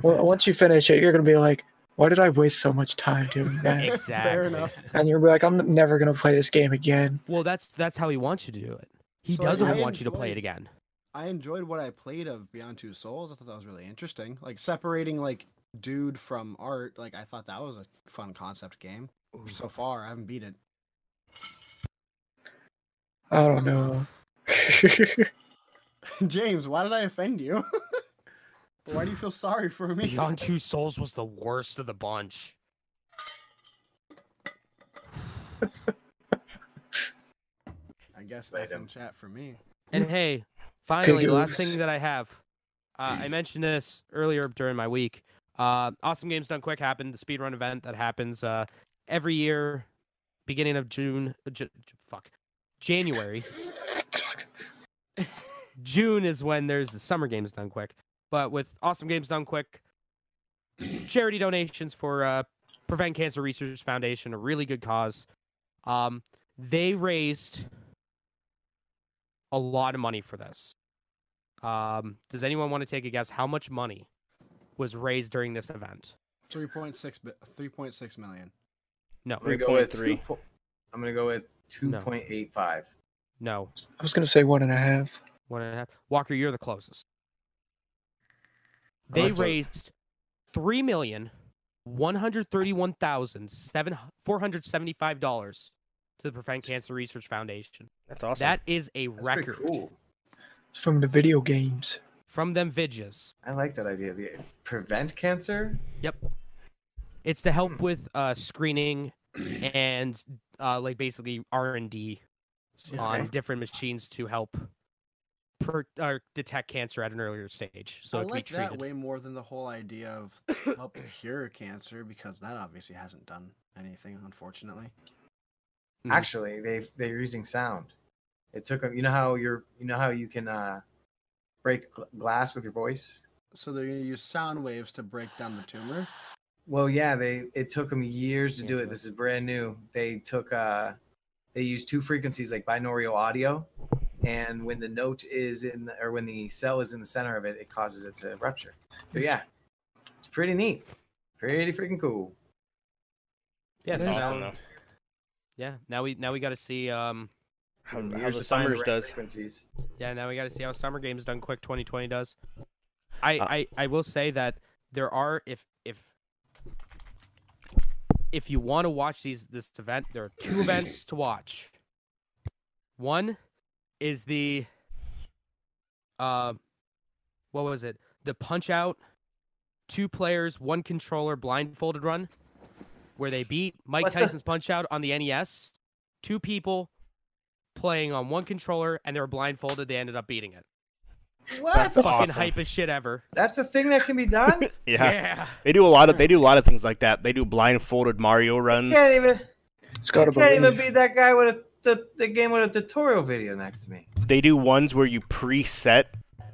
Well, once you finish it, you're gonna be like, "Why did I waste so much time doing that?" Exactly. Fair enough. And you're like, "I'm never gonna play this game again." Well, that's how he wants you to do it. He doesn't want you to play it again. I enjoyed what I played of Beyond Two Souls. I thought that was really interesting. Like separating like dude from art. Like I thought that was a fun concept game. So far, I haven't beat it. I don't know. James, why did I offend you? Why do you feel sorry for me? Beyond Two Souls was the worst of the bunch. I guess they didn't chat for me. And hey, finally, last thing that I have. I mentioned this earlier during my week. Awesome Games Done Quick happened, the speedrun event that happens every year, beginning of January. June is when there's the Summer Games Done Quick. But with Awesome Games Done Quick, charity donations for Prevent Cancer Research Foundation, a really good cause. They raised a lot of money for this. Does anyone want to take a guess how much money was raised during this event? 3.6 million. No. I'm going to go with 2.85. No. I was going to say 1.5. 1.5. Walker, you're the closest. They raised $3,131,475 to the Prevent Cancer Research Foundation. That's awesome. That is a record. Cool. It's from the video games. From them vidges. I like that idea. The prevent cancer? Yep. It's to help with screening and like basically R&D on different machines to help detect cancer at an earlier stage, so it can be treated. I like that way more than the whole idea of help cure cancer, because that obviously hasn't done anything, unfortunately. Actually, they're using sound. It took them. You know how you can break glass with your voice. So they're going to use sound waves to break down the tumor. Well, yeah, it took them years to do it. This is brand new. They used two frequencies like binaural audio. and when the note is in the, or when the cell is in the center of it, it causes it to rupture. So yeah, it's pretty neat, pretty freaking cool. Yeah, it's awesome though. Yeah, now we got to see how the summers does. Yeah, now we got to see how Summer Games Done Quick 2020 does. I will say that there are, if you want to watch this event, there are two events to watch. One is the what was it? The Punch Out 2 players, 1 controller blindfolded run, where they beat Mike Tyson's Punch Out on the NES. 2 people playing on 1 controller, and they were blindfolded. They ended up beating it. What? That's fucking awesome. Hype as shit ever. That's a thing that can be done. Yeah. They do a lot of things like that. They do blindfolded Mario runs. You can't even beat that guy with the game with a tutorial video next to me. They do ones where you preset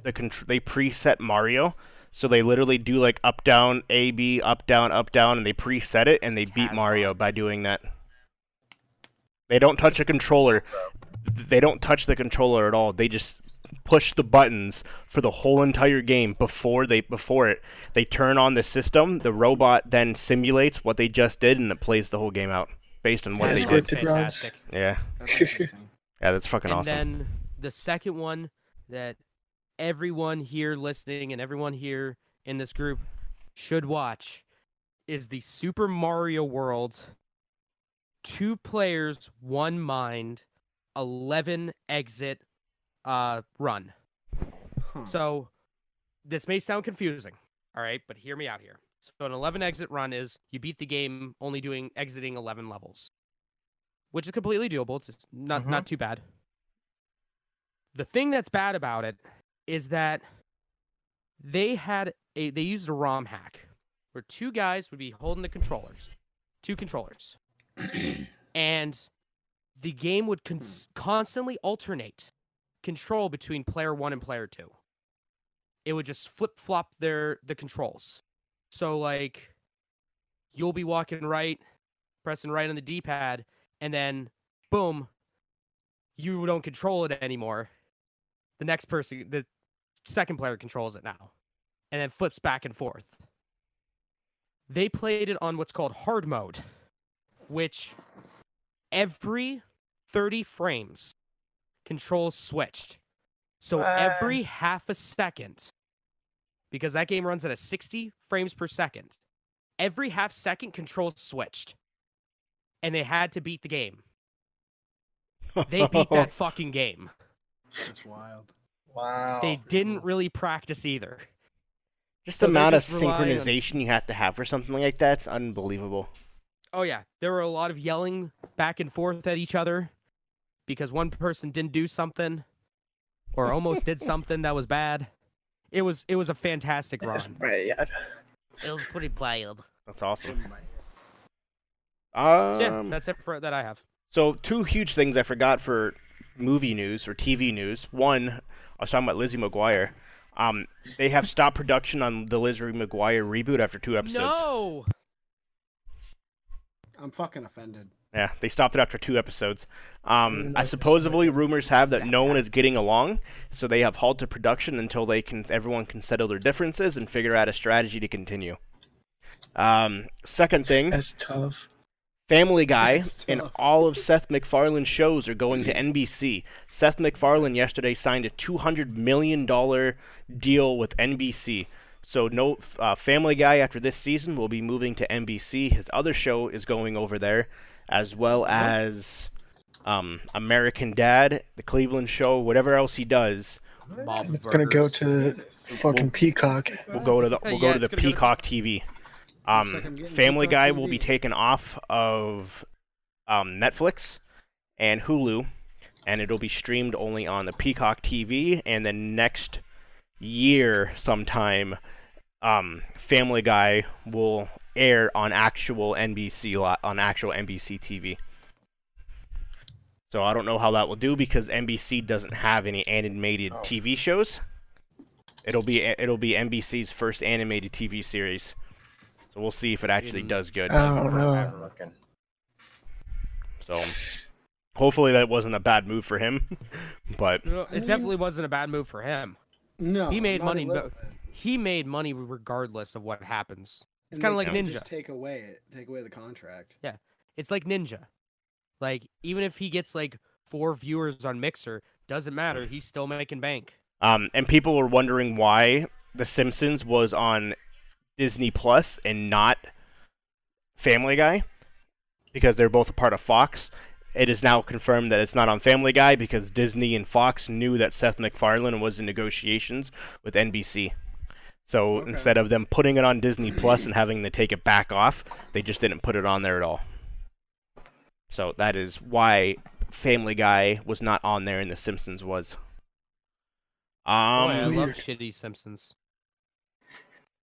they preset Mario. So they literally do like up down A B up down and they preset it and they beat Mario by doing that. They don't touch the controller. They don't touch the controller at all. They just push the buttons for the whole entire game before they turn on the system. The robot then simulates what they just did and it plays the whole game out based on what they did. Fantastic. Yeah. Yeah, that's fucking awesome. And then the second one that everyone here listening and everyone here in this group should watch is the Super Mario World 2 players, 1 mind, 11 exit run. So this may sound confusing, all right, but hear me out here. So an 11 exit run is you beat the game only exiting 11 levels, which is completely doable. It's just not too bad. The thing that's bad about it is that they used a ROM hack where 2 guys would be holding the controllers, 2 controllers, and the game would constantly alternate control between player 1 and player 2. It would just flip-flop the controls. So like you'll be walking right, pressing right on the D-pad, and then boom, you don't control it anymore. The next person, the second player, controls it now and then flips back and forth. They played it on what's called hard mode, which every 30 frames controls switched. So every half a second, because that game runs at a 60 frames per second, every half second controls switched. And they had to beat the game. They beat that fucking game. That's wild. Wow. They didn't really practice either. Just the amount of synchronization you have to have for something like that's unbelievable. Oh yeah, there were a lot of yelling back and forth at each other because one person didn't do something or almost did something that was bad. It was a fantastic run. It was pretty wild. That's awesome. Yeah, that's it for that I have. So 2 huge things I forgot for movie news or TV news. One, I was talking about Lizzie McGuire. They have stopped production on the Lizzie McGuire reboot after 2 episodes. No! I'm fucking offended. Yeah, they stopped it after 2 episodes. I supposedly rumors have that no one is getting along, so they have halted production until everyone can settle their differences and figure out a strategy to continue. Second thing, that's tough. Family Guy and all of Seth MacFarlane's shows are going to NBC. Seth MacFarlane yesterday signed a $200 million deal with NBC. So no Family Guy after this season will be moving to NBC. His other show is going over there, as well as American Dad, The Cleveland Show, whatever else he does. It's going to go to fucking Peacock. We'll go to the Peacock TV. Family Guy will be taken off of Netflix and Hulu, and it'll be streamed only on the Peacock TV. And then next year sometime, Family Guy will air on actual NBC TV. So I don't know how that will do because NBC doesn't have any animated TV shows. It'll be NBC's first animated TV series. So we'll see if it actually does good. I don't know. So Hopefully that wasn't a bad move for him, but... It definitely wasn't a bad move for him. No. He made money. He made money regardless of what happens. It's kind of like Ninja. Just take away the contract. Yeah. It's like Ninja. Like, even if he gets, like, 4 viewers on Mixer, doesn't matter. He's still making bank. And people were wondering why The Simpsons was on Disney Plus and not Family Guy, because they're both a part of Fox. It is now confirmed that it's not on Family Guy because Disney and Fox knew that Seth MacFarlane was in negotiations with NBC. So instead of them putting it on Disney Plus and having to take it back off, they just didn't put it on there at all. So that is why Family Guy was not on there and The Simpsons was. Boy, I love shitty Simpsons.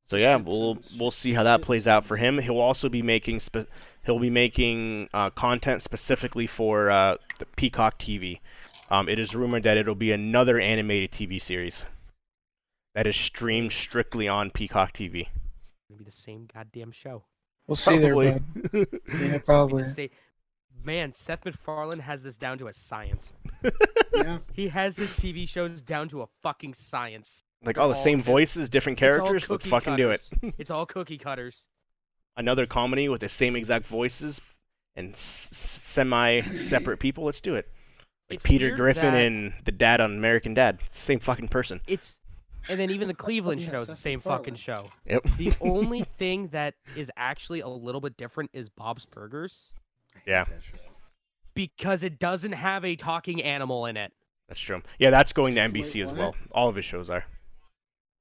So yeah, we'll see how that plays out for him. He'll also be making content specifically for the Peacock TV. It is rumored that it'll be another animated TV series that is streamed strictly on Peacock TV. It'll be the same goddamn show. We'll see there, bud. Yeah, probably. Man, Seth MacFarlane has this down to a science. Yeah. He has his TV shows down to a fucking science. Like, all the same voices, different characters, let's fucking do it. It's all cookie cutters. Another comedy with the same exact voices and semi-separate people, let's do it. Like Peter Griffin and the dad on American Dad. Same fucking person. And then even the Cleveland show is the same fucking show. Yep. The only thing that is actually a little bit different is Bob's Burgers. Yeah. Because it doesn't have a talking animal in it. That's true. Yeah, that's going to NBC as well. All of his shows are.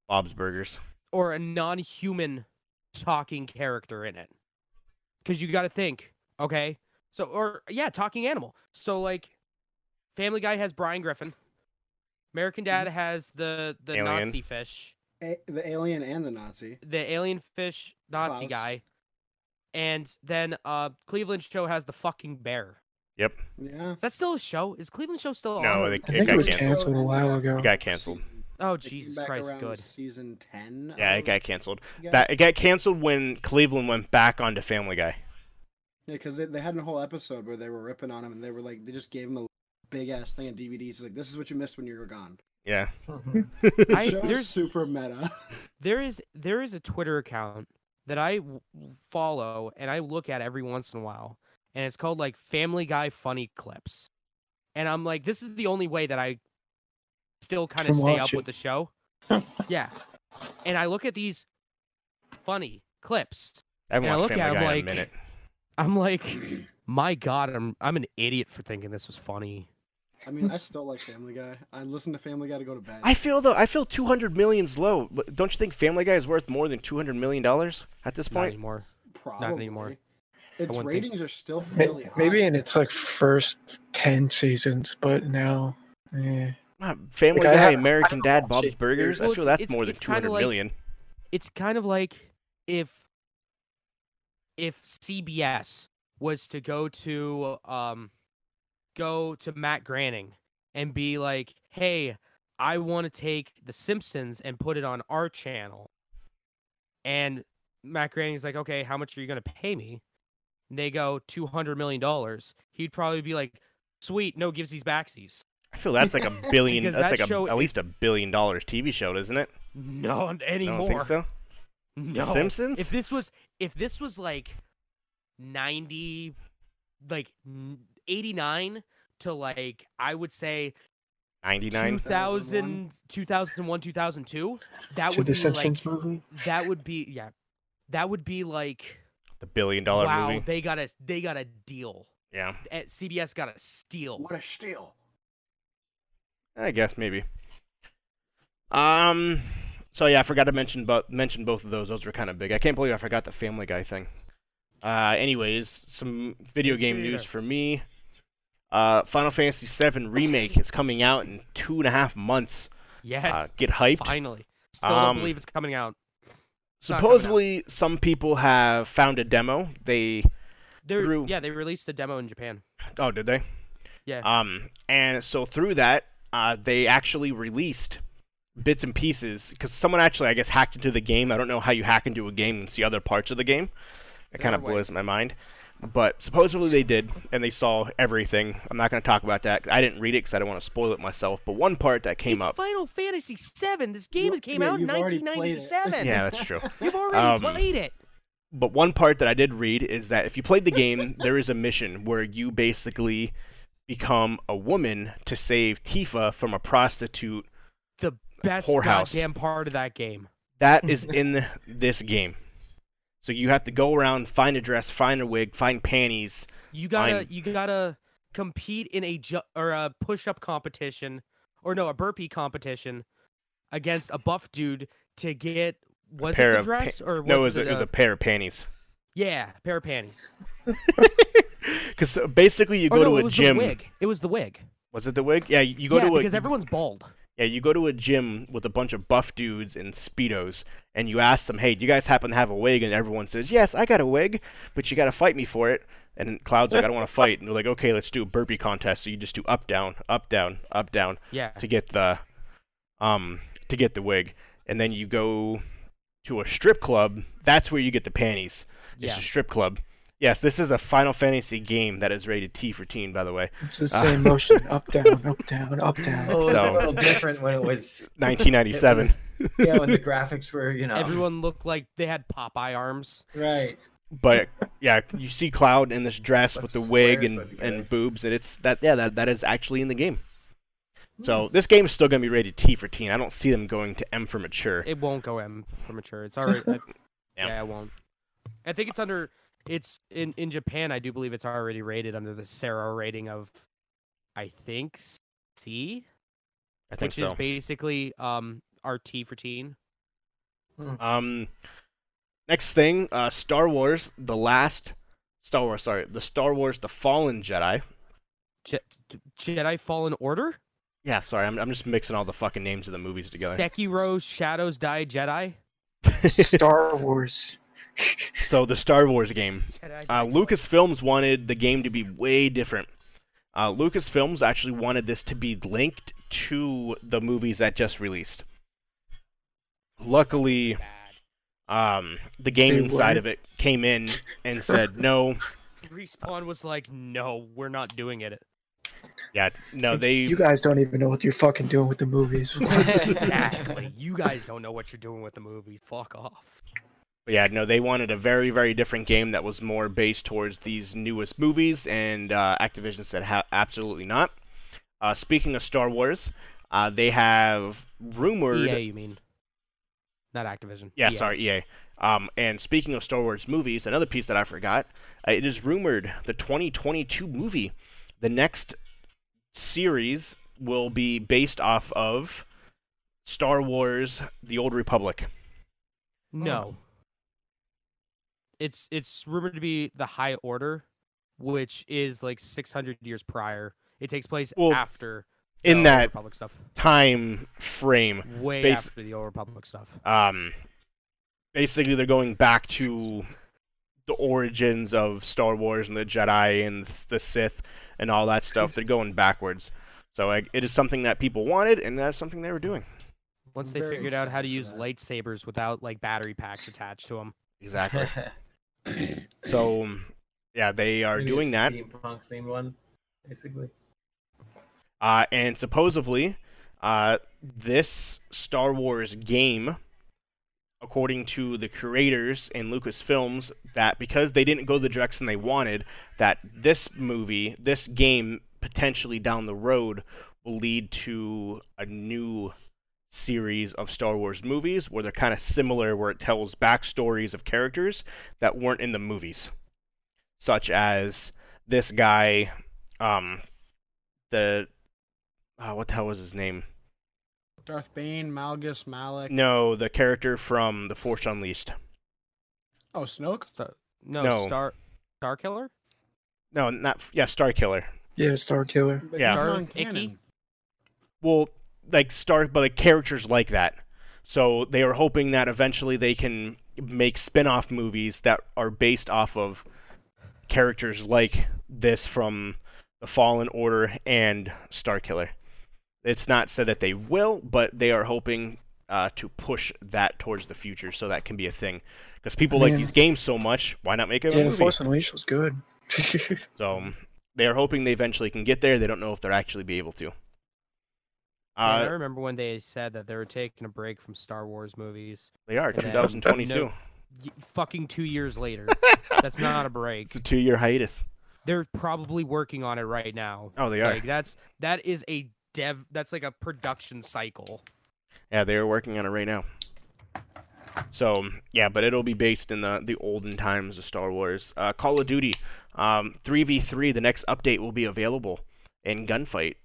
Bob's Burgers. Or a non-human talking character in it. Because you got to think, okay? So, talking animal. So, like, Family Guy has Brian Griffin. American Dad has the Nazi fish. The alien and the Nazi. The alien fish Nazi guy. And then Cleveland show has the fucking bear. Yep. Yeah. Is that still a show? Is Cleveland show still on? No, I think it was canceled a while ago. It got canceled. Oh, Jesus Christ, good. Season 10? Yeah, it got canceled. It got canceled when Cleveland went back onto Family Guy. Yeah, because they had a whole episode where they were ripping on him, and they were like, they just gave him a big-ass thing on DVDs. It's like, this is what you missed when you were gone. Yeah. There's super meta. There is a Twitter account that I follow and I look at every once in a while, and it's called like Family Guy Funny Clips, and I'm like, this is the only way that I still kind of stay up with the show. Yeah, and I look at these funny clips, and I look at them like, my God, I'm an idiot for thinking this was funny. I mean, I still like Family Guy. I listen to Family Guy to go to bed. I feel 200 million's low, but don't you think Family Guy is worth more than $200 million at this point? Not anymore. Probably. Not anymore. Its ratings are still fairly high. Maybe in its like first 10 seasons, but now, yeah. Family Guy, American Dad, Bob's Burgers. I feel that's more than 200 million. It's kind of like if CBS was to go to Matt Groening and be like, hey, I want to take The Simpsons and put it on our channel. And Matt Groening's like, okay, how much are you going to pay me? And they go, $200 million. He'd probably be like, sweet, no givesies backsies. I feel that's like a billion, that's like at least $1 billion TV show, isn't it? No, anymore. I don't think so. No. The Simpsons? If this was like 89 to like, I would say 99, 2000, 2001, 2002. That would be the Simpsons movie. That would be, yeah, that would be like the $1 billion movie. Wow, they got a deal. Yeah, CBS got a steal. What a steal! I guess maybe. So yeah, I forgot to mention both of those. Those were kind of big. I can't believe I forgot the Family Guy thing. Anyways, some video game news for me. Final Fantasy VII Remake is coming out in 2.5 months. Yeah. Get hyped. Finally. Still don't believe it's coming out. Supposedly, some people have found a demo. They released a demo in Japan. Oh, did they? Yeah. And so through that, they actually released bits and pieces, because someone actually, I guess, hacked into the game. I don't know how you hack into a game and see other parts of the game. It kind of blows my mind. But supposedly they did, and they saw everything. I'm not going to talk about that. I didn't read it because I don't want to spoil it myself. But one part that came up. Final Fantasy VII. This game came out in 1997. Yeah, that's true. You've already played it. But one part that I did read is that if you played the game, there is a mission where you basically become a woman to save Tifa from a prostitute whorehouse. The best goddamn part of that game. That is in this game. So you have to go around, find a dress, find a wig, find panties. You gotta compete in a push-up competition, or no, a burpee competition against a buff dude to get it was a pair of panties. Yeah, a pair of panties. Because basically you go to a gym. It was the wig. Was it the wig? Yeah, you go to because everyone's bald. Yeah, you go to a gym with a bunch of buff dudes in Speedos, and you ask them, hey, do you guys happen to have a wig? And everyone says, yes, I got a wig, but you got to fight me for it. And Cloud's like, I don't want to fight. And they're like, okay, let's do a burpee contest. So you just do up, down, up, down, up, down to get the wig. And then you go to a strip club. That's where you get the panties. Yeah. It's a strip club. Yes, this is a Final Fantasy game that is rated T for teen, by the way. It's the same motion. Up, down, up, down, up, down. Well, it was a little different when it was 1997. Yeah, when the graphics were, you know. Everyone looked like they had Popeye arms. Right. But, yeah, you see Cloud in this dress with the wig and boobs, and it's that. Yeah, that is actually in the game. So this game is still going to be rated T for teen. I don't see them going to M for mature. It won't go M for mature. It's already. Yeah, it won't. I think it's under... It's in Japan, I do believe it's already rated under the Sarah rating of, I think, C? I think so. Which is basically RT for teen. Next thing, Star Wars, the Star Wars, The Fallen Jedi. Jedi Fallen Order? Yeah, sorry, I'm just mixing all the fucking names of the movies together. Sekiro, Shadows Die Jedi? Star Wars. So the Star Wars game, Lucasfilms wanted the game to be way different. Lucasfilms actually wanted this to be linked to the movies that just released. Luckily, the gaming side of it came in and said no. Respawn was like, no, we're not doing it. Yeah, no, they. You guys don't even know what you're fucking doing with the movies. Exactly, you guys don't know what you're doing with the movies. Fuck off. But yeah, no, they wanted a very, very different game that was more based towards these newest movies, and Activision said absolutely not. Speaking of Star Wars, they have rumored... EA, you mean. Not Activision. Yeah, EA. Sorry, EA. And speaking of Star Wars movies, another piece that I forgot, it is rumored the 2022 movie, the next series will be based off of Star Wars The Old Republic. No. It's rumored to be The High Order, which is like 600 years prior. It takes place after in that Old Republic stuff. Time frame. Way after the Old Republic stuff. Basically, they're going back to the origins of Star Wars and the Jedi and the Sith and all that stuff. They're going backwards. So it is something that people wanted, and that's something they were doing. Once they figured out how to use lightsabers without like battery packs attached to them. Exactly. So, yeah, they are doing that. Steampunk theme one, basically. And supposedly, this Star Wars game, according to the creators in Lucasfilms, that because they didn't go the direction they wanted, that this game, potentially down the road, will lead to a new series of Star Wars movies where they're kind of similar, where it tells backstories of characters that weren't in the movies, such as this guy, what the hell was his name? Darth Bane, Malgus, Malak. No, the character from The Force Unleashed. Oh, Snoke? No, Starkiller? No, not... Yeah, Starkiller. Yeah, Starkiller. Yeah. Darth Icky? Well... like characters like that. So they are hoping that eventually they can make spin-off movies that are based off of characters like this from The Fallen Order and Starkiller. It's not said that they will, but they are hoping to push that towards the future so that can be a thing. Because people like these games so much, why not make it a movie? Yeah, Force Unleashed was good. So they are hoping they eventually can get there. They don't know if they'll actually be able to. I remember when they said that they were taking a break from Star Wars movies. They are, 2022. No, fucking 2 years later. That's not a break. It's a two-year hiatus. They're probably working on it right now. Oh, they are. Like, that is a dev. That's like a production cycle. Yeah, they're working on it right now. So yeah, but it'll be based in the olden times of Star Wars. Call of Duty, 3v3. The next update will be available in Gunfight.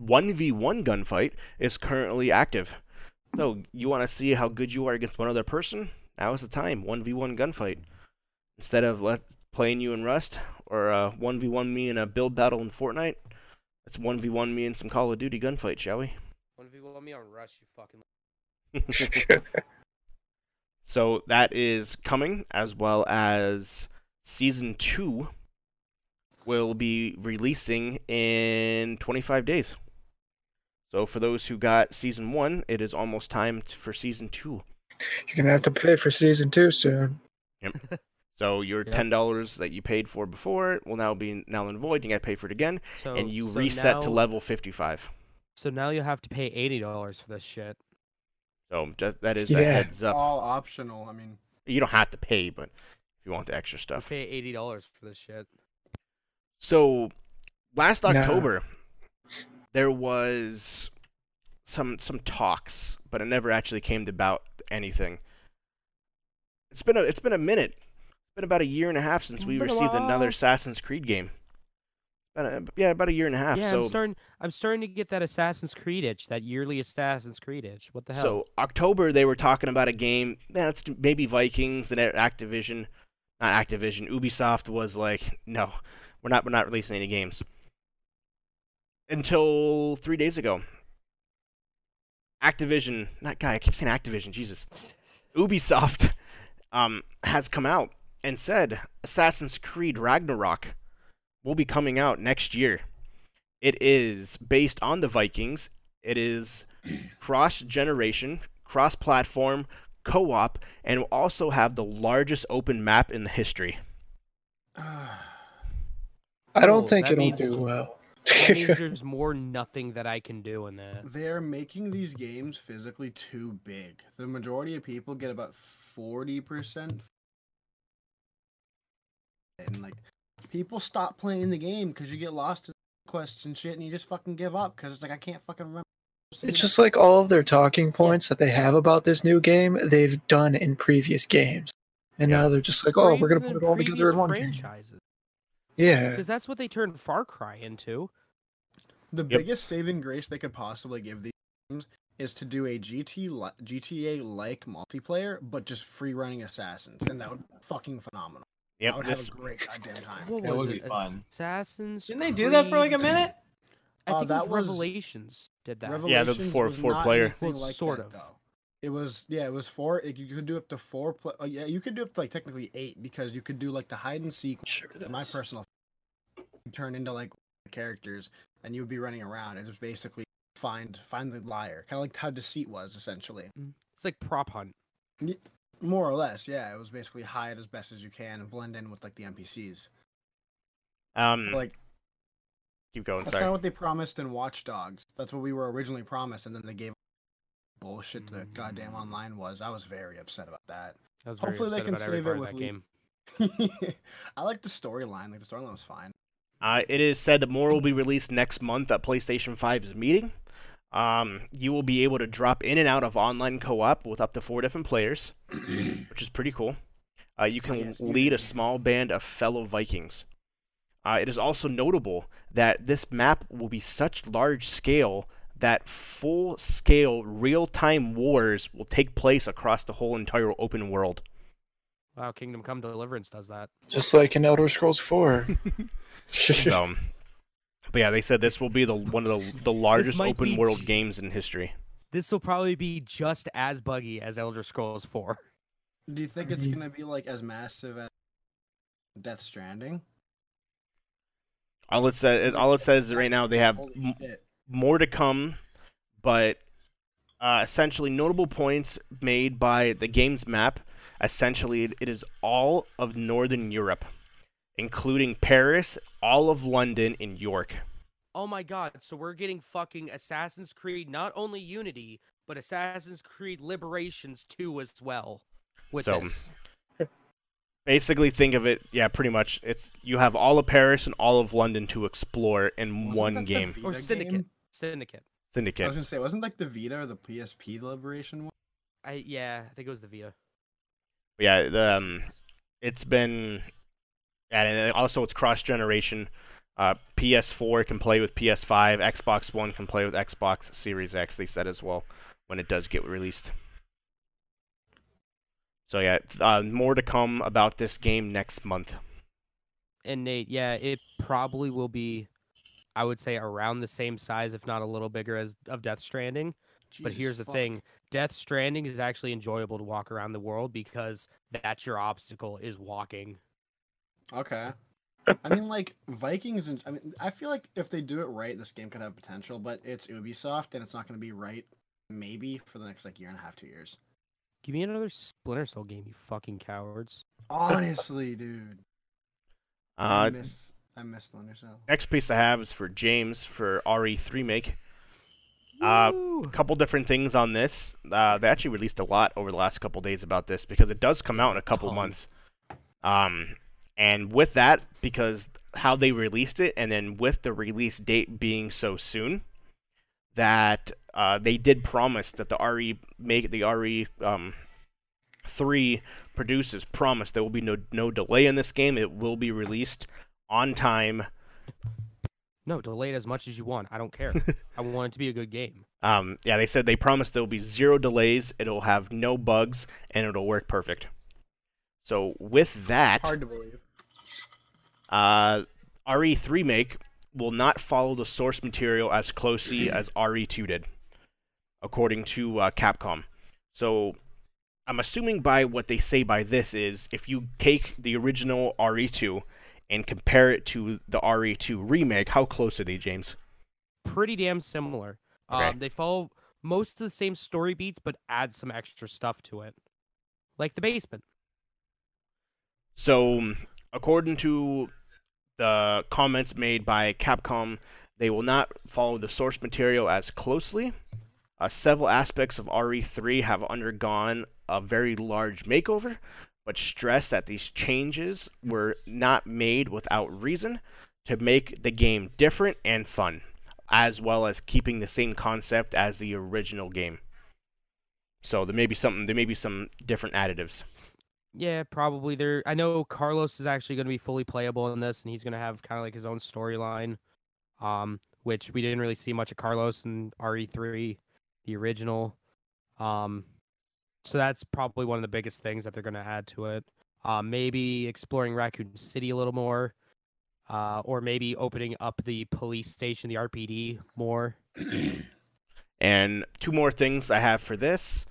1v1 gunfight is currently active. So you want to see how good you are against one other person? Now is the time. 1v1 gunfight. Instead of playing you in Rust or 1v1 me in a build battle in Fortnite, let's 1v1 me in some Call of Duty gunfight, shall we? 1v1 me on Rust, you fucking... So that is coming, as well as Season 2 will be releasing in 25 days. So for those who got Season 1, it is almost time for Season 2. You're going to have to pay for Season 2 soon. Yep. So your $10 that you paid for before will now be null and void. You got to pay for it again, and you reset to level 55. So now you'll have to pay $80 for this shit. So that is a heads up. All optional. I mean, you don't have to pay, but if you want the extra stuff. You pay $80 for this shit. So, last October, there was some talks, but it never actually came about anything. It's been a minute. It's been about a year and a half since we received another Assassin's Creed game. About a year and a half. Yeah, so I'm starting to get that Assassin's Creed itch, that yearly Assassin's Creed itch. What the hell? So October, they were talking about a game. That's maybe Vikings and Activision. Not Activision. Ubisoft was like, no. We're not releasing any games. Until 3 days ago. Activision, I keep saying Activision, Jesus. Ubisoft has come out and said Assassin's Creed Ragnarok will be coming out next year. It is based on the Vikings. It is cross-generation, cross-platform, co-op, and will also have the largest open map in the history. I don't think it'll do well. That means there's more nothing that I can do in that. They're making these games physically too big. The majority of people get about 40%. And, like, people stop playing the game because you get lost in quests and shit and you just fucking give up because it's like, I can't fucking remember. It's just like all of their talking points that they have about this new game, they've done in previous games. And now they're just like, oh, we're going to put it all together in one franchise. Yeah, because that's what they turned Far Cry into. The biggest saving grace they could possibly give these games is to do a GTA-like multiplayer, but just free-running assassins, and that would be fucking phenomenal. Yep, I would have a great goddamn time. That would be fun. Assassins. Didn't they do that for like a minute? I think that was Revelations. Did that? Revelations the four-player. Like sort that, of. Though. It was it was four. You could do up to four. You could do up to like technically eight because you could do like the hide and seek. Sure, my personal turn into like characters, and you would be running around and just basically find the liar, kind of like how Deceit was essentially. It's like prop hunt, more or less. Yeah, it was basically hide as best as you can and blend in with like the NPCs. Keep going. That's kind of what they promised in Watch Dogs. That's what we were originally promised, and then they gave. Bullshit the goddamn online was. I was very upset about that. Hopefully they can save it with that game. I like the storyline. Like the storyline was fine. It is said that more will be released next month at PlayStation 5's meeting. You will be able to drop in and out of online co-op with up to 4 different players, which is pretty cool. You can lead a small band of fellow Vikings. It is also notable that this map will be such large scale that full-scale, real-time wars will take place across the whole entire open world. Wow, Kingdom Come Deliverance does that. Just like in Elder Scrolls 4. But yeah, they said this will be one of the largest open-world games in history. This will probably be just as buggy as Elder Scrolls 4. Do you think it's going to be like as massive as Death Stranding? All it says is right now they have... More to come, but essentially notable points made by the game's map. Essentially, it is all of Northern Europe, including Paris, all of London, and York. Oh my god, so we're getting fucking Assassin's Creed, not only Unity, but Assassin's Creed Liberations 2 as well. With so, this. Basically think of it, yeah, pretty much, it's you have all of Paris and all of London to explore in one game. Or Syndicate. Game? Syndicate. Syndicate. I was gonna say, wasn't like the Vita or the PSP Liberation one? Yeah, I think it was the Vita. Yeah, the, it's been... And also, it's cross-generation. PS4 can play with PS5. Xbox One can play with Xbox Series X, they said as well, when it does get released. So, yeah, more to come about this game next month. And, Nate, yeah, it probably will be, I would say, around the same size, if not a little bigger, as of Death Stranding. Jesus but here's the thing. Death Stranding is actually enjoyable to walk around the world because that's your obstacle is walking. Okay. I mean, like, Vikings, and I mean, I feel like if they do it right, this game could have potential, but it's Ubisoft, and it's not going to be right, maybe, for the next, like, year and a half, 2 years. Give me another Splinter Cell game, you fucking cowards. Honestly, dude. I miss Splinter Cell. Next piece I have is for James, for RE3 Make. A couple different things on this. They actually released a lot over the last couple days about this, because it does come out in a couple months. And with that, because how they released it, and then with the release date being so soon, that they did promise that the RE3 producers promised there will be no delay in this game. It will be released on time. No, delay it as much as you want. I don't care. I want it to be a good game. Yeah, they said they promised there will be 0 delays. It'll have no bugs, and it'll work perfect. So with that, hard to believe. RE3 Make will not follow the source material as closely as RE2 did, according to Capcom. So I'm assuming by what they say by this is if you take the original RE2 and compare it to the RE2 remake, how close are they, James? Pretty damn similar. Okay. They follow most of the same story beats, but add some extra stuff to it, like the basement. So, according to the comments made by Capcom, they will not follow the source material as closely. Several aspects of RE3 have undergone a very large makeover, but stress that these changes were not made without reason to make the game different and fun, as well as keeping the same concept as the original game. So there may be some different additives. Yeah, probably there. I know Carlos is actually going to be fully playable in this, and he's going to have kind of like his own storyline, which we didn't really see much of Carlos in RE3, the original. So that's probably one of the biggest things that they're going to add to it. Maybe exploring Raccoon City a little more, or maybe opening up the police station, the RPD, more. And 2 more things I have for this.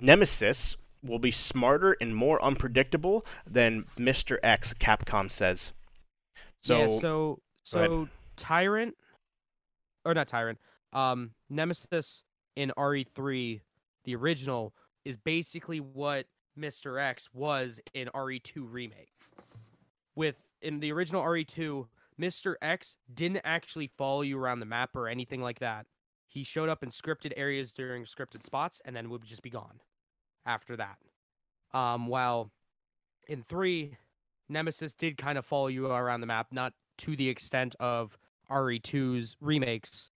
Nemesis will be smarter and more unpredictable than Mr. X, Capcom says. So, yeah, so Tyrant, or not Tyrant, Nemesis in RE3, the original, is basically what Mr. X was in RE2 Remake. In the original RE2, Mr. X didn't actually follow you around the map or anything like that. He showed up in scripted areas during scripted spots and then would just be gone after that. While in 3, Nemesis did kind of follow you around the map, not to the extent of RE2's remakes,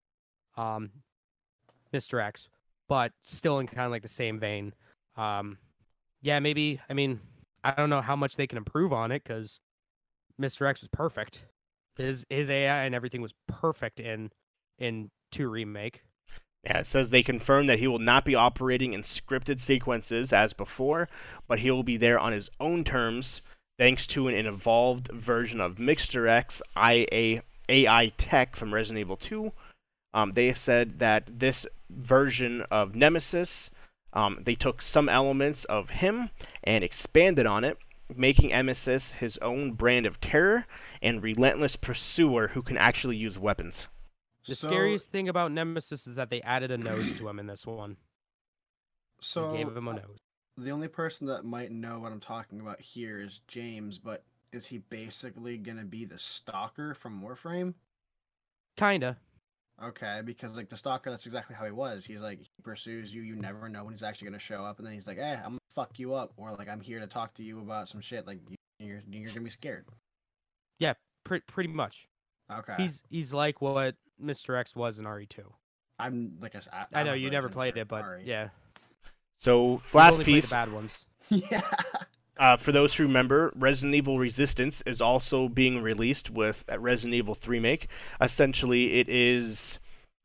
Mr. X, but still in kind of like the same vein. Yeah, maybe, I mean, I don't know how much they can improve on it, because Mr. X was perfect. His AI and everything was perfect in 2 Remake. Yeah, it says they confirm that he will not be operating in scripted sequences as before, but he will be there on his own terms, thanks to an evolved version of Mr. X AI tech from Resident Evil 2. They said that this version of Nemesis, they took some elements of him and expanded on it, making Nemesis his own brand of terror and relentless pursuer who can actually use weapons. The scariest thing about Nemesis is that they added a nose to him in this one. So I gave him a nose. The only person that might know what I'm talking about here is James, but is he basically going to be the stalker from Warframe? Kinda. Okay, because like the stalker, that's exactly how he was. He's like, he pursues you, you never know when he's actually going to show up, and then he's like, hey, I'm going to fuck you up, or like, I'm here to talk to you about some shit, like, you're going to be scared. Yeah, pretty much. Okay. He's like what Mr. X was in RE2. I know you never played it, but RE. Yeah. So last piece, the bad ones. Yeah. For those who remember, Resident Evil Resistance is also being released with Resident Evil 3 Remake. Essentially, it is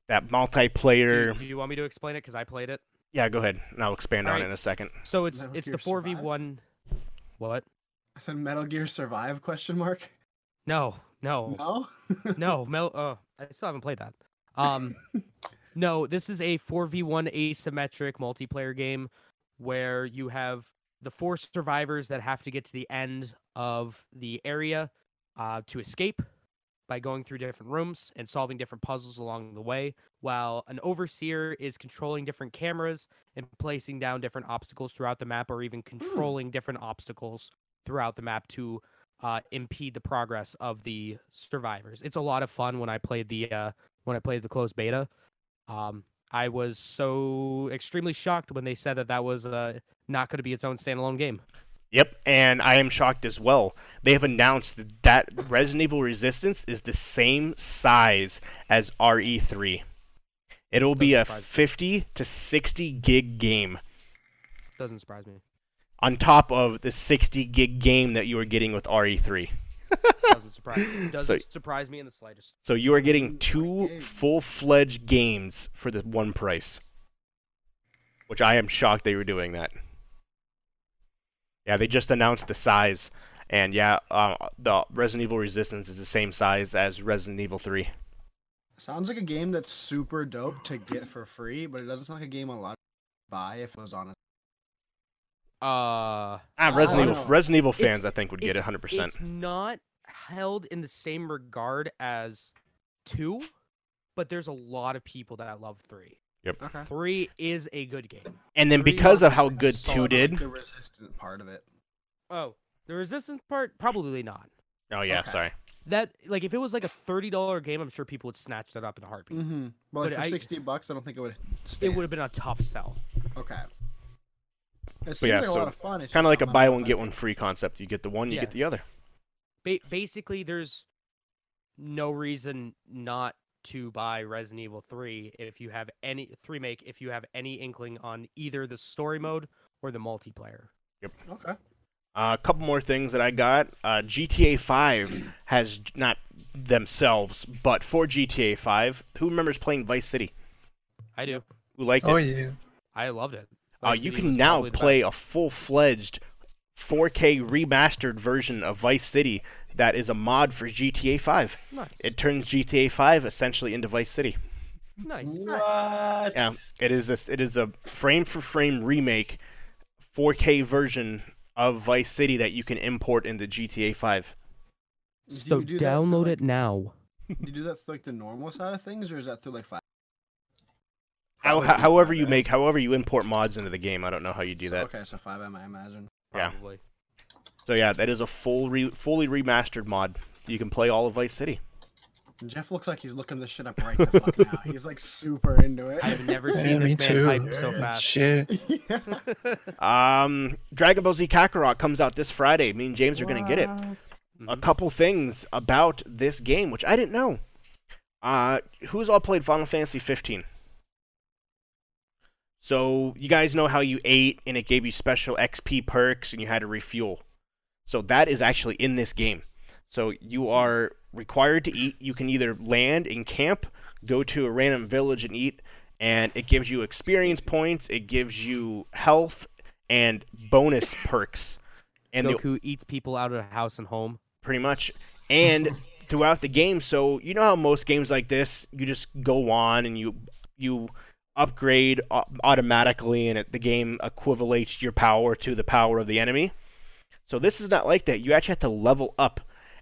that multiplayer. Do you want me to explain it? Because I played it. Yeah, go ahead, and I'll expand on it in a second. So it's the 4v1. What? I said Metal Gear Survive? Question mark. No. No. I still haven't played that. No, this is a 4v1 asymmetric multiplayer game where you have the 4 survivors that have to get to the end of the area to escape by going through different rooms and solving different puzzles along the way, while an overseer is controlling different cameras and placing down different obstacles throughout the map, or even controlling different obstacles throughout the map to impede the progress of the survivors. It's a lot of fun. When I played the closed beta, I was so extremely shocked when they said that was not going to be its own standalone game. Yep, and I am shocked as well. They have announced that Resident Evil Resistance is the same size as RE3. It'll be a 50 to 60 gig game. Doesn't surprise me. On top of the 60 gig game that you are getting with RE3. Doesn't surprise me in the slightest. So you are getting 2 full-fledged games for the one price, which I am shocked they were doing that. Yeah, they just announced the size, and yeah, the Resident Evil Resistance is the same size as Resident Evil 3. Sounds like a game that's super dope to get for free, but it doesn't sound like a game a lot to buy if it was on a... Resident Evil fans, I think, would get it 100%. It's not held in the same regard as 2, but there's a lot of people that love 3. Yep. Okay. 3 is a good game. And then because of how good 2 did... The Resistance part of it. Oh, the Resistance part? Probably not. Oh, yeah, okay. Sorry. That, like, if it was like a $30 game, I'm sure people would snatch that up in a heartbeat. Mm-hmm. Well, but for $60, I don't think it would stand. It would have been a tough sell. Okay. It seems like a lot of fun. It's kind of like a buy one, get one free concept. You get the one, you get the other. Basically, there's no reason not to buy Resident Evil 3 if you have any inkling on either the story mode or the multiplayer. Yep. Okay. A couple more things that I got. GTA 5 has, not themselves, but for GTA 5, who remembers playing Vice City? I do. Who liked it? Oh, yeah. I loved it. You can now play a full-fledged 4K remastered version of Vice City that is a mod for GTA 5. Nice. It turns GTA 5 essentially into Vice City. Nice. What? Yeah, it is a frame-for-frame remake 4K version of Vice City that you can import into GTA 5. So download it now. Do you do that for like the normal side of things, or is that through like 5? However you import mods into the game, I don't know how you do that. Okay, so 5M, I imagine. Probably. Yeah. So yeah, that is a fully remastered mod. You can play all of Vice City. Jeff looks like he's looking this shit up right the fuck now. He's like super into it. I've never seen this man hype so fast. Shit. Yeah. Dragon Ball Z Kakarot comes out this Friday. Me and James are gonna get it. Mm-hmm. A couple things about this game which I didn't know. Who's all played Final Fantasy 15? So, you guys know how you ate, and it gave you special XP perks, and you had to refuel. So, that is actually in this game. So, you are required to eat. You can either land and camp, go to a random village and eat, and it gives you experience points, it gives you health, and bonus perks. And Goku eats people out of house and home. Pretty much. And throughout the game, so, you know how most games like this, you just go on and you upgrade automatically, and the game equivalates your power to the power of the enemy. So this is not like that. You actually have to level up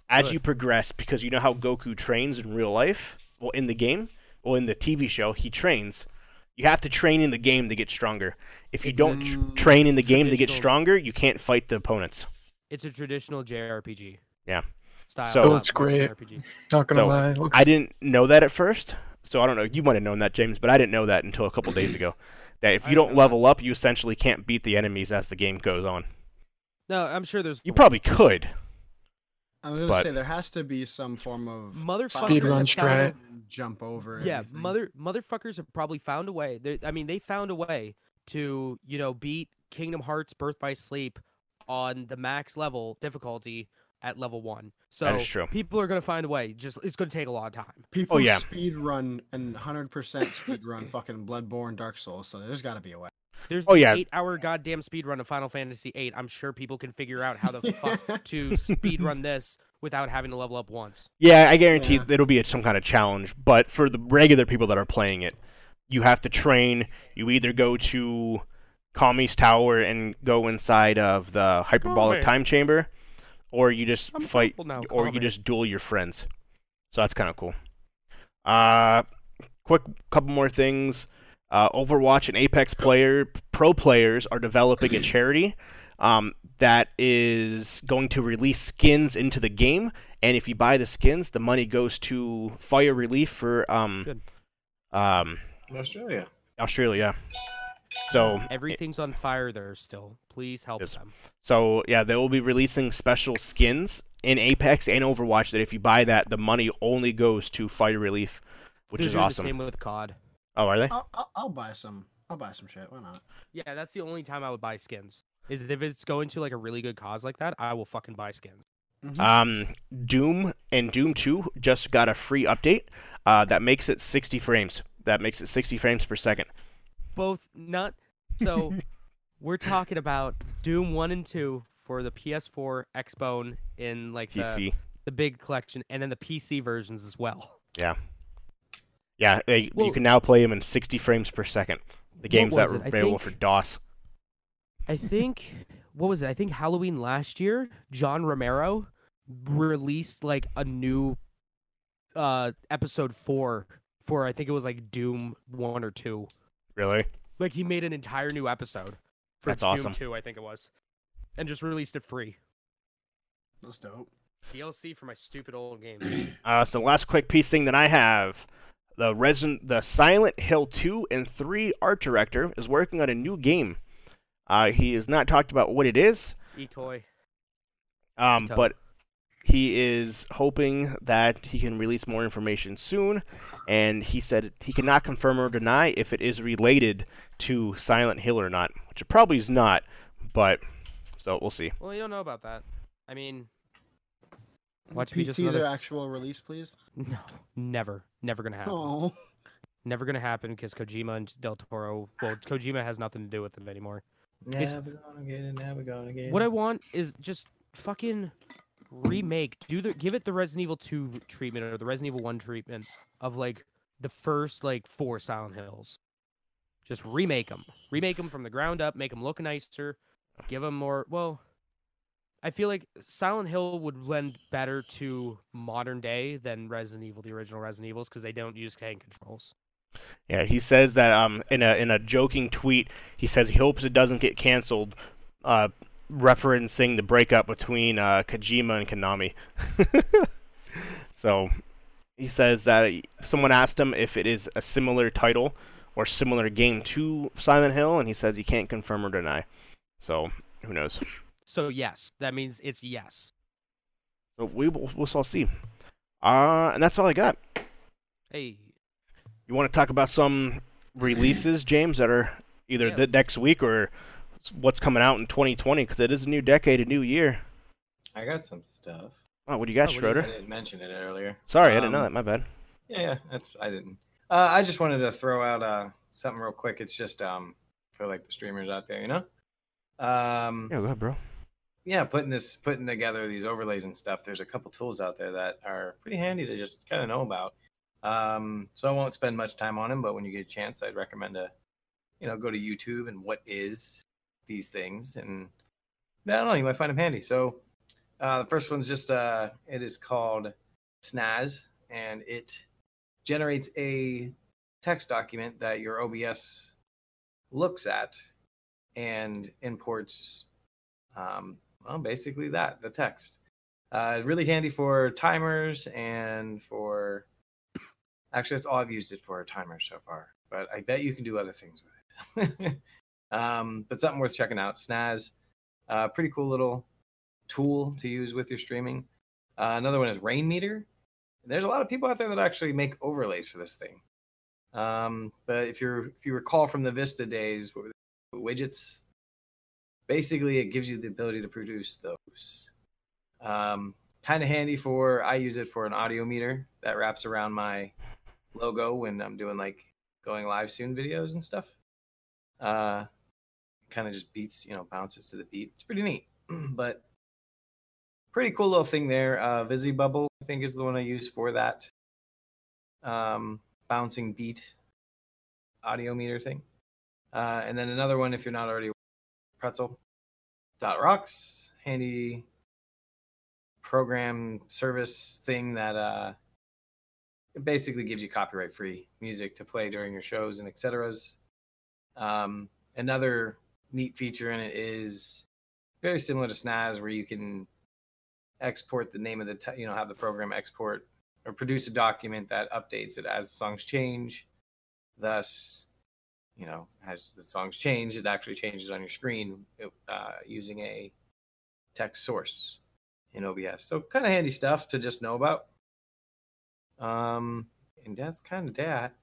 as you progress, because you know how Goku trains in real life? Well, in the game, or in the TV show, he trains. You have to train in the game to get stronger. If you don't train in the game to get stronger, you can't fight the opponents. It's a traditional JRPG. Yeah. Style. So, it looks great. RPG. Not gonna lie. Looks... I didn't know that at first, so I don't know. You might have known that, James, but I didn't know that until a couple days ago. That if you don't level up, you essentially can't beat the enemies as the game goes on. No, I'm sure there's... You probably could. I was going to say, there has to be some form of... Speedrun strat. Jump over. Yeah, motherfuckers have probably found a way. I mean, they found a way to, you know, beat Kingdom Hearts Birth by Sleep on the max level difficulty at level 1. So that is true. People are going to find a way. Just it's going to take a lot of time. People speedrun and 100% speedrun fucking Bloodborne, Dark Souls, so there's got to be a way. There's an 8-hour goddamn speedrun of Final Fantasy VIII. I'm sure people can figure out how the fuck to speedrun this without having to level up once. Yeah, I guarantee it'll be some kind of challenge. But for the regular people that are playing it, you have to train. You either go to Kami's Tower and go inside of the hyperbolic time chamber, or you just fight, or you just duel your friends. So that's kind of cool. Quick couple more things. Overwatch and Apex pro players are developing a charity that is going to release skins into the game. And if you buy the skins, the money goes to fire relief for Australia. Australia. So everything's on fire there still. Please help them. So yeah, they will be releasing special skins in Apex and Overwatch that if you buy that, the money only goes to fire relief, which is awesome. Same with COD. Oh, are they? I'll buy some. I'll buy some shit. Why not? Yeah, that's the only time I would buy skins. Is if it's going to like a really good cause like that, I will fucking buy skins. Mm-hmm. Doom and Doom 2 just got a free update. That makes it 60 frames. That makes it 60 frames per second. Both not. So we're talking about Doom 1 and 2 for the PS4, Xbone, in like the big collection, and then the PC versions as well. Yeah. Yeah, you can now play them in 60 frames per second. The games that were available for DOS. I think, what was it? I think Halloween last year, John Romero released like a new episode 4 for, I think it was like Doom 1 or 2. Really? Like he made an entire new episode for Doom 2, I think it was. And just released it free. That's dope. DLC for my stupid old game. So the last quick piece thing that I have... The Silent Hill 2 and 3 art director is working on a new game. He has not talked about what it is. E-toy. But he is hoping that he can release more information soon. And he said he cannot confirm or deny if it is related to Silent Hill or not, which it probably is not. But so we'll see. Well, you don't know about that. I mean, watch me just their actual release, please. No, never. Never going to happen. Aww. Never going to happen because Kojima and Del Toro... Well, Kojima has nothing to do with them anymore. Never gonna get it. What I want is just fucking remake. Give it the Resident Evil 2 treatment or the Resident Evil 1 treatment of, like, the first, like, 4 Silent Hills. Just remake them. Remake them from the ground up. Make them look nicer. Give them more... Well, I feel like Silent Hill would lend better to modern day than Resident Evil, the original Resident Evils, because they don't use hand controls. Yeah, he says that in a joking tweet, he says he hopes it doesn't get canceled, referencing the breakup between Kojima and Konami. So he says that someone asked him if it is a similar title or similar game to Silent Hill, and he says he can't confirm or deny. So who knows? So yes, that means it's yes. So we'll all see. And that's all I got. Hey, you want to talk about some releases, James, that are either the next week or what's coming out in 2020? Because it is a new decade, a new year. I got some stuff. Oh, what do you got, Schroeder? I didn't mention it earlier. Sorry, I didn't know that. My bad. Yeah, I didn't. I just wanted to throw out something real quick. It's just for like the streamers out there, you know. Yeah, go ahead, bro. Yeah, putting together these overlays and stuff, there's a couple tools out there that are pretty handy to just kind of know about. So I won't spend much time on them, but when you get a chance, I'd recommend to, you know, go to YouTube and what is these things, and I don't know, you might find them handy. So the first one's just it is called Snaz, and it generates a text document that your OBS looks at and imports well, basically that, the text. Really handy for timers and for... Actually, that's all I've used it for, a timer so far. But I bet you can do other things with it. But something worth checking out. Snaz, pretty cool little tool to use with your streaming. Another one is Rain Meter. There's a lot of people out there that actually make overlays for this thing. But if you recall from the Vista days, what were the widgets? Basically, it gives you the ability to produce those. Kind of handy for, I use it for an audio meter that wraps around my logo when I'm doing like going live soon videos and stuff. Kind of just beats, you know, bounces to the beat. It's pretty neat, but pretty cool little thing there. VisiBubble, I think, is the one I use for that bouncing beat audio meter thing. And then another one, if you're not already, Pretzel.rocks, handy program service thing that it basically gives you copyright-free music to play during your shows and etceteras. Another neat feature in it is very similar to Snaz, where you can export the name of the, have the program export or produce a document that updates it as the songs change. Thus, you know, as the songs change, it actually changes on your screen using a text source in OBS. So kind of handy stuff to just know about. And that's kind of that.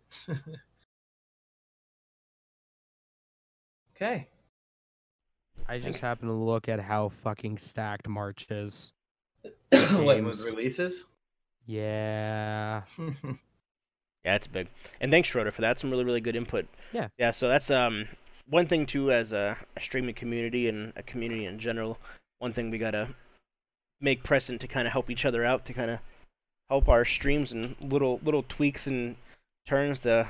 Okay. I just happened to look at how fucking stacked March is. What, with releases? Yeah. Yeah, it's big. And thanks, Schroeder, for that. Some really, really good input. Yeah. Yeah, so that's one thing, too, as a streaming community and a community in general. One thing we got to make present to kind of help each other out, to kind of help our streams and little tweaks and turns to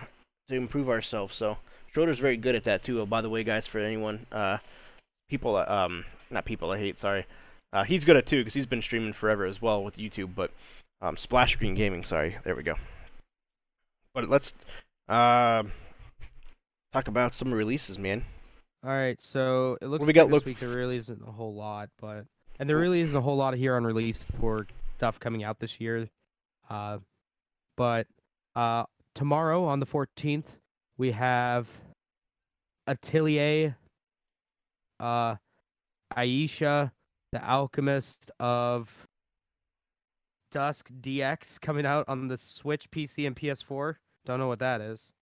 improve ourselves. So Schroeder's very good at that, too. Oh, by the way, guys, for anyone, not People I Hate, sorry. He's good at too, because he's been streaming forever as well with YouTube, but Splash Screen Gaming, sorry. There we go. But let's talk about some releases, man. All right, so it looks like this week there really isn't a whole lot, but... And there really isn't a whole lot here on release for stuff coming out this year. But tomorrow, on the 14th, we have Atelier Aisha, the Alchemist of Dusk DX, coming out on the Switch, PC, and PS4. Don't know what that is.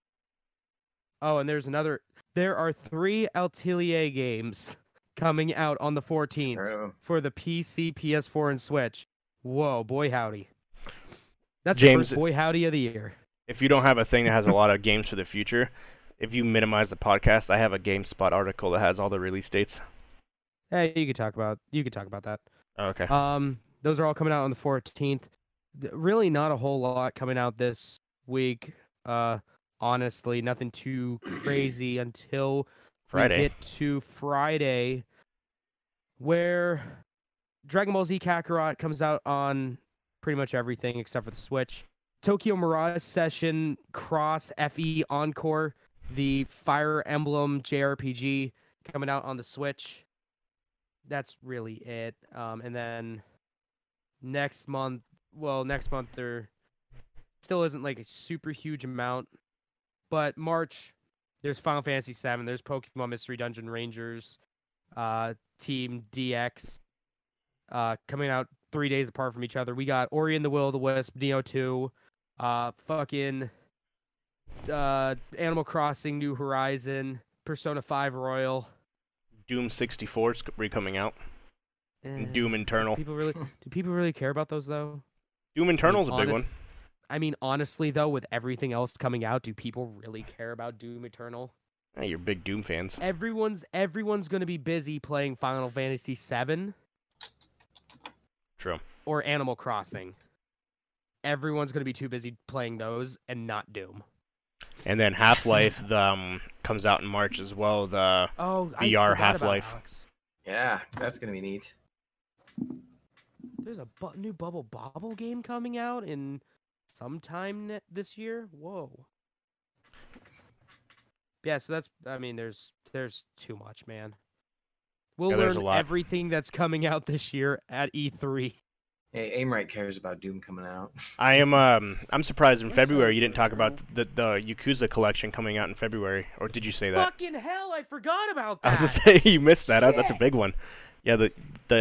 Oh, and there's another... There are 3 Atelier games coming out on the 14th for the PC, PS4, and Switch. Whoa, boy howdy. That's James, the first boy howdy of the year. If you don't have a thing that has a lot of games for the future, if you minimize the podcast, I have a GameSpot article that has all the release dates. Hey, you could talk about that. Oh, okay. Those are all coming out on the 14th. Really not a whole lot coming out this week. Honestly, nothing too crazy until Friday. We get to Friday, where Dragon Ball Z Kakarot comes out on pretty much everything except for the Switch. Tokyo Mirage Session Cross FE Encore, the Fire Emblem JRPG, coming out on the Switch. That's really it. And then next month there still isn't like a super huge amount, but March... There's Final Fantasy VII. There's Pokemon Mystery Dungeon Rangers, Team DX, coming out 3 days apart from each other. We got Ori and the Will of the Wisp, Neo 2, Animal Crossing New Horizon, Persona 5 Royal. Doom 64 is re-coming out. And Doom Eternal. Do people really care about those, though? Doom Eternal's a big one. I mean, honestly, though, with everything else coming out, do people really care about Doom Eternal? Hey, you're big Doom fans. Everyone's going to be busy playing Final Fantasy VII. True. Or Animal Crossing. Everyone's going to be too busy playing those and not Doom. And then Half-Life comes out in March as well, the VR Half-Life. Yeah, that's going to be neat. There's a new Bubble Bobble game coming out in... sometime this year? Whoa. Yeah, so that's, I mean, there's too much, man. We'll learn everything that's coming out this year at E3. Hey, AimRite cares about Doom coming out. I am, I'm surprised in February you didn't talk about the Yakuza collection coming out in February. Or did you say that? Fucking hell, I forgot about that. I was going to say, you missed that. That's a big one. Yeah,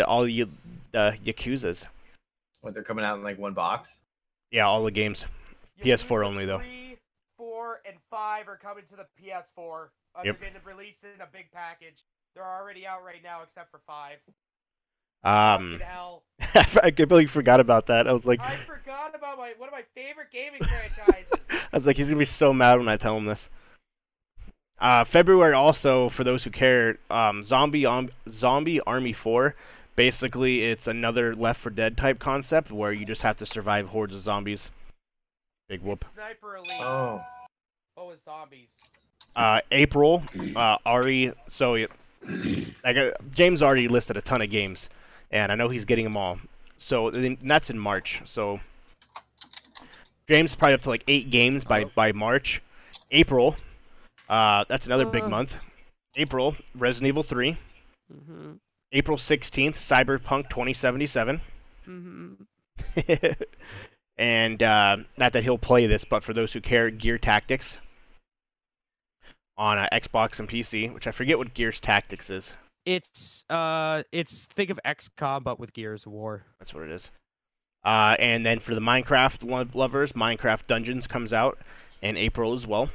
all the Yakuzas. What, they're coming out in like one box? Yeah, all the games. Yakuza PS4 only, though. 3, 4, and 5 are coming to the PS4. They're getting released in a big package. They're already out right now, except for 5. I completely forgot about that. I was like, I forgot about one of my favorite gaming franchises. I was like, he's gonna be so mad when I tell him this. February also, for those who care, Zombie Army 4. Basically, it's another Left 4 Dead type concept where you just have to survive hordes of zombies. Big whoop. It's Sniper Elite. Oh. What was zombies? April. Ari. So like James already listed a ton of games. And I know he's getting them all. So that's in March. So James is probably up to like 8 games by March. April, that's another big month. April, Resident Evil 3. Mm-hmm. April 16th, Cyberpunk 2077. Mm-hmm. And not that he'll play this, but for those who care, Gear Tactics on Xbox and PC, which I forget what Gears Tactics is. It's think of XCOM but with Gears of War. That's what it is. And then for the Minecraft lovers, Minecraft Dungeons comes out in April as well,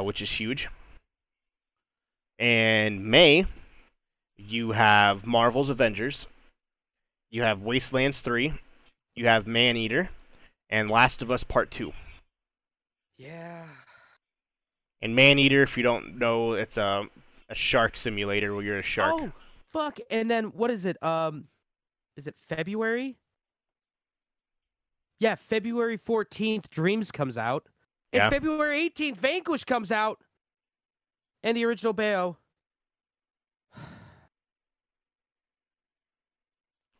which is huge. And May, you have Marvel's Avengers, you have Wastelands 3, you have Man-Eater, and Last of Us Part 2. Yeah. And Man-Eater, if you don't know, it's a shark simulator where you're a shark. Oh, fuck. And then what is it? Is it February? Yeah, February 14th, Dreams comes out. And February 18th, Vanquish comes out. And the original Bayo.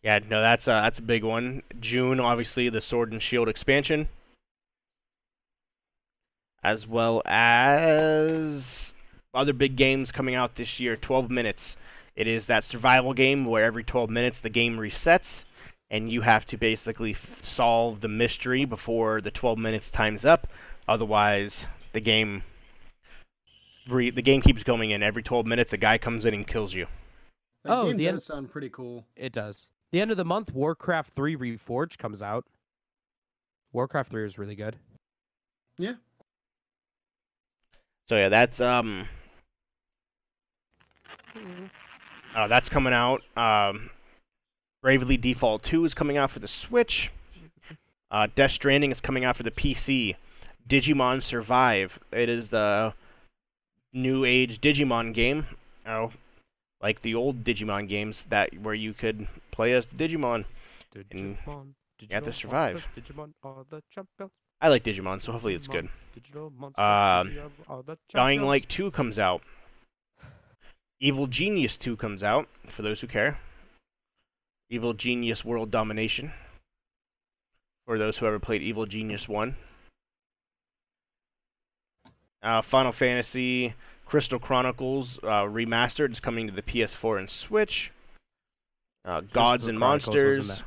Yeah, no, that's a big one. June, obviously, the Sword and Shield expansion. As well as other big games coming out this year, 12 Minutes. It is that survival game where every 12 minutes the game resets, and you have to basically solve the mystery before the 12 minutes time's up. Otherwise, the game keeps going in. Every 12 minutes, a guy comes in and kills you. That sounds pretty cool. It does. The end of the month, Warcraft 3 Reforged comes out. Warcraft 3 is really good. Yeah. So yeah, that's coming out. Bravely Default 2 is coming out for the Switch. Death Stranding is coming out for the PC. Digimon Survive. It is the new age Digimon game. Oh, like the old Digimon games where you could play as the Digimon. Digimon. You have to survive. Digimon are the champions. I like Digimon, so hopefully it's good. Dying Light 2 comes out. Evil Genius 2 comes out, for those who care. Evil Genius World Domination. For those who ever played Evil Genius 1. Final Fantasy Crystal Chronicles Remastered is coming to the PS4 and Switch. Gods and Monsters.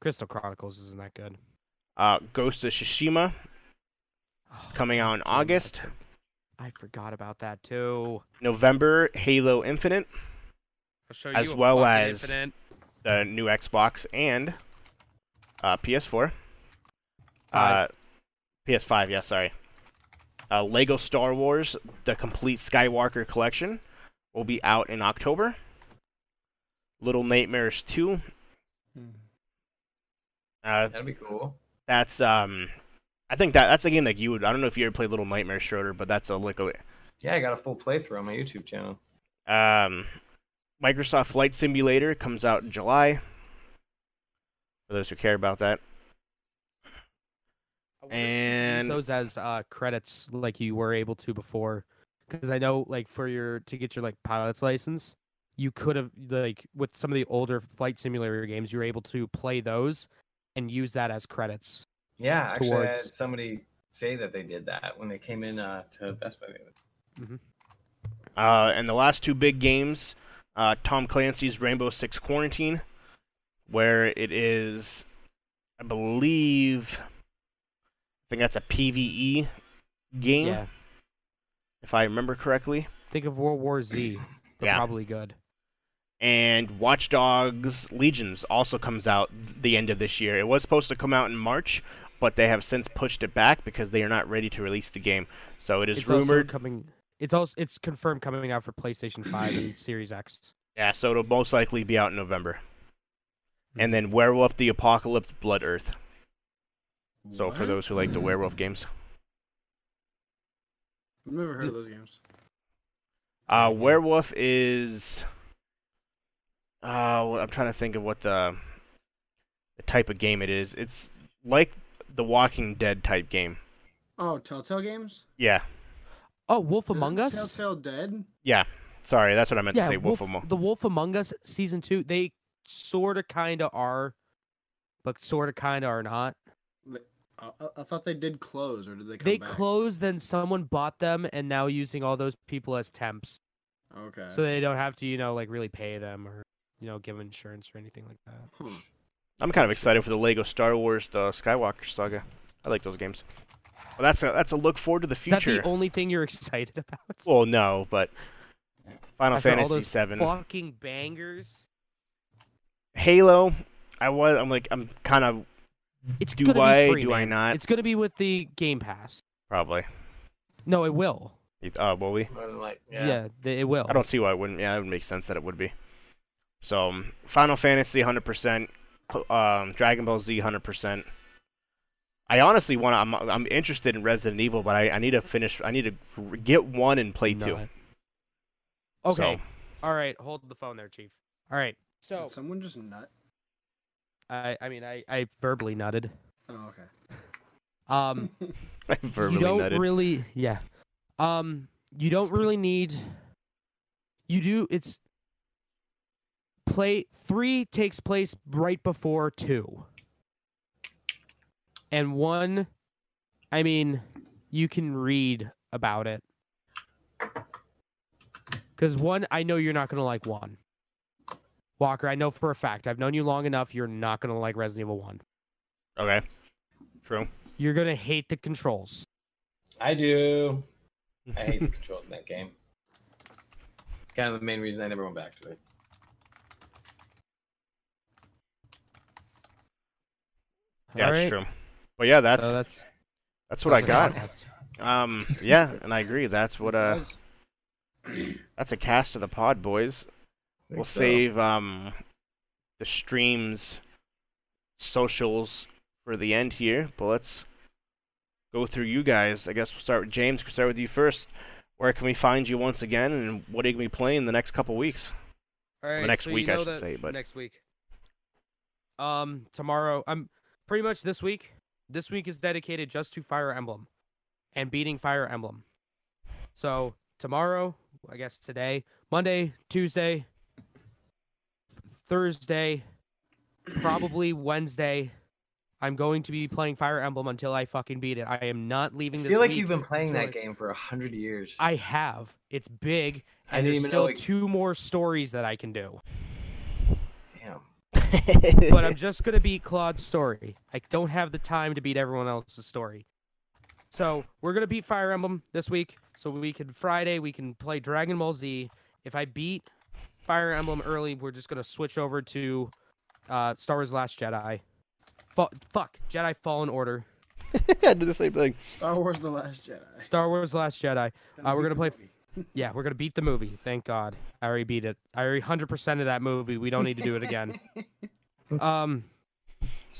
Crystal Chronicles isn't that good. Ghost of Tsushima coming out in August. I forgot about that too. November, Halo Infinite, as well as the new Xbox and PS4. PS5, yeah, sorry. Lego Star Wars, the complete Skywalker collection, will be out in October. Little Nightmares 2. That'd be cool. That's I think that's a game that you would. I don't know if you ever played Little Nightmares, Schroeder, but that's a lick. Yeah, I got a full playthrough on my YouTube channel. Microsoft Flight Simulator comes out in July. For those who care about that. And use those as credits, like you were able to before, because I know, like, to get your like pilot's license, you could have, like, with some of the older Flight Simulator games, you were able to play those and use that as credits. Yeah, actually, I had somebody say that they did that when they came in to Best Buy. Mm-hmm. And the last two big games, Tom Clancy's Rainbow Six Quarantine, where it is, I think that's a PvE game, yeah, if I remember correctly. Think of World War Z. They're probably good. And Watch Dogs Legions also comes out the end of this year. It was supposed to come out in March, but they have since pushed it back because they are not ready to release the game. So it is rumored coming. It's confirmed coming out for PlayStation 5 and Series X. Yeah, so it'll most likely be out in November. And then Werewolf the Apocalypse Blood Earth. So for those who like the werewolf games. I've never heard of those games. Werewolf is... I'm trying to think of what the type of game it is. It's like the Walking Dead type game. Oh, Telltale games? Yeah. Oh, Wolf Among Us? Telltale Dead? Yeah. Sorry, that's what I meant to say. Wolf Among Us. The Wolf Among Us Season 2, they sort of kind of are, but sort of kind of are not. I thought they did close, or did they come back? They closed, then someone bought them, and now using all those people as temps. Okay. So they don't have to, you know, like really pay them or, you know, give them insurance or anything like that. Hmm. I'm kind of excited for the Lego Star Wars The Skywalker Saga. I like those games. Well, that's a look forward to the future. Is that the only thing you're excited about? Well, no, but Final Fantasy VII. Fucking bangers. Halo. I'm kind of. It's do I? Free, do man. I not? It's gonna be with the Game Pass. Probably. No, it will. Will we? Yeah, it will. I don't see why it wouldn't. Yeah, it would make sense that it would be. So, Final Fantasy 100%. Dragon Ball Z 100%. I honestly want to. I'm interested in Resident Evil, but I need to finish. I need to get one and play two. Okay. So. All right. Hold the phone there, Chief. All right. So. Did someone just nut? I mean, I verbally nutted. Oh, okay. I verbally nutted. You don't really need. You do. It's. Play 3 takes place right before 2. And 1, I mean, you can read about it. Because 1, I know you're not going to like 1. Walker, I know for a fact. I've known you long enough. You're not going to like Resident Evil 1. Okay. True. You're going to hate the controls. I do. I hate the controls in that game. It's kind of the main reason I never went back to it. Yeah, that's true. But yeah, that's what I got. Yeah, and I agree. That's what that's a cast of the pod, boys. We'll save the streams, socials for the end here. But let's go through you guys. I guess we'll start with James. We'll start with you first. Where can we find you once again, and what are you gonna be playing the next couple weeks? All right, the next week, I should say. But next week. Tomorrow I'm. Pretty much this week is dedicated just to Fire Emblem and beating Fire Emblem. So tomorrow, I guess today, Monday, Tuesday, Thursday, probably Wednesday, I'm going to be playing Fire Emblem until I fucking beat it. I am not leaving this week. I feel like you've been playing that game for 100 years. I have. It's big, and there's still two more stories that I can do. But I'm just going to beat Claude's story. I don't have the time to beat everyone else's story. So we're going to beat Fire Emblem this week. So Friday we can play Dragon Ball Z. If I beat Fire Emblem early, we're just going to switch over to Star Wars Last Jedi. Jedi Fallen Order. I do the same thing. Star Wars The Last Jedi. We're going to play... Yeah, we're going to beat the movie. Thank God. I already beat it. I already 100% of that movie. We don't need to do it again. So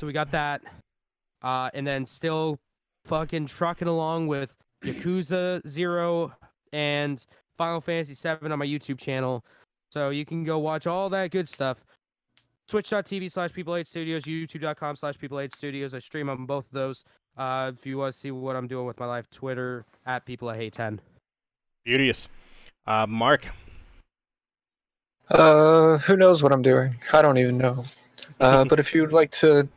we got that. And then still fucking trucking along with Yakuza 0 and Final Fantasy 7 on my YouTube channel. So you can go watch all that good stuff. Twitch.tv/People I Hate Studios, YouTube.com/People I Hate Studios. I stream on both of those. If you want to see what I'm doing with my life, Twitter @PeopleIHate10. Beauteous. Mark. Who knows what I'm doing? I don't even know. But if you'd like to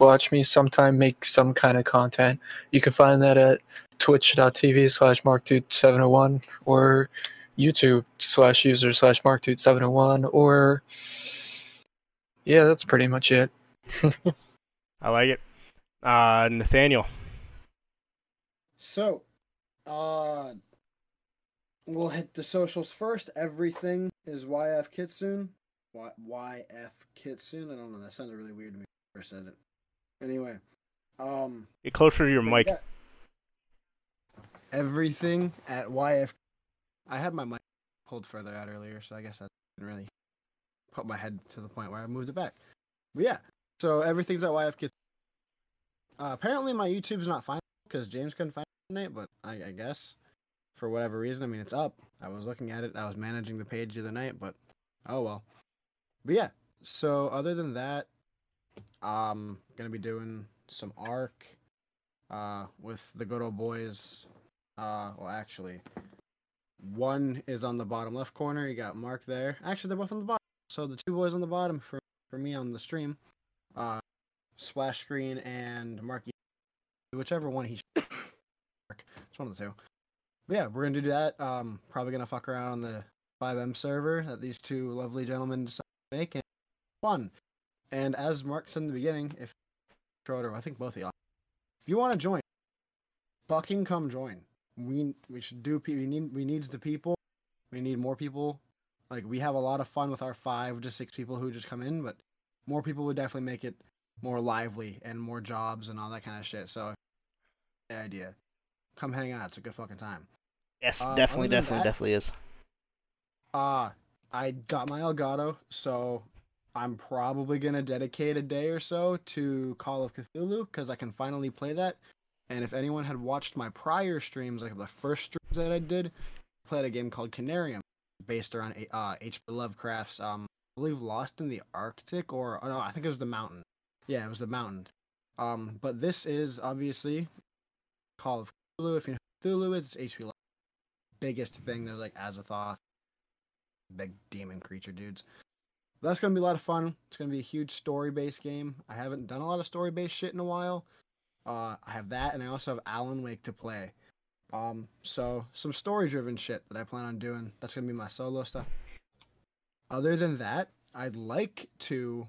watch me sometime make some kind of content, you can find that at twitch.tv/markdude701 or youtube.com/user/markdude701 or yeah, that's pretty much it. I like it. Nathaniel. So, we'll hit the socials first. Everything is YF Kitsune. YF Kitsune. I don't know. That sounded really weird to me when I said it. Anyway. Get closer to your mic. Yeah. Everything at YF. I had my mic pulled further out earlier, so I guess I didn't really put my head to the point where I moved it back. But yeah. So everything's at YF Kitsune. Apparently my YouTube's not findable because James couldn't find it tonight, but I guess for whatever reason, I mean, it's up. I was looking at it. I was managing the page the other night, but oh well. But yeah, so other than that, I'm going to be doing some Ark with the good old boys. Well, actually, one is on the bottom left corner. You got Mark there. Actually, they're both on the bottom. So the two boys on the bottom for me on the stream, Splash Screen and Mark, whichever one he should. It's one of the two. But yeah, we're going to do that. Probably going to fuck around on the 5M server that these two lovely gentlemen decided to make. And fun. And as Mark said in the beginning, if Schroeder, I think both of y'all, if you want to join, fucking come join. We should do, we need the people. We need more people. Like, we have a lot of fun with our 5 to 6 people who just come in, but more people would definitely make it more lively and more jobs and all that kind of shit. So, the idea. Come hang out. It's a good fucking time. Yes, definitely is. I got my Elgato, so I'm probably going to dedicate a day or so to Call of Cthulhu because I can finally play that. And if anyone had watched my prior streams, like the first streams that I did, I played a game called Canarium based around H.P. Lovecraft's, I believe, Lost in the Arctic, or oh, no, I think it was The Mountain. Yeah, it was The Mountain. But this is obviously Call of Cthulhu. If you know Cthulhu is, it's HP. Biggest thing. There's like Azathoth, big demon creature dudes. That's gonna be a lot of fun. It's gonna be a huge story-based game. I haven't done a lot of story-based shit in a while. I have that, and I also have Alan Wake to play. So some story-driven shit that I plan on doing. That's gonna be my solo stuff. Other than that, I'd like to,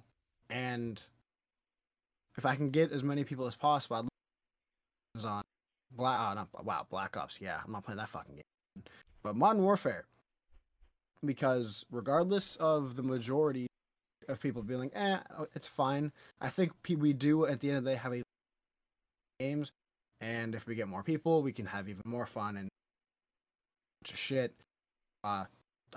and if I can get as many people as possible, I'd like to get on Black Ops, yeah, I'm not playing that fucking game. But Modern Warfare, because regardless of the majority of people being like, eh, it's fine, I think we do at the end of the day have a games, and if we get more people, we can have even more fun and bunch of shit. I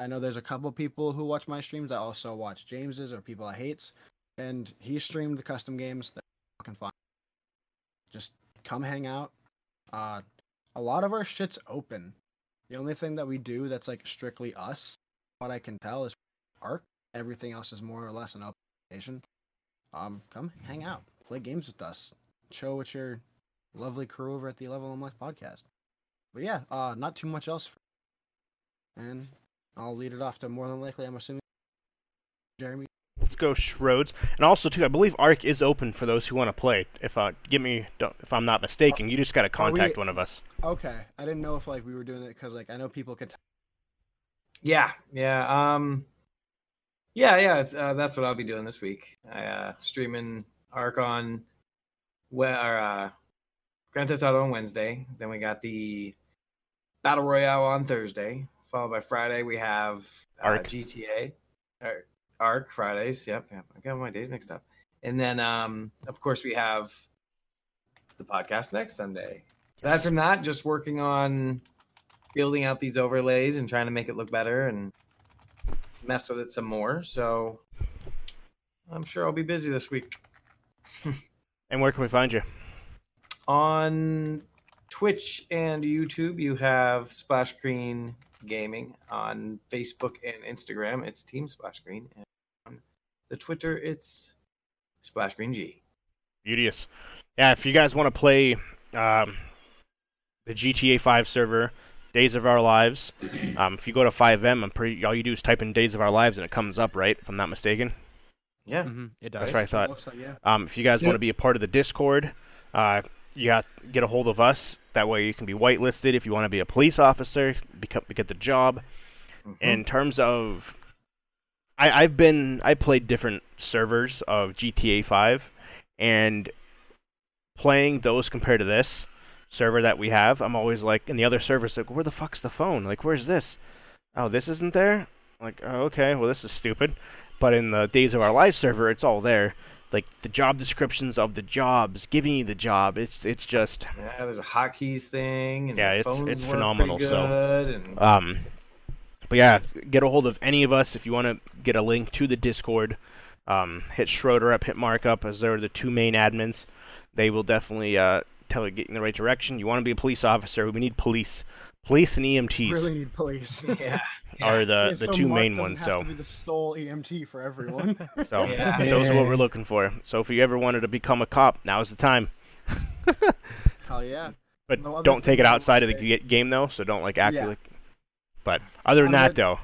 know there's a couple people who watch my streams that also watch James's or People I Hates, and he streamed the custom games. They're fucking fun. Just come hang out. A lot of our shit's open. The only thing that we do that's like strictly us, what I can tell, is Ark. Everything else is more or less an open. Come hang out, play games with us, show what your lovely crew over at the 11 Life podcast. But yeah, not too much else. And I'll lead it off to more than likely, I'm assuming, Jeremy. Let's go Schrodes. And also, too, I believe Ark is open for those who want to play. If I'm not mistaken, you just got to contact one of us. Okay. I didn't know if, like, we were doing it because, like, I know people could. Yeah. Yeah. It's, that's what I'll be doing this week. Streaming Ark on Grand Theft Auto on Wednesday. Then we got the Battle Royale on Thursday. Followed by Friday, we have Ark. GTA. Or Ark Fridays, yep. I got my days mixed up. And then, of course, we have the podcast next Sunday. Yes. Aside from that, just working on building out these overlays and trying to make it look better and mess with it some more. So I'm sure I'll be busy this week. And where can we find you? On Twitch and YouTube, you have Splash Screen Gaming. On Facebook and Instagram, it's Team Splash Screen, and on the Twitter, it's Splash Screen G. Beauteous. Yeah, if you guys want to play the GTA 5 server, Days of Our Lives, if you go to 5M, all you do is type in Days of Our Lives, and it comes up, right? If I'm not mistaken. Yeah, it does. That's what I thought. Like, yeah. If you guys want to be a part of the Discord, you got to get a hold of us. That way you can be whitelisted if you want to be a police officer, get the job. Mm-hmm. In terms of... I played different servers of GTA 5, and playing those compared to this server that we have, I'm always like, in the other servers, like, where the fuck's the phone? Like, where's this? Oh, this isn't there? Like, oh, okay, well, this is stupid. But in the Days of Our Lives server, it's all there. Like, the job descriptions of the jobs, giving you the job, it's just... Yeah, there's a hotkeys thing, and yeah, it's phenomenal, so... And... But yeah, get a hold of any of us if you want to get a link to the Discord. Hit Schroeder up, hit Mark up, as they're the two main admins. They will definitely tell you get in the right direction. You want to be a police officer? We need police, and EMTs. Really need police. Yeah, are the so two Mark main ones. Have so to be the sole EMT for everyone. So yeah. Those are what we're looking for. So if you ever wanted to become a cop, now's the time. Hell yeah! But don't take it outside of the game though. So don't like act like. But other than that, though,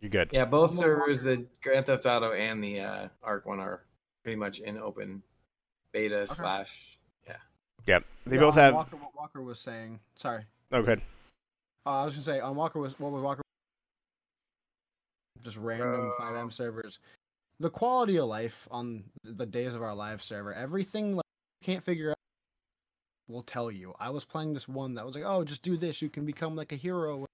you're good. Yeah, both servers, the Grand Theft Auto and the Ark one, are pretty much in open beta /. Yep. They both have. What Walker was saying. Sorry. Oh, good. I was gonna say on Walker was what was Walker. Just random 5M servers. The quality of life on the Days of Our Lives server, everything like you can't figure out. Will tell you. I was playing this one that was like, oh, just do this. You can become like a hero.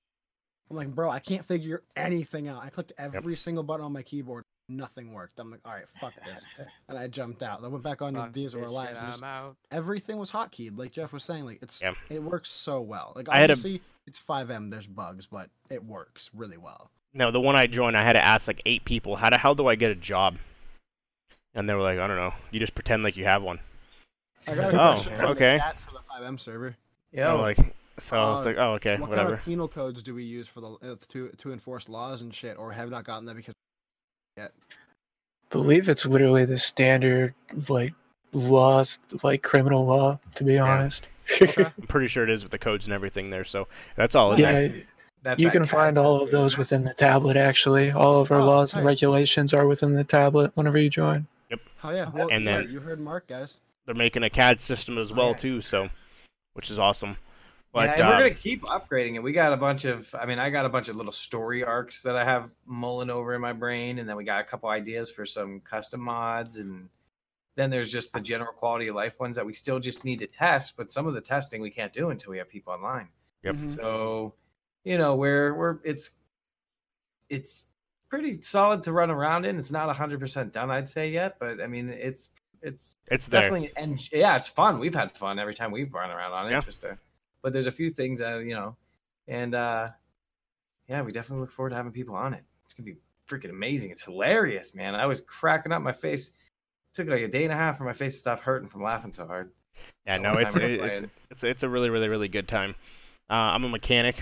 I'm like, bro, I can't figure anything out. I clicked every single button on my keyboard. Nothing worked. I'm like, all right, fuck this. And I jumped out. I went back on the Days of Our Lives. Just, everything was hotkeyed. Like Jeff was saying, like it works so well. Like obviously, it's 5M. There's bugs, but it works really well. No, the one I joined, I had to ask like 8 people, how the hell do I get a job? And they were like, I don't know. You just pretend like you have one. I got a question from the chat for the 5M server. Yeah, so I was like, oh, okay, what whatever. What kind of penal codes do we use for the to enforce laws and shit, or have not gotten that because yet? I believe it's literally the standard like laws, like criminal law. To be honest, I'm pretty sure it is with the codes and everything there. So that's all. Yeah, that's you can find all of those within the tablet. Actually, all of our laws and regulations are within the tablet. Whenever you join. Yep. Oh yeah. Well, and then you heard Mark, guys. They're making a CAD system as well too, so which is awesome. But, yeah, and we're gonna keep upgrading it. We got a bunch of, I got a bunch of little story arcs that I have mulling over in my brain, and then we got a couple ideas for some custom mods, and then there's just the general quality of life ones that we still just need to test. But some of the testing we can't do until we have people online. Yep. Mm-hmm. So, you know, it's pretty solid to run around in. It's not 100% done, I'd say yet, but I mean, it's definitely there. And yeah, it's fun. We've had fun every time we've run around on it. Yeah. But there's a few things that, you know, and yeah, we definitely look forward to having people on it. It's going to be freaking amazing. It's hilarious, man. I was cracking up. My face took like a day and a half for my face to stop hurting from laughing so hard. Yeah, no, it's a really, really, really good time. I'm a mechanic,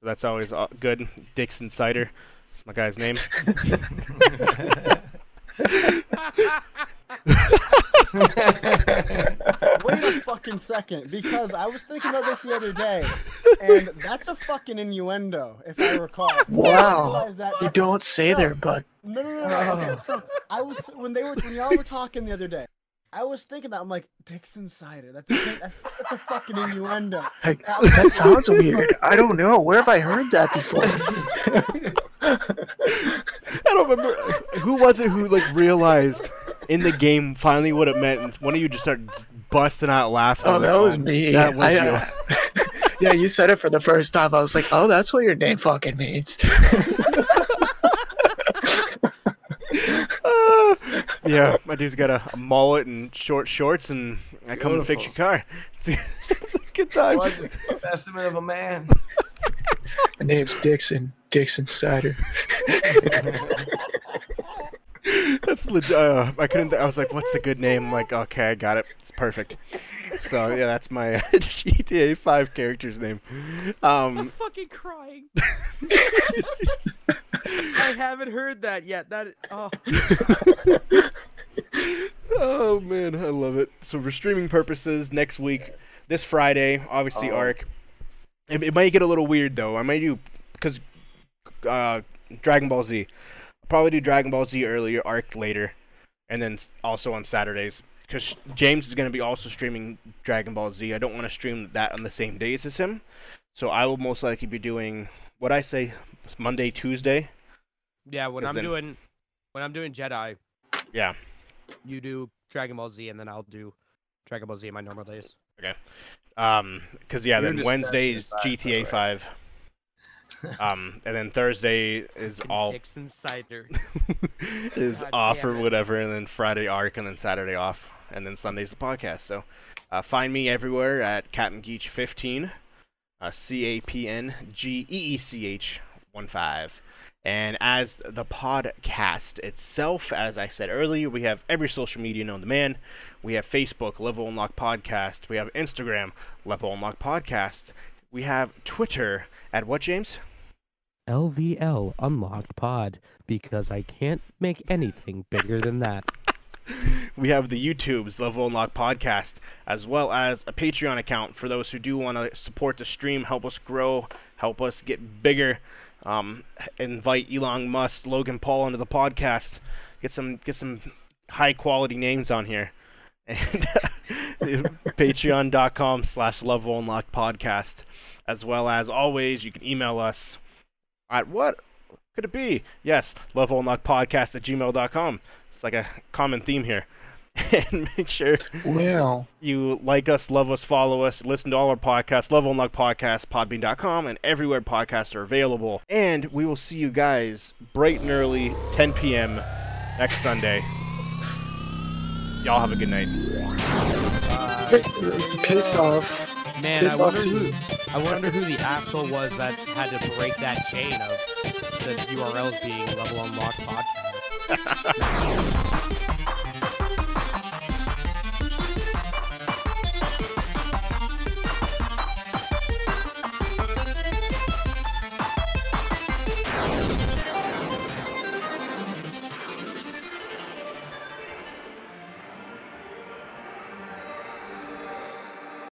so that's always good. Dixon Cider, my guy's name. Wait a fucking second, because I was thinking about this the other day, and that's a fucking innuendo, if I recall. Wow, you don't say there, bud. No. So when y'all were talking the other day, I was thinking that I'm like Dixon Cider. That's a fucking innuendo. That sounds weird. I don't know. Where have I heard that before? I don't remember who was it who like realized in the game finally what it meant, and one of you just started busting out laughing. Oh, that was me. That was you. Yeah, you said it for the first time. I was like, oh, that's what your name fucking means. Yeah, my dude's got a mullet and short shorts, and I come and fix your car. It's a good time. Well, just the estimate of a man. My name's Dixon. Dixon Cider. That's legit. I was like, "What's the good name?" I'm like, "Okay, I got it. It's perfect." So yeah, that's my GTA 5 character's name. I'm fucking crying. I haven't heard that yet. Oh man, I love it. So for streaming purposes, next week, this Friday, obviously Ark. It might get a little weird though. I might do because Dragon Ball Z. Probably do Dragon Ball Z earlier, Arc later, and then also on Saturdays. because James is going to be also streaming Dragon Ball Z. I don't want to stream that on the same days as him. So I will most likely be doing, what I say, Monday, Tuesday. Yeah, when I'm doing Jedi. Yeah. You do Dragon Ball Z, and then I'll do Dragon Ball Z in my normal days. Okay. Because yeah, then Wednesday is GTA 5. And then Thursday is all Dixon cider is God, off yeah. or whatever, and then Friday Ark, and then Saturday off, and then Sunday's the podcast. So find me everywhere at Captain Geech 15, CapnGeech 15. And as the podcast itself, as I said earlier, we have every social media known to man. We have Facebook, Level Unlock Podcast. We have Instagram, Level Unlock Podcast. We have Twitter at what, James? LVL Unlocked Pod, because I can't make anything bigger than that. We have the YouTube's Level Unlock Podcast, as well as a Patreon account for those who do want to support the stream, help us grow, help us get bigger, invite Elon Musk, Logan Paul into the podcast, get some high quality names on here, and patreon.com/levelunlockpodcast, as well as always you can email us at what could it be? Yes, levelunlockpodcast@gmail.com. It's like a common theme here. And make sure you like us, love us, follow us, listen to all our podcasts, Level Unlock Podcast, Podbean.com, and everywhere podcasts are available. And we will see you guys bright and early, 10 p.m. next Sunday. Y'all have a good night. Piss off. Man, I wonder who the asshole was that had to break that chain of the URLs being Level Unlock Podcast.